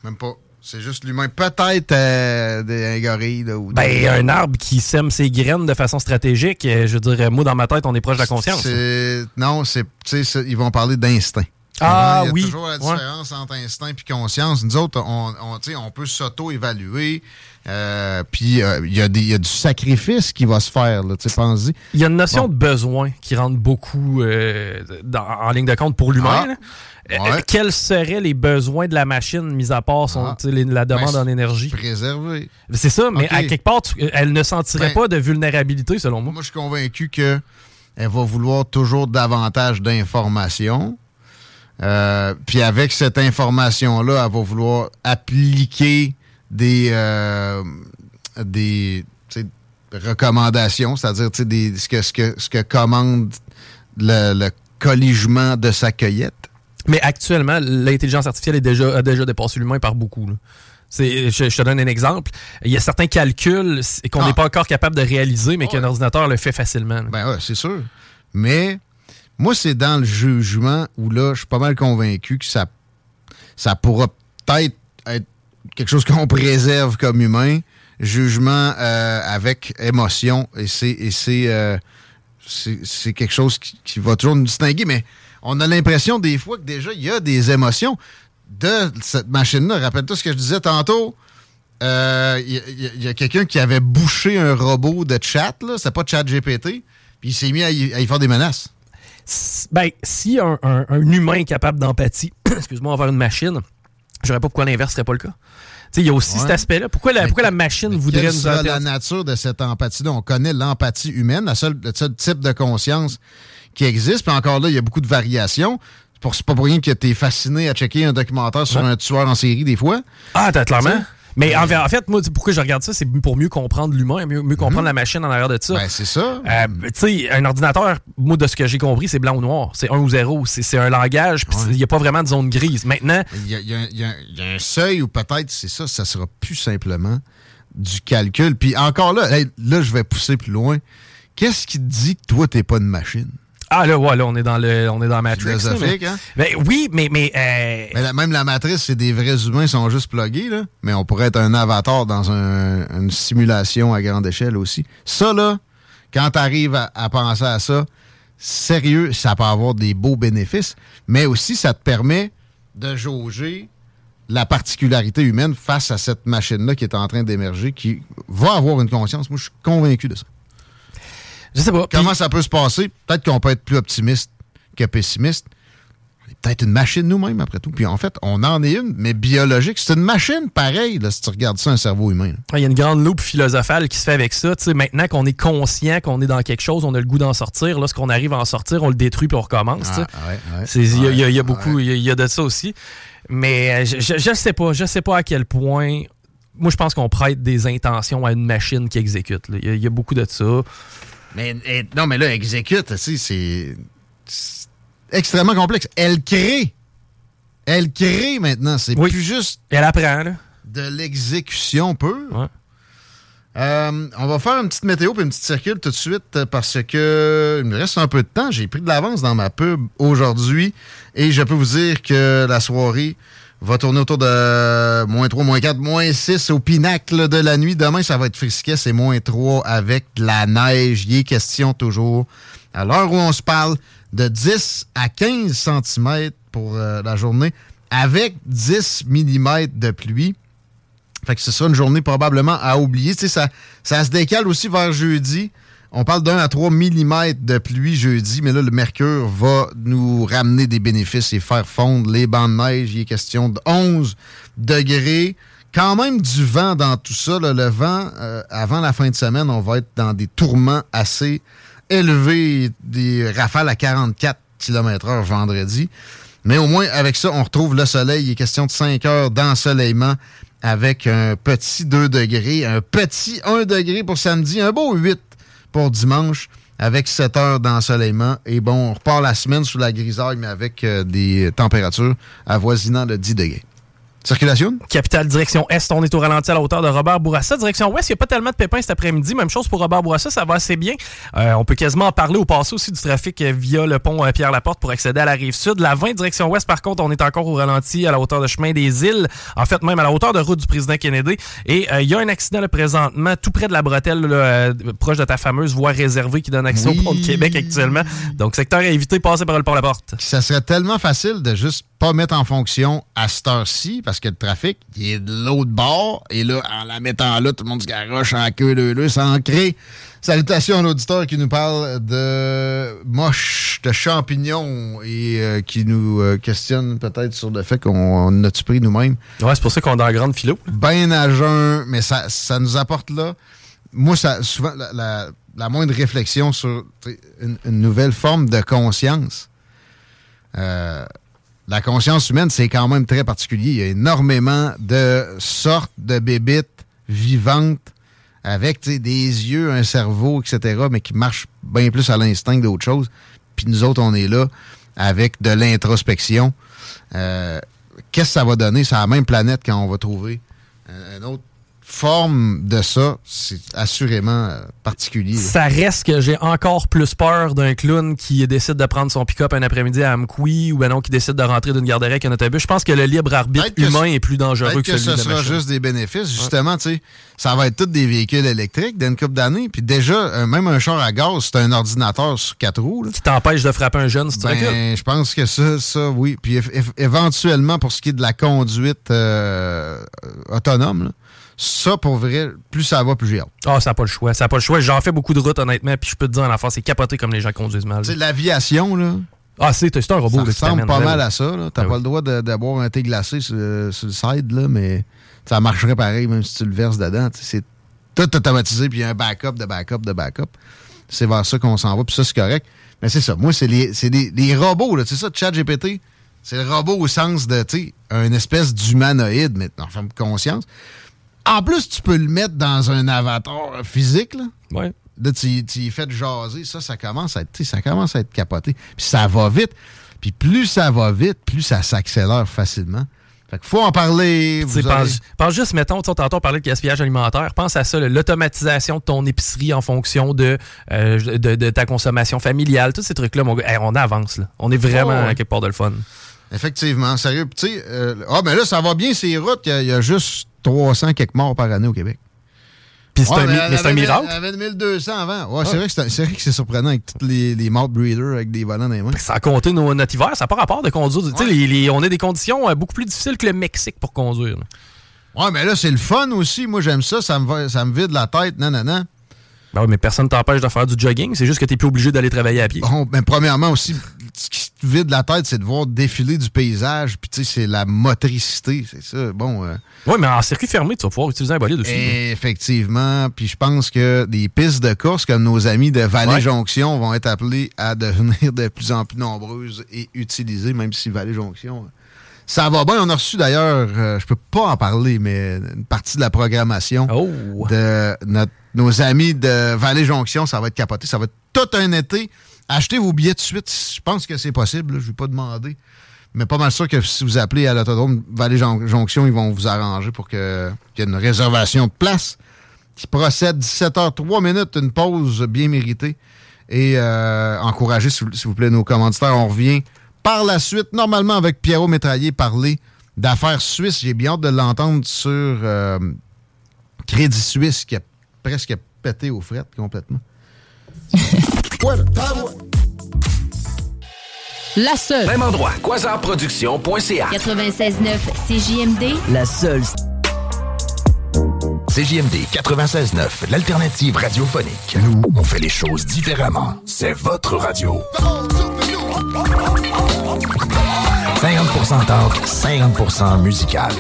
Même pas. C'est juste l'humain. Peut-être euh, des, un gorille. Là, ou ben, des... un arbre qui sème ses graines de façon stratégique. Je veux dire, moi, dans ma tête, on est proche de la conscience. C'est... Non, c'est, c'est, ils vont parler d'instinct. Ah Alors, il y a oui. Il y a toujours la différence ouais. entre instinct et conscience. Nous autres, on, on, on peut s'auto-évaluer. Euh, puis, il euh, y, y a du sacrifice qui va se faire. Là, pense-y. Il y a une notion bon. de besoin qui rentre beaucoup euh, dans, en ligne de compte pour l'humain. Ah. Là. Ouais. Euh, quels seraient les besoins de la machine, mis à part son, ah, les, la demande ben, en énergie? Préserver. C'est ça, mais okay. à quelque part, tu, elle ne sentirait ben, pas de vulnérabilité, selon moi. Moi, je suis convaincu qu'elle va vouloir toujours davantage d'informations. Euh, puis avec cette information-là, elle va vouloir appliquer des, euh, des recommandations, c'est-à-dire des, ce, que, ce, que, ce que commande le, le colligement de sa cueillette. Mais actuellement, l'intelligence artificielle est déjà, a déjà dépassé l'humain par beaucoup. Là. C'est, je, je te donne un exemple. Il y a certains calculs qu'on ah. n'est pas encore capable de réaliser, mais oh, qu'un ouais. ordinateur le fait facilement. Là. Ben ouais, c'est sûr. Mais moi, c'est dans le jugement où là, je suis pas mal convaincu que ça, ça pourra peut-être être quelque chose qu'on préserve comme humain. Jugement euh, avec émotion. Et c'est, et c'est, euh, c'est, c'est quelque chose qui, qui va toujours nous distinguer, mais on a l'impression des fois que déjà, il y a des émotions de cette machine-là. Rappelle-toi ce que je disais tantôt. Il euh, y, y, y a quelqu'un qui avait bouché un robot de chat, là, c'était pas ChatGPT, puis il s'est mis à y, à y faire des menaces. Ben, si un, un, un humain est capable d'empathie, excuse-moi, envers une machine, je ne verrais pas pourquoi l'inverse ne serait pas le cas. Il y a aussi ouais. cet aspect-là. Pourquoi la, pourquoi la machine mais voudrait nous entendre? La nature de cette empathie-là, on connaît l'empathie humaine, la seule, le seul type de conscience qui existe. Puis encore là, il y a beaucoup de variations. Pour, c'est pas pour rien que t'es fasciné à checker un documentaire sur ouais. un tueur en série des fois. Ah, t'as clairement... Mais en fait, moi, pourquoi je regarde ça, c'est pour mieux comprendre l'humain, mieux, mieux comprendre mmh. la machine en arrière de ça. Ben, c'est ça. Euh, tu sais, un ordinateur, moi, de ce que j'ai compris, c'est blanc ou noir. C'est un ou zéro. C'est, c'est un langage, puis il n'y a pas vraiment de zone grise. Maintenant... Il y a, y, a, y, a, y a un seuil où peut-être, c'est ça, ça sera plus simplement du calcul. Puis encore là, hey, là, je vais pousser plus loin. Qu'est-ce qui te dit que toi, t'es pas une machine? Ah là, ouais, là, on est dans le, on est dans la matrice. Philosophique, hein? Ben, oui, mais... mais, euh... mais là, même la matrice, c'est des vrais humains qui sont juste pluggés, là. Mais on pourrait être un avatar dans un, une simulation à grande échelle aussi. Ça, là, quand t'arrives à, à penser à ça, sérieux, ça peut avoir des beaux bénéfices, mais aussi, ça te permet de jauger la particularité humaine face à cette machine-là qui est en train d'émerger, qui va avoir une conscience. Moi, je suis convaincu de ça. Je sais pas. Comment pis... ça peut se passer? Peut-être qu'on peut être plus optimiste que pessimiste. On est peut-être une machine nous-mêmes, après tout. Puis en fait, on en est une, mais biologique. C'est une machine pareille, là, si tu regardes ça, un cerveau humain. Il y a une grande loupe philosophale qui se fait avec ça. T'sais, maintenant qu'on est conscient qu'on est dans quelque chose, on a le goût d'en sortir. Lorsqu'on arrive à en sortir, on le détruit puis on recommence. Il ah, ouais, ouais, ouais, y, y, y a beaucoup, il ouais. y, y a de ça aussi. Mais je ne sais pas. Je sais pas à quel point... Moi, je pense qu'on prête des intentions à une machine qui exécute. Il y, y a beaucoup de ça. Mais et, non, mais là, exécute, c'est, c'est extrêmement complexe. Elle crée. Elle crée maintenant. C'est oui. plus juste. Elle apprend, là. De l'exécution pure. Ouais. Euh, on va faire une petite météo et une petite circule tout de suite parce que il me reste un peu de temps. J'ai pris de l'avance dans ma pub aujourd'hui et je peux vous dire que la soirée va tourner autour de moins trois, moins quatre, moins six au pinacle de la nuit. Demain, ça va être frisquet, c'est moins trois avec de la neige. Il est question toujours, à l'heure où on se parle, de dix à quinze centimètres pour euh, la journée avec dix millimètres de pluie. Fait que ce sera une journée probablement à oublier. Tu sais, ça, ça se décale aussi vers jeudi. On parle d'un à trois millimètres de pluie jeudi, mais là, le mercure va nous ramener des bénéfices et faire fondre les bancs de neige. Il est question de onze degrés. Quand même du vent dans tout ça. Là, le vent, euh, avant la fin de semaine, on va être dans des tourments assez élevés, des rafales à quarante-quatre kilomètres heure vendredi. Mais au moins, avec ça, on retrouve le soleil. Il est question de cinq heures d'ensoleillement avec un petit deux degrés, un petit un degré pour samedi, un beau huit pour dimanche avec sept heures d'ensoleillement. Et bon, on repart la semaine sous la grisaille, mais avec euh, des températures avoisinant le dix degrés. Circulation? Capitale, direction Est, on est au ralenti à la hauteur de Robert Bourassa. Direction Ouest, il n'y a pas tellement de pépins cet après-midi. Même chose pour Robert Bourassa, ça va assez bien. Euh, on peut quasiment en parler au passé aussi du trafic via le pont Pierre-Laporte pour accéder à la Rive-Sud. La vingt, direction Ouest, par contre, on est encore au ralenti à la hauteur de Chemin des Îles. En fait, même à la hauteur de route du président Kennedy. Et il euh, y a un accident là, présentement, tout près de la bretelle, là, euh, proche de ta fameuse voie réservée qui donne accès oui. au pont de Québec actuellement. Donc, secteur à éviter, passer par le pont-Laporte. Ça serait tellement facile de juste pas mettre en fonction à cette heure-ci, parce que le trafic, il est de l'autre bord, et là, en la mettant là, tout le monde se garoche en queue leu-leu, s'ancrer. Salutations à l'auditeur qui nous parle de moches, de champignons, et euh, qui nous euh, questionne peut-être sur le fait qu'on a-tu pris nous-mêmes. Ouais, c'est pour ça qu'on est dans la grande philo. Ben à jeun, mais ça, ça nous apporte là. Moi, ça souvent, la, la, la moindre réflexion sur une, une nouvelle forme de conscience, euh, la conscience humaine, c'est quand même très particulier. Il y a énormément de sortes de bébites vivantes avec des yeux, un cerveau, et cetera, mais qui marchent bien plus à l'instinct que d'autres choses. Puis nous autres, on est là avec de l'introspection. Euh, qu'est-ce que ça va donner? C'est la même planète quand on va trouver une autre forme de ça, c'est assurément particulier. Là. Ça reste que j'ai encore plus peur d'un clown qui décide de prendre son pick-up un après-midi à Amqui ou ben non qui décide de rentrer d'une garderie avec un autobus. Je pense que le libre arbitre peut-être humain est plus dangereux que, que celui de la machine. Ce sera juste des bénéfices. Justement, ouais. tu sais, ça va être tous des véhicules électriques d'une couple d'années. Puis déjà, même un char à gaz, c'est un ordinateur sur quatre roues. Là. Qui t'empêche de frapper un jeune si ben, tu recules. Je pense que ça, ça, oui. Puis éventuellement, pour ce qui est de la conduite euh, autonome, là, ça, pour vrai, plus ça va, plus j'ai hâte. Ah, oh, ça n'a pas le choix. Ça n'a pas le choix. J'en fais beaucoup de routes, honnêtement. Puis je peux te dire, en affaire, c'est capoté comme les gens conduisent mal. Tu sais, l'aviation, là. Ah, c'est, c'est un robot. Ça ressemble pas mal à ça. Là. T'as ah, pas oui. le droit de, de boire un thé glacé sur, sur le side, là, mais ça marcherait pareil, même si tu le verses dedans. C'est tout automatisé, puis il y a un backup de backup de backup. C'est vers ça qu'on s'en va, puis ça, c'est correct. Mais c'est ça. Moi, c'est les, c'est les, les robots, là. Tu sais ça, ChatGPT, c'est le robot au sens de, tu sais, une espèce d'humanoïde, mais en forme de conscience. En plus, tu peux le mettre dans un avatar physique, là. Ouais. Là, tu, tu y fais jaser. Ça, ça commence à être, ça commence à être capoté. Puis ça va vite. Puis plus ça va vite, plus ça s'accélère facilement. Fait qu'il faut en parler. Vous aurez... pense, pense juste, mettons, tantôt on parlait de gaspillage alimentaire. Pense à ça, là, l'automatisation de ton épicerie en fonction de, euh, de, de ta consommation familiale. Tous ces trucs-là, mon gars, hey, on avance, là. On est vraiment oh, ouais. à quelque part de le fun. Effectivement, sérieux. Tu sais, euh, ah, ben là, ça va bien, ces routes. Il y, y a juste trois cents quelques morts par année au Québec. Puis c'est, ouais, un, mais mais c'est un miracle. Il y avait mille deux cents avant. Ouais, ouais. C'est, vrai que c'est, c'est vrai que c'est surprenant avec toutes les, les morts de breeders avec des volants dans les mains. Ça a compté nos, notre hiver. Ça n'a pas rapport de conduire. Ouais. Les, les, on a des conditions beaucoup plus difficiles que le Mexique pour conduire. Ouais, mais là, c'est le fun aussi. Moi, j'aime ça. Ça me, ça me vide la tête. Non, non, non. Ben oui, mais personne ne t'empêche de faire du jogging. C'est juste que tu n'es plus obligé d'aller travailler à pied. Bon, ben, premièrement aussi, ce qui te vide la tête, c'est de voir défiler du paysage. Puis, tu sais, c'est la motricité. C'est ça. Bon. Euh... Oui, mais en circuit fermé, tu vas pouvoir utiliser un bolide aussi. Effectivement. Puis, je pense que des pistes de course, comme nos amis de Vallée-Jonction, ouais. vont être appelés à devenir de plus en plus nombreuses et utilisées, même si Vallée-Jonction. Ça va bien. On a reçu d'ailleurs, euh, je peux pas en parler, mais une partie de la programmation oh. de notre nos amis de Vallée-Jonction, ça va être capoté. Ça va être tout un été. Achetez vos billets de suite. Je pense que c'est possible. Là. Je ne vais pas demander. Mais pas mal sûr que si vous appelez à l'autodrome Vallée-Jonction, ils vont vous arranger pour que, qu'il y ait une réservation de place qui procède dix-sept heures zéro trois minutes, une pause bien méritée. Et euh, encouragez, s'il vous plaît, nos commanditaires. On revient par la suite, normalement, avec Pierrot Métraillé, parler d'affaires suisses. J'ai bien hâte de l'entendre sur euh, Crédit Suisse, qui a presque pété aux frettes complètement. Voilà. La seule. Même endroit. quasar production point c a quatre-vingt-seize neuf C J M D. La seule. C J M D quatre-vingt-seize neuf, l'alternative radiophonique. Nous, on fait les choses différemment. C'est votre radio. cinquante pour cent talk, cinquante pour cent musical.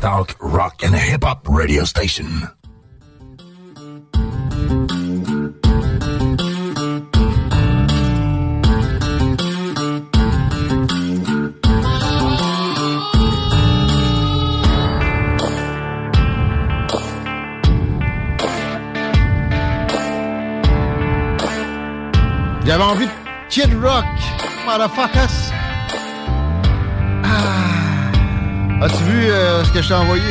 Talk, rock and hip-hop radio station. J'avais envie de Kid Rock, motherfuckers. Ah. As-tu vu euh, ce que je t'ai envoyé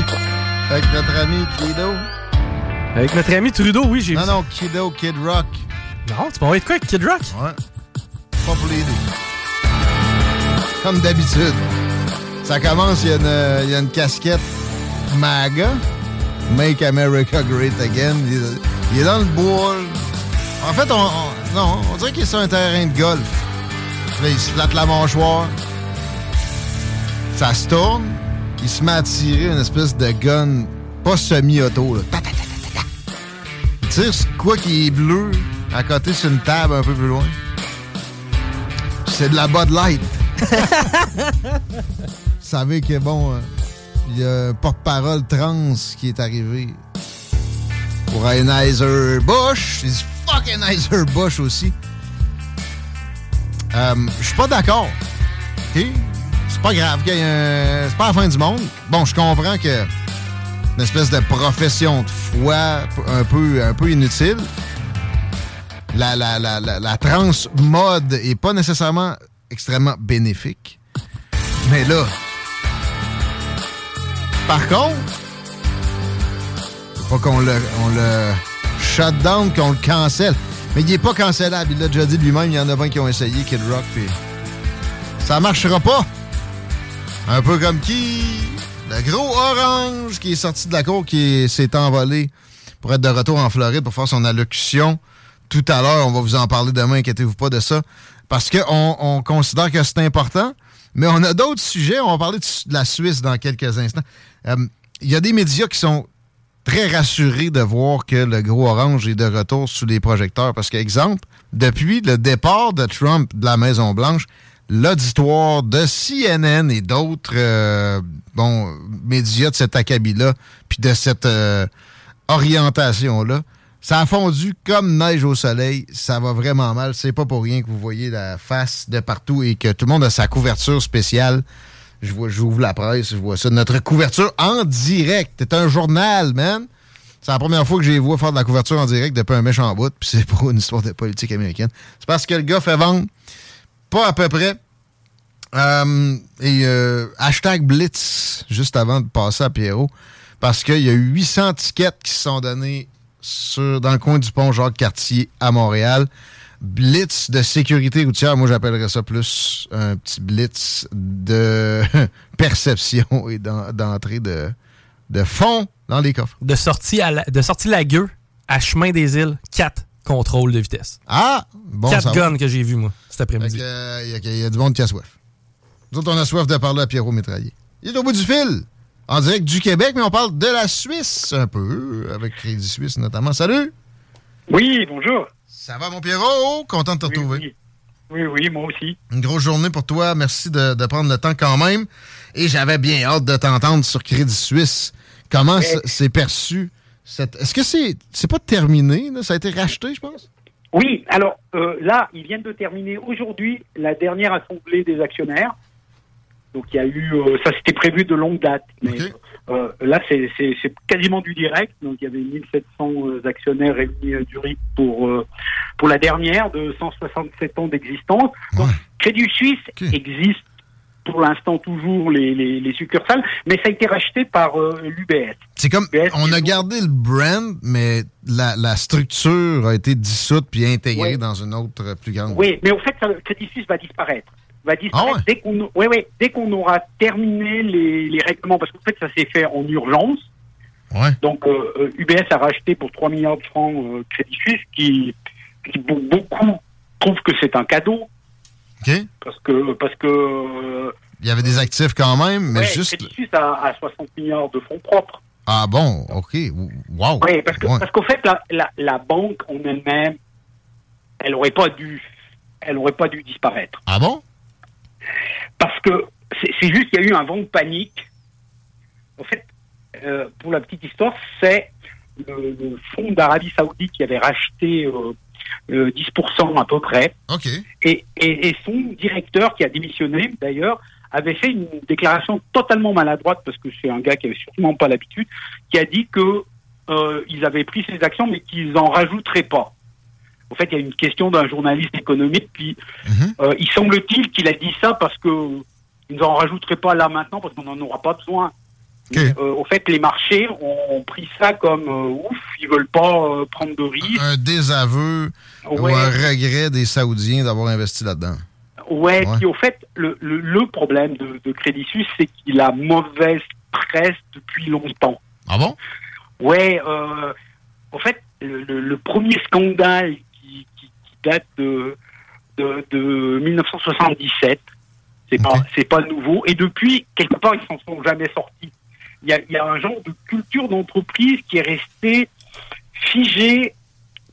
avec notre ami Kido? Avec notre ami Trudeau, oui, j'ai non, vu. Non, non, Kido, Kid Rock. Non, tu m'as envoyé de quoi avec Kid Rock? Ouais. Pas pour l'aider. Comme d'habitude. Ça commence, il y, y a une casquette MAGA. Make America Great Again. Il est dans le bois. En fait, on, on, non, on dirait qu'il est sur un terrain de golf. Là, il se flatte la mâchoire. Ça se tourne. Il se met à tirer une espèce de gun pas semi-auto. Là. Ta, ta, ta, ta, ta. Il tire quoi qui est bleu à côté sur une table un peu plus loin. C'est de la Bud Light. Vous savez que, bon, il y a un porte-parole trans qui est arrivé pour Anheuser Bush. Il se fucking Anheuser Bush aussi. Euh, je suis pas d'accord. OK? C'est pas grave. qu'il y a un... C'est pas la fin du monde. Bon, je comprends que une espèce de profession de foi un peu, un peu inutile. La, la, la, la, la trans-mode est pas nécessairement extrêmement bénéfique. Mais là... Par contre... Faut pas qu'on le... On le shutdown, qu'on le cancelle. Mais il est pas cancellable. Il l'a déjà dit lui-même. Il y en a vingt qui ont essayé Kid Rock, puis ça marchera pas. Un peu comme qui? Le gros orange qui est sorti de la cour, qui s'est envolé pour être de retour en Floride pour faire son allocution tout à l'heure. On va vous en parler demain. Inquiétez-vous pas de ça. Parce qu'on on considère que c'est important. Mais on a d'autres sujets. On va parler de la Suisse dans quelques instants. Il euh, y a des médias qui sont... très rassuré de voir que le gros orange est de retour sous les projecteurs. Parce qu'exemple, depuis le départ de Trump de la Maison-Blanche, l'auditoire de C N N et d'autres euh, bon, médias de cet acabit-là, puis de cette euh, orientation-là, ça a fondu comme neige au soleil. Ça va vraiment mal. C'est pas pour rien que vous voyez la face de partout et que tout le monde a sa couverture spéciale. Je vois, j'ouvre la presse, je vois ça. Notre couverture en direct. C'est un journal, man. C'est la première fois que j'ai vu faire de la couverture en direct depuis un méchant bout, puis c'est pour une histoire de politique américaine. C'est parce que le gars fait vendre, pas à peu près. Euh, et euh, hashtag Blitz, juste avant de passer à Pierrot, parce qu'il y a eu huit cents tickets qui se sont donnés sur, dans le coin du pont Jacques-Cartier à Montréal. Blitz de sécurité routière, moi j'appellerais ça plus un petit blitz de perception et d'en, d'entrée de, de fond dans les coffres. De sortie à la, de sortie la gueule à Chemin des Îles, quatre contrôles de vitesse. Ah, bon. Quatre guns que j'ai vus, moi, cet après-midi. Il y, y a du monde qui a soif. Nous autres, on a soif de parler à Pierrot Métraillé. Il est au bout du fil, en direct du Québec, mais on parle de la Suisse un peu, avec Crédit Suisse notamment. Salut! Oui, bonjour. Ça va, mon Pierrot? Content de te oui, retrouver. Oui. oui, oui, moi aussi. Une grosse journée pour toi. Merci de, de prendre le temps quand même. Et j'avais bien hâte de t'entendre sur Crédit Suisse. Comment Mais... c'est perçu? Cette... Est-ce que c'est c'est pas terminé? Là? Ça a été racheté, je pense? Oui. Alors euh, là, ils viennent de terminer aujourd'hui la dernière assemblée des actionnaires. Donc il y a eu, euh, ça c'était prévu de longue date, mais okay. euh, là c'est, c'est, c'est quasiment du direct. Donc il y avait mille sept cents actionnaires réunis à Zurich pour euh, pour la dernière de cent soixante-sept ans d'existence. Ouais. Donc Crédit Suisse okay. existe pour l'instant toujours les, les, les succursales, mais ça a été racheté par euh, l'U B S. C'est comme, l'U B S, on a gardé le brand, mais la, la structure a été dissoute puis intégrée ouais. dans une autre plus grande. Oui, mais au fait, ça, Crédit Suisse va disparaître. Va disparaître ah ouais. dès, qu'on, ouais, ouais, dès qu'on aura terminé les, les règlements, parce qu'en fait, ça s'est fait en urgence. Ouais. Donc, euh, U B S a racheté pour trois milliards de francs euh, Crédit Suisse, qui, qui beaucoup trouvent que c'est un cadeau. Okay. Parce que... Parce que euh, il y avait des actifs quand même, mais ouais, juste... Crédit Suisse a, a soixante milliards de fonds propres. Ah bon, OK. Wow. Oui, parce, que, ouais. parce qu'en fait, la, la, la banque en elle-même, elle n'aurait pas dû... Elle n'aurait pas dû disparaître. Ah bon? Parce que c'est, c'est juste qu'il y a eu un vent de panique. En fait, euh, pour la petite histoire, c'est le, le fonds d'Arabie Saoudite qui avait racheté euh, euh, dix pour cent à peu près. Okay. Et, et, et son directeur, qui a démissionné d'ailleurs, avait fait une déclaration totalement maladroite, parce que c'est un gars qui n'avait sûrement pas l'habitude, qui a dit que euh, ils avaient pris ces actions, mais qu'ils n'en rajouteraient pas. En fait, il y a une question d'un journaliste économique, puis mm-hmm. euh, il semble-t-il qu'il a dit ça parce que il nous en rajouterait pas là maintenant, parce qu'on n'en aura pas besoin. Okay. Mais, euh, au fait, les marchés ont pris ça comme euh, ouf, ils veulent pas euh, prendre de risques. Un désaveu ouais. ou un regret des Saoudiens d'avoir investi là-dedans. Ouais, ouais. Puis au fait, le, le, le problème de, de Crédit Suisse, c'est qu'il a mauvaise presse depuis longtemps. Ah bon? Ouais, euh, au fait, le, le, le premier scandale date de, de, de dix-neuf soixante-dix-sept. C'est, okay. pas, c'est pas nouveau. Et depuis, quelque part, ils s'en sont jamais sortis. Il y a, il y a un genre de culture d'entreprise qui est restée figée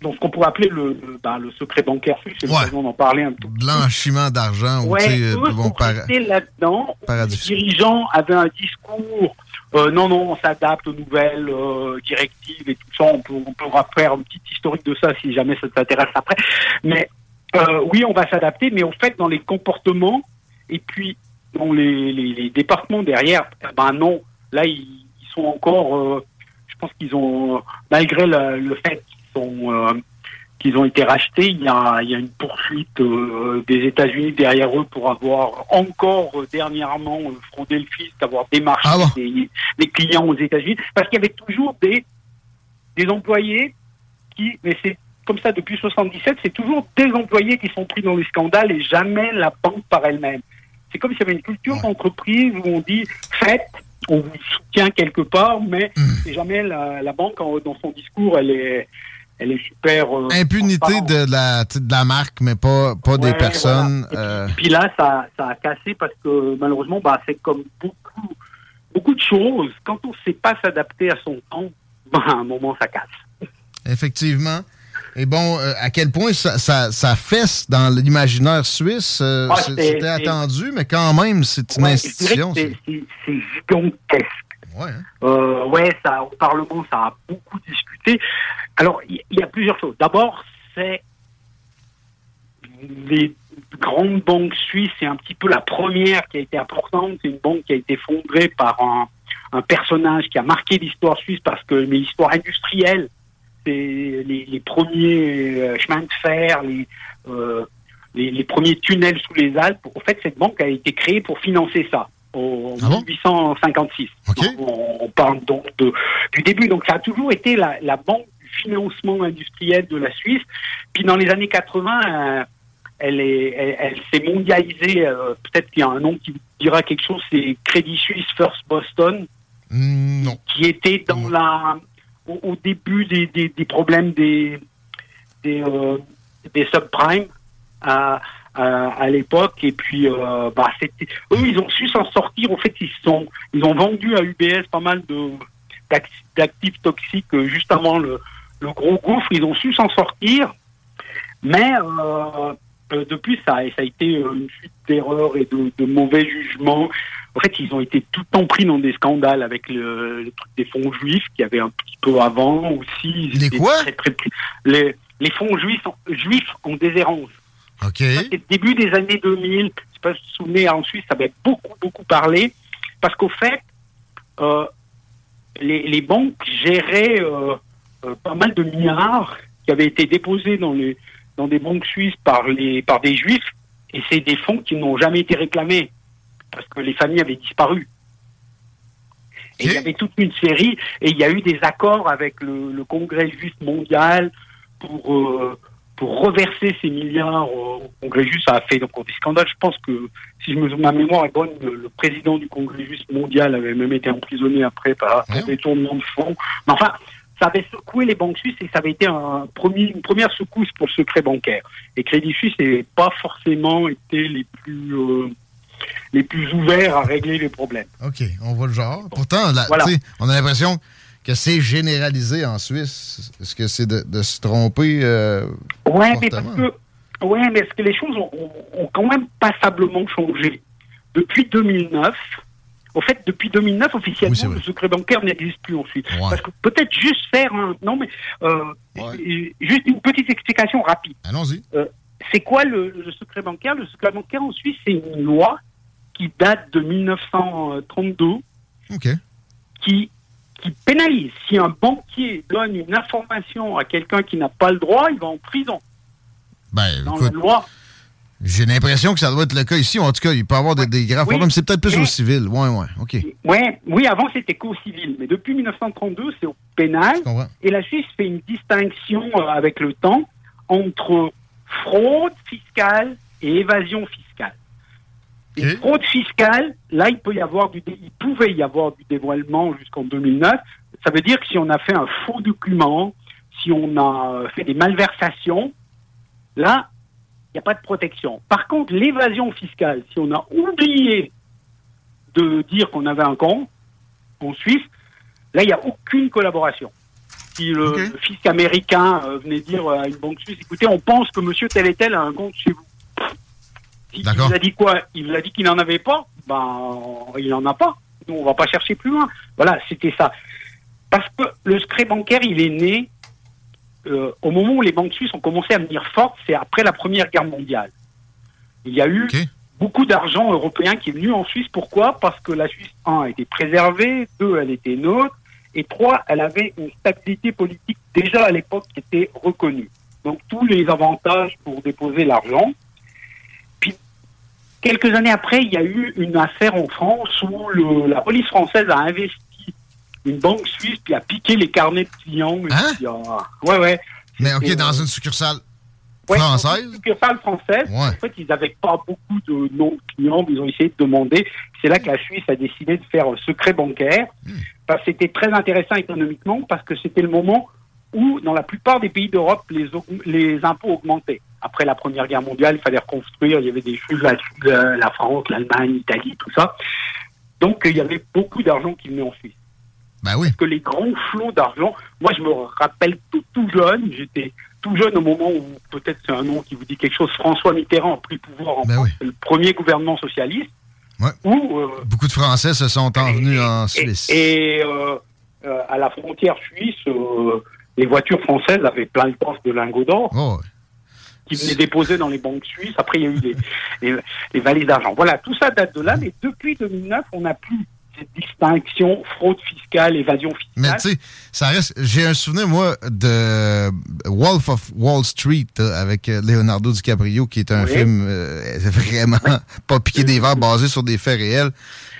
dans ce qu'on pourrait appeler le, le, bah, le secret bancaire. C'est ouais. l'occasion d'en parler un peu. Blanchiment d'argent. Oui, eux sont restés là-dedans. Les dirigeants avaient un discours euh, non, non, on s'adapte aux nouvelles euh, directives et tout ça. On, peut, on pourra faire un petit historique de ça si jamais ça t'intéresse après. Mais euh, oui, on va s'adapter, mais au fait, dans les comportements et puis dans les, les, les départements derrière, ben non, là, ils, ils sont encore... Euh, je pense qu'ils ont, malgré la, le fait qu'ils sont... Euh, qu'ils ont été rachetés, il y a, il y a une poursuite euh, des États-Unis derrière eux pour avoir encore euh, dernièrement euh, fraudé le fisc, avoir démarché ah bon. des, des clients aux États-Unis, parce qu'il y avait toujours des, des employés qui, mais c'est comme ça depuis soixante-dix-sept, c'est toujours des employés qui sont pris dans les scandales et jamais la banque par elle-même. C'est comme s'il y avait une culture d'entreprise où on dit faites, on vous soutient quelque part, mais mmh. c'est jamais la, la banque en, dans son discours, elle est Elle est super... Euh, Impunité de la, de la marque, mais pas, pas ouais, des personnes. Voilà. Et puis, euh... et puis là, ça, ça a cassé parce que malheureusement, bah, c'est comme beaucoup, beaucoup de choses. Quand on ne sait pas s'adapter à son temps, bah, à un moment, ça casse. Effectivement. Et bon, euh, à quel point ça, ça, ça fesse dans l'imaginaire suisse, euh, ouais, c'est, c'est, c'était c'est... attendu, mais quand même, c'est une ouais, institution. C'est, c'est... C'est, c'est gigantesque. Ouais. Euh, ouais, ça, au Parlement, ça a beaucoup discuté. Alors, il y, y a plusieurs choses. D'abord, c'est les grandes banques suisses, c'est un petit peu la première qui a été importante. C'est une banque qui a été fondée par un, un personnage qui a marqué l'histoire suisse parce que, mais l'histoire industrielle, c'est les, les premiers chemins de fer, les, euh, les, les premiers tunnels sous les Alpes. En fait, cette banque a été créée pour financer ça. En ah dix-huit cent cinquante-six. Okay. On parle donc de, du début. Donc, ça a toujours été la, la banque du financement industriel de la Suisse. Puis, dans les années quatre-vingts, elle, est, elle, elle s'est mondialisée. Euh, peut-être qu'il y a un nom qui vous dira quelque chose, c'est Crédit Suisse First Boston. Mmh, non. Qui était dans mmh. la, au, au début des, des, des problèmes des, des, euh, des subprimes. Euh, Euh, à l'époque, et puis euh, bah, c'était... eux ils ont su s'en sortir. En fait, ils sont ils ont vendu à U B S pas mal de d'actifs toxiques euh, juste avant le, le gros gouffre. Ils ont su s'en sortir, mais euh, euh, depuis ça, ça a été une suite d'erreurs et de, de mauvais jugements. En fait, ils ont été tout le temps pris dans des scandales avec le, le truc des fonds juifs qu'il y avait un petit peu avant aussi. Des quoi? Très, très, très, les, les fonds juifs, juifs en déshérence. Okay. Ça, c'est le début des années deux mille. Je ne sais pas si vous vous souvenez, en Suisse, ça avait beaucoup, beaucoup parlé. Parce qu'au fait, euh, les, les banques géraient euh, euh, pas mal de milliards qui avaient été déposés dans, les, dans des banques suisses par, les, par des juifs. Et c'est des fonds qui n'ont jamais été réclamés. Parce que les familles avaient disparu. Et okay. Il y avait toute une série. Et il y a eu des accords avec le, le Congrès juif mondial pour... Euh, pour reverser ces milliards au Congrès juif, ça a fait donc des scandales. Je pense que, si je me, ma mémoire est bonne, le, le président du Congrès juif mondial avait même été emprisonné après par ouais. détournement de fonds. Mais enfin, ça avait secoué les banques suisses et ça avait été un premier, une première secousse pour le secret bancaire. Et Crédit Suisse n'avait pas forcément été les plus... Euh, les plus ouverts à régler les problèmes. OK, on voit le genre. Pourtant, là, voilà. On a l'impression que c'est généralisé en Suisse. Est-ce que c'est de, de se tromper euh, Oui, mais parce que, ouais, mais parce que les choses ont, ont quand même passablement changé. Depuis deux mille neuf, au fait, depuis deux mille neuf, officiellement, oui, le secret bancaire n'existe plus en Suisse. Ouais. Parce que peut-être juste faire un... Non, mais euh, ouais. juste une petite explication rapide. Allons-y. Euh, C'est quoi le, le secret bancaire? Le secret bancaire en Suisse, c'est une loi qui date de mille neuf cent trente-deux, okay. qui, qui pénalise. Si un banquier donne une information à quelqu'un qui n'a pas le droit, il va en prison. Ben, dans écoute, la loi. J'ai l'impression que ça doit être le cas ici. En tout cas, il peut y avoir des, des graves oui, problèmes. C'est peut-être plus mais, au civil. Ouais, ouais, okay. ouais, oui, avant, c'était qu'au civil. Mais depuis mille neuf cent trente-deux, c'est au pénal. Et la Suisse fait une distinction euh, avec le temps entre... fraude fiscale et évasion fiscale. Et okay. fraude fiscale, là, il peut y avoir du dé... il pouvait y avoir du dévoilement jusqu'en deux mille neuf. Ça veut dire que si on a fait un faux document, si on a fait des malversations, là, il n'y a pas de protection. Par contre, l'évasion fiscale, si on a oublié de dire qu'on avait un compte en Suisse, là, il n'y a aucune collaboration. Si le okay. fisc américain euh, venait dire à une banque suisse, écoutez, on pense que monsieur tel et tel a un compte chez vous. Si il vous a dit quoi? Il vous a dit qu'il n'en avait pas? Ben, il n'en a pas. Nous, on ne va pas chercher plus loin. Voilà, c'était ça. Parce que le secret bancaire, il est né euh, au moment où les banques suisses ont commencé à venir fortes, c'est après la Première Guerre mondiale. Il y a eu okay. beaucoup d'argent européen qui est venu en Suisse. Pourquoi? Parce que la Suisse, un, a été préservée, deux, elle était neutre, et trois, elle avait une stabilité politique déjà à l'époque qui était reconnue. Donc tous les avantages pour déposer l'argent. Puis quelques années après, il y a eu une affaire en France où le, la police française a investi une banque suisse puis a piqué les carnets de clients. Et hein? puis a... Ouais, ouais. Mais ok, dans une succursale ouais, française. Une succursale française. Ouais. En fait, ils n'avaient pas beaucoup de noms de clients, mais ils ont essayé de demander. C'est là que la Suisse a décidé de faire un secret bancaire. Hmm. Parce que c'était très intéressant économiquement parce que c'était le moment où, dans la plupart des pays d'Europe, les, les impôts augmentaient. Après la Première Guerre mondiale, il fallait reconstruire, il y avait des choses, la, la France, l'Allemagne, l'Italie, tout ça. Donc, il y avait beaucoup d'argent qui venait en Suisse. Ben oui. Parce que les grands flots d'argent... Moi, je me rappelle tout, tout jeune, j'étais tout jeune au moment où, peut-être c'est un nom qui vous dit quelque chose, François Mitterrand a pris pouvoir en ben France, oui. le premier gouvernement socialiste. Ouais. Où, euh, beaucoup de Français se sont envenus en Suisse. Et, et euh, euh, à la frontière suisse, euh, les voitures françaises avaient plein de poches de lingots d'or oh. qui venaient déposer dans les banques suisses. Après, il y a eu les, les, les valises d'argent. Voilà, tout ça date de là, mais depuis deux mille neuf, on n'a plus cette distinction fraude fiscale, évasion fiscale. Mais tu sais, ça reste... J'ai un souvenir, moi, de Wolf of Wall Street avec Leonardo DiCaprio, qui est un oui. film euh, vraiment oui. pas piqué des verres, basé sur des faits réels.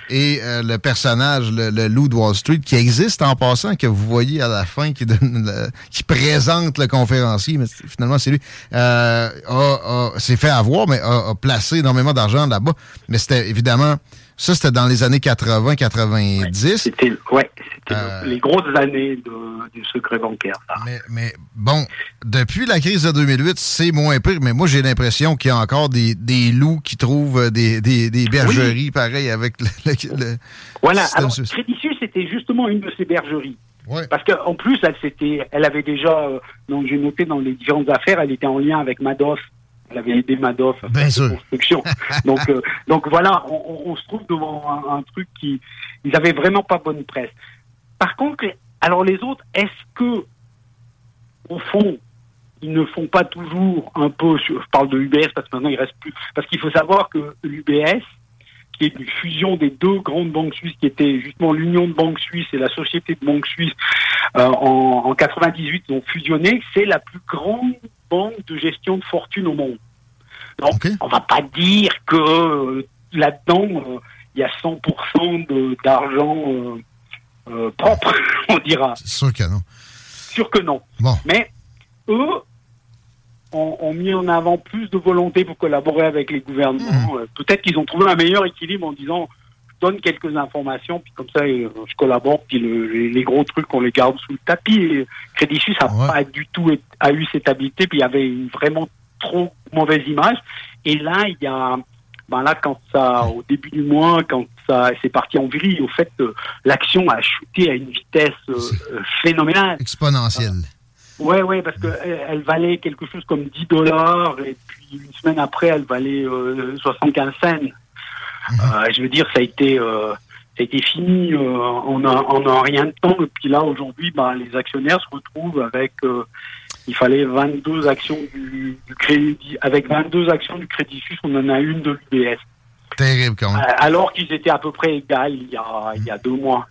Et euh, le personnage, le, le loup de Wall Street, qui existe en passant, que vous voyez à la fin, qui, donne le, qui présente le conférencier, mais c'est, finalement c'est lui, euh, a, a, s'est fait avoir, mais a, a placé énormément d'argent là-bas. Mais c'était évidemment... Ça, c'était dans les années quatre-vingts quatre-vingt-dix. Oui, c'était, ouais, c'était euh, les grosses années de, du secret bancaire. Ça. Mais, mais bon, depuis la crise de deux mille huit, c'est moins pire, mais moi, j'ai l'impression qu'il y a encore des, des loups qui trouvent des, des, des bergeries, oui. pareil, avec le, le, le Voilà, alors, suisse. Crédit Suisse, c'était justement une de ces bergeries. Ouais. Parce qu'en plus, elle, c'était, elle avait déjà, euh, donc j'ai noté dans les différentes affaires, elle était en lien avec Madoff. Elle avait aidé Madoff à faire cette construction. donc, euh, donc voilà, on, on, on se trouve devant un, un truc qui... Ils avaient vraiment pas bonne presse. Par contre, alors les autres, est-ce que, au fond, ils ne font pas toujours un peu, sur, je parle de U B S parce que maintenant il reste plus, parce qu'il faut savoir que l'U B S, qui est une fusion des deux grandes banques suisses, qui était justement l'Union de banques suisses et la Société de banques suisses, euh, en, en quatre-vingt-dix-huit, ils ont fusionné, c'est la plus grande banque de gestion de fortune au monde. Donc, okay. On va pas dire que euh, là-dedans, il euh, y a cent pour cent de, d'argent euh, euh, propre, on dira. C'est sûr que non. Sûr que non. Bon. Mais eux ont, ont mis en avant plus de volonté pour collaborer avec les gouvernements. Mmh. Peut-être qu'ils ont trouvé un meilleur équilibre en disant « je donne quelques informations, puis comme ça, je collabore, puis le, les gros trucs, on les garde sous le tapis. » Et Crédit Suisse n'a ouais. pas du tout a eu cette habilité, puis il y avait une vraiment trop mauvaise image. Et là, il y a... Ben là, quand ça, au début du mois, quand ça, c'est parti en vrille, au fait, euh, l'action a chuté à une vitesse euh, phénoménale. Exponentielle. Euh, ouais, ouais, parce que elle, elle valait quelque chose comme dix dollars, et puis une semaine après, elle valait euh, soixante-quinze cents. Mmh. Euh, je veux dire, ça a été, euh, ça a été fini euh, en, un, en un rien de temps. Et puis là, aujourd'hui, ben, les actionnaires se retrouvent avec. Euh, Il fallait vingt-deux actions du, du Crédit. Avec vingt-deux actions du Crédit Suisse, on en a une de l'U B S. Terrible quand même. Alors qu'ils étaient à peu près égales il y a, mmh. il y a deux mois.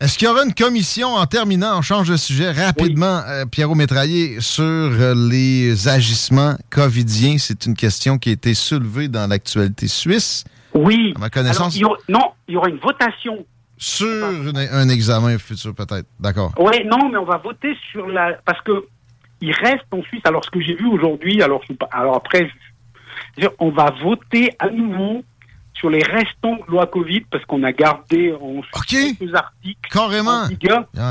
Est-ce qu'il y aura une commission, en terminant, on change de sujet rapidement, oui. euh, Pierrot Métraillé, sur euh, les agissements covidiens? C'est une question qui a été soulevée dans l'actualité suisse. Oui. À ma connaissance. Alors, il y aura, non, il y aura une votation. Sur une, un examen futur, peut-être. D'accord. Oui, non, mais on va voter sur la... Parce que il reste en Suisse. Alors, ce que j'ai vu aujourd'hui, alors, alors après, on va voter à nouveau sur les restants de loi Covid, parce qu'on a gardé en Suisse quelques articles. Carrément. Oui,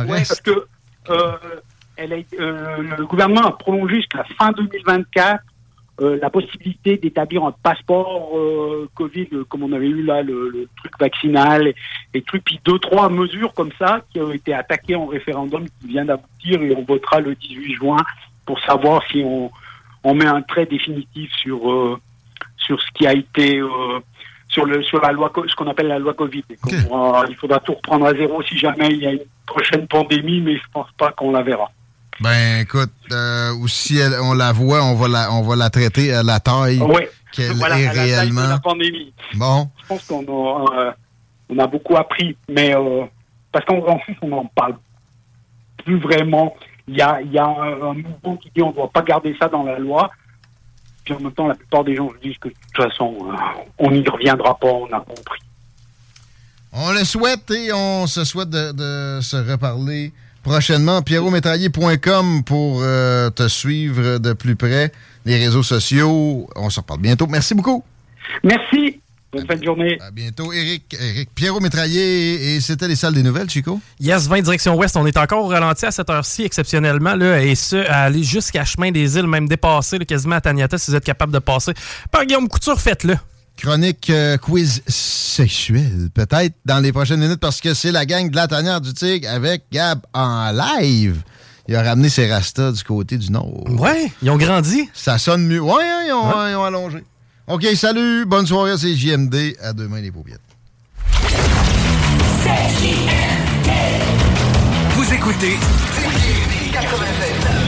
parce que euh, elle a, euh, le gouvernement a prolongé jusqu'à fin deux mille vingt-quatre euh, la possibilité d'établir un passeport euh, Covid, euh, comme on avait eu là, le, le truc vaccinal, et, et truc, puis deux, trois mesures comme ça qui ont été attaquées en référendum qui vient d'aboutir, et on votera le dix-huit juin pour savoir si on, on met un trait définitif sur, euh, sur ce qui a été, euh, sur, le, sur la loi, ce qu'on appelle la loi Covid. Okay. On, euh, il faudra tout reprendre à zéro si jamais il y a une prochaine pandémie, mais je pense pas qu'on la verra. Ben, écoute, euh, ou si elle, on la voit, on va la, on va la traiter à la taille ouais. qu'elle voilà, est à la réellement. Taille de la pandémie. Bon. Je pense qu'on a, euh, on a beaucoup appris, mais euh, parce qu'en Suisse, on n'en parle plus vraiment. Il y a, il y a un mouvement qui dit on ne doit pas garder ça dans la loi. Puis en même temps, la plupart des gens disent que de toute façon, euh, on n'y reviendra pas, on a compris. On le souhaite et on se souhaite de, de se reparler. Prochainement, pierrot métraillé point com pour euh, te suivre de plus près. Les réseaux sociaux, on se reparle bientôt. Merci beaucoup. Merci. Bonne fin de journée. À bientôt, Éric. Éric Pierrot Métraillé, et c'était les salles des nouvelles, Chico? Yes, vingt direction ouest. On est encore au ralenti à cette heure-ci, exceptionnellement, là, et ce, à aller jusqu'à Chemin des Îles, même dépasser, là, quasiment à Taniata, si vous êtes capable de passer. Par Guillaume Couture, faites-le. Chronique euh, quiz sexuelle, peut-être, dans les prochaines minutes, parce que c'est la gang de la tanière du tigre avec Gab en live. Il a ramené ses rastas du côté du nord. Ouais, ils ont grandi. Ça sonne mieux. Ouais, hein, ils, ont, ouais. Hein, ils ont allongé. OK, salut, bonne soirée, c'est J M D. À demain, les paupiètes. C'est J M D. Vous écoutez quatre-vingt-dix-neuf.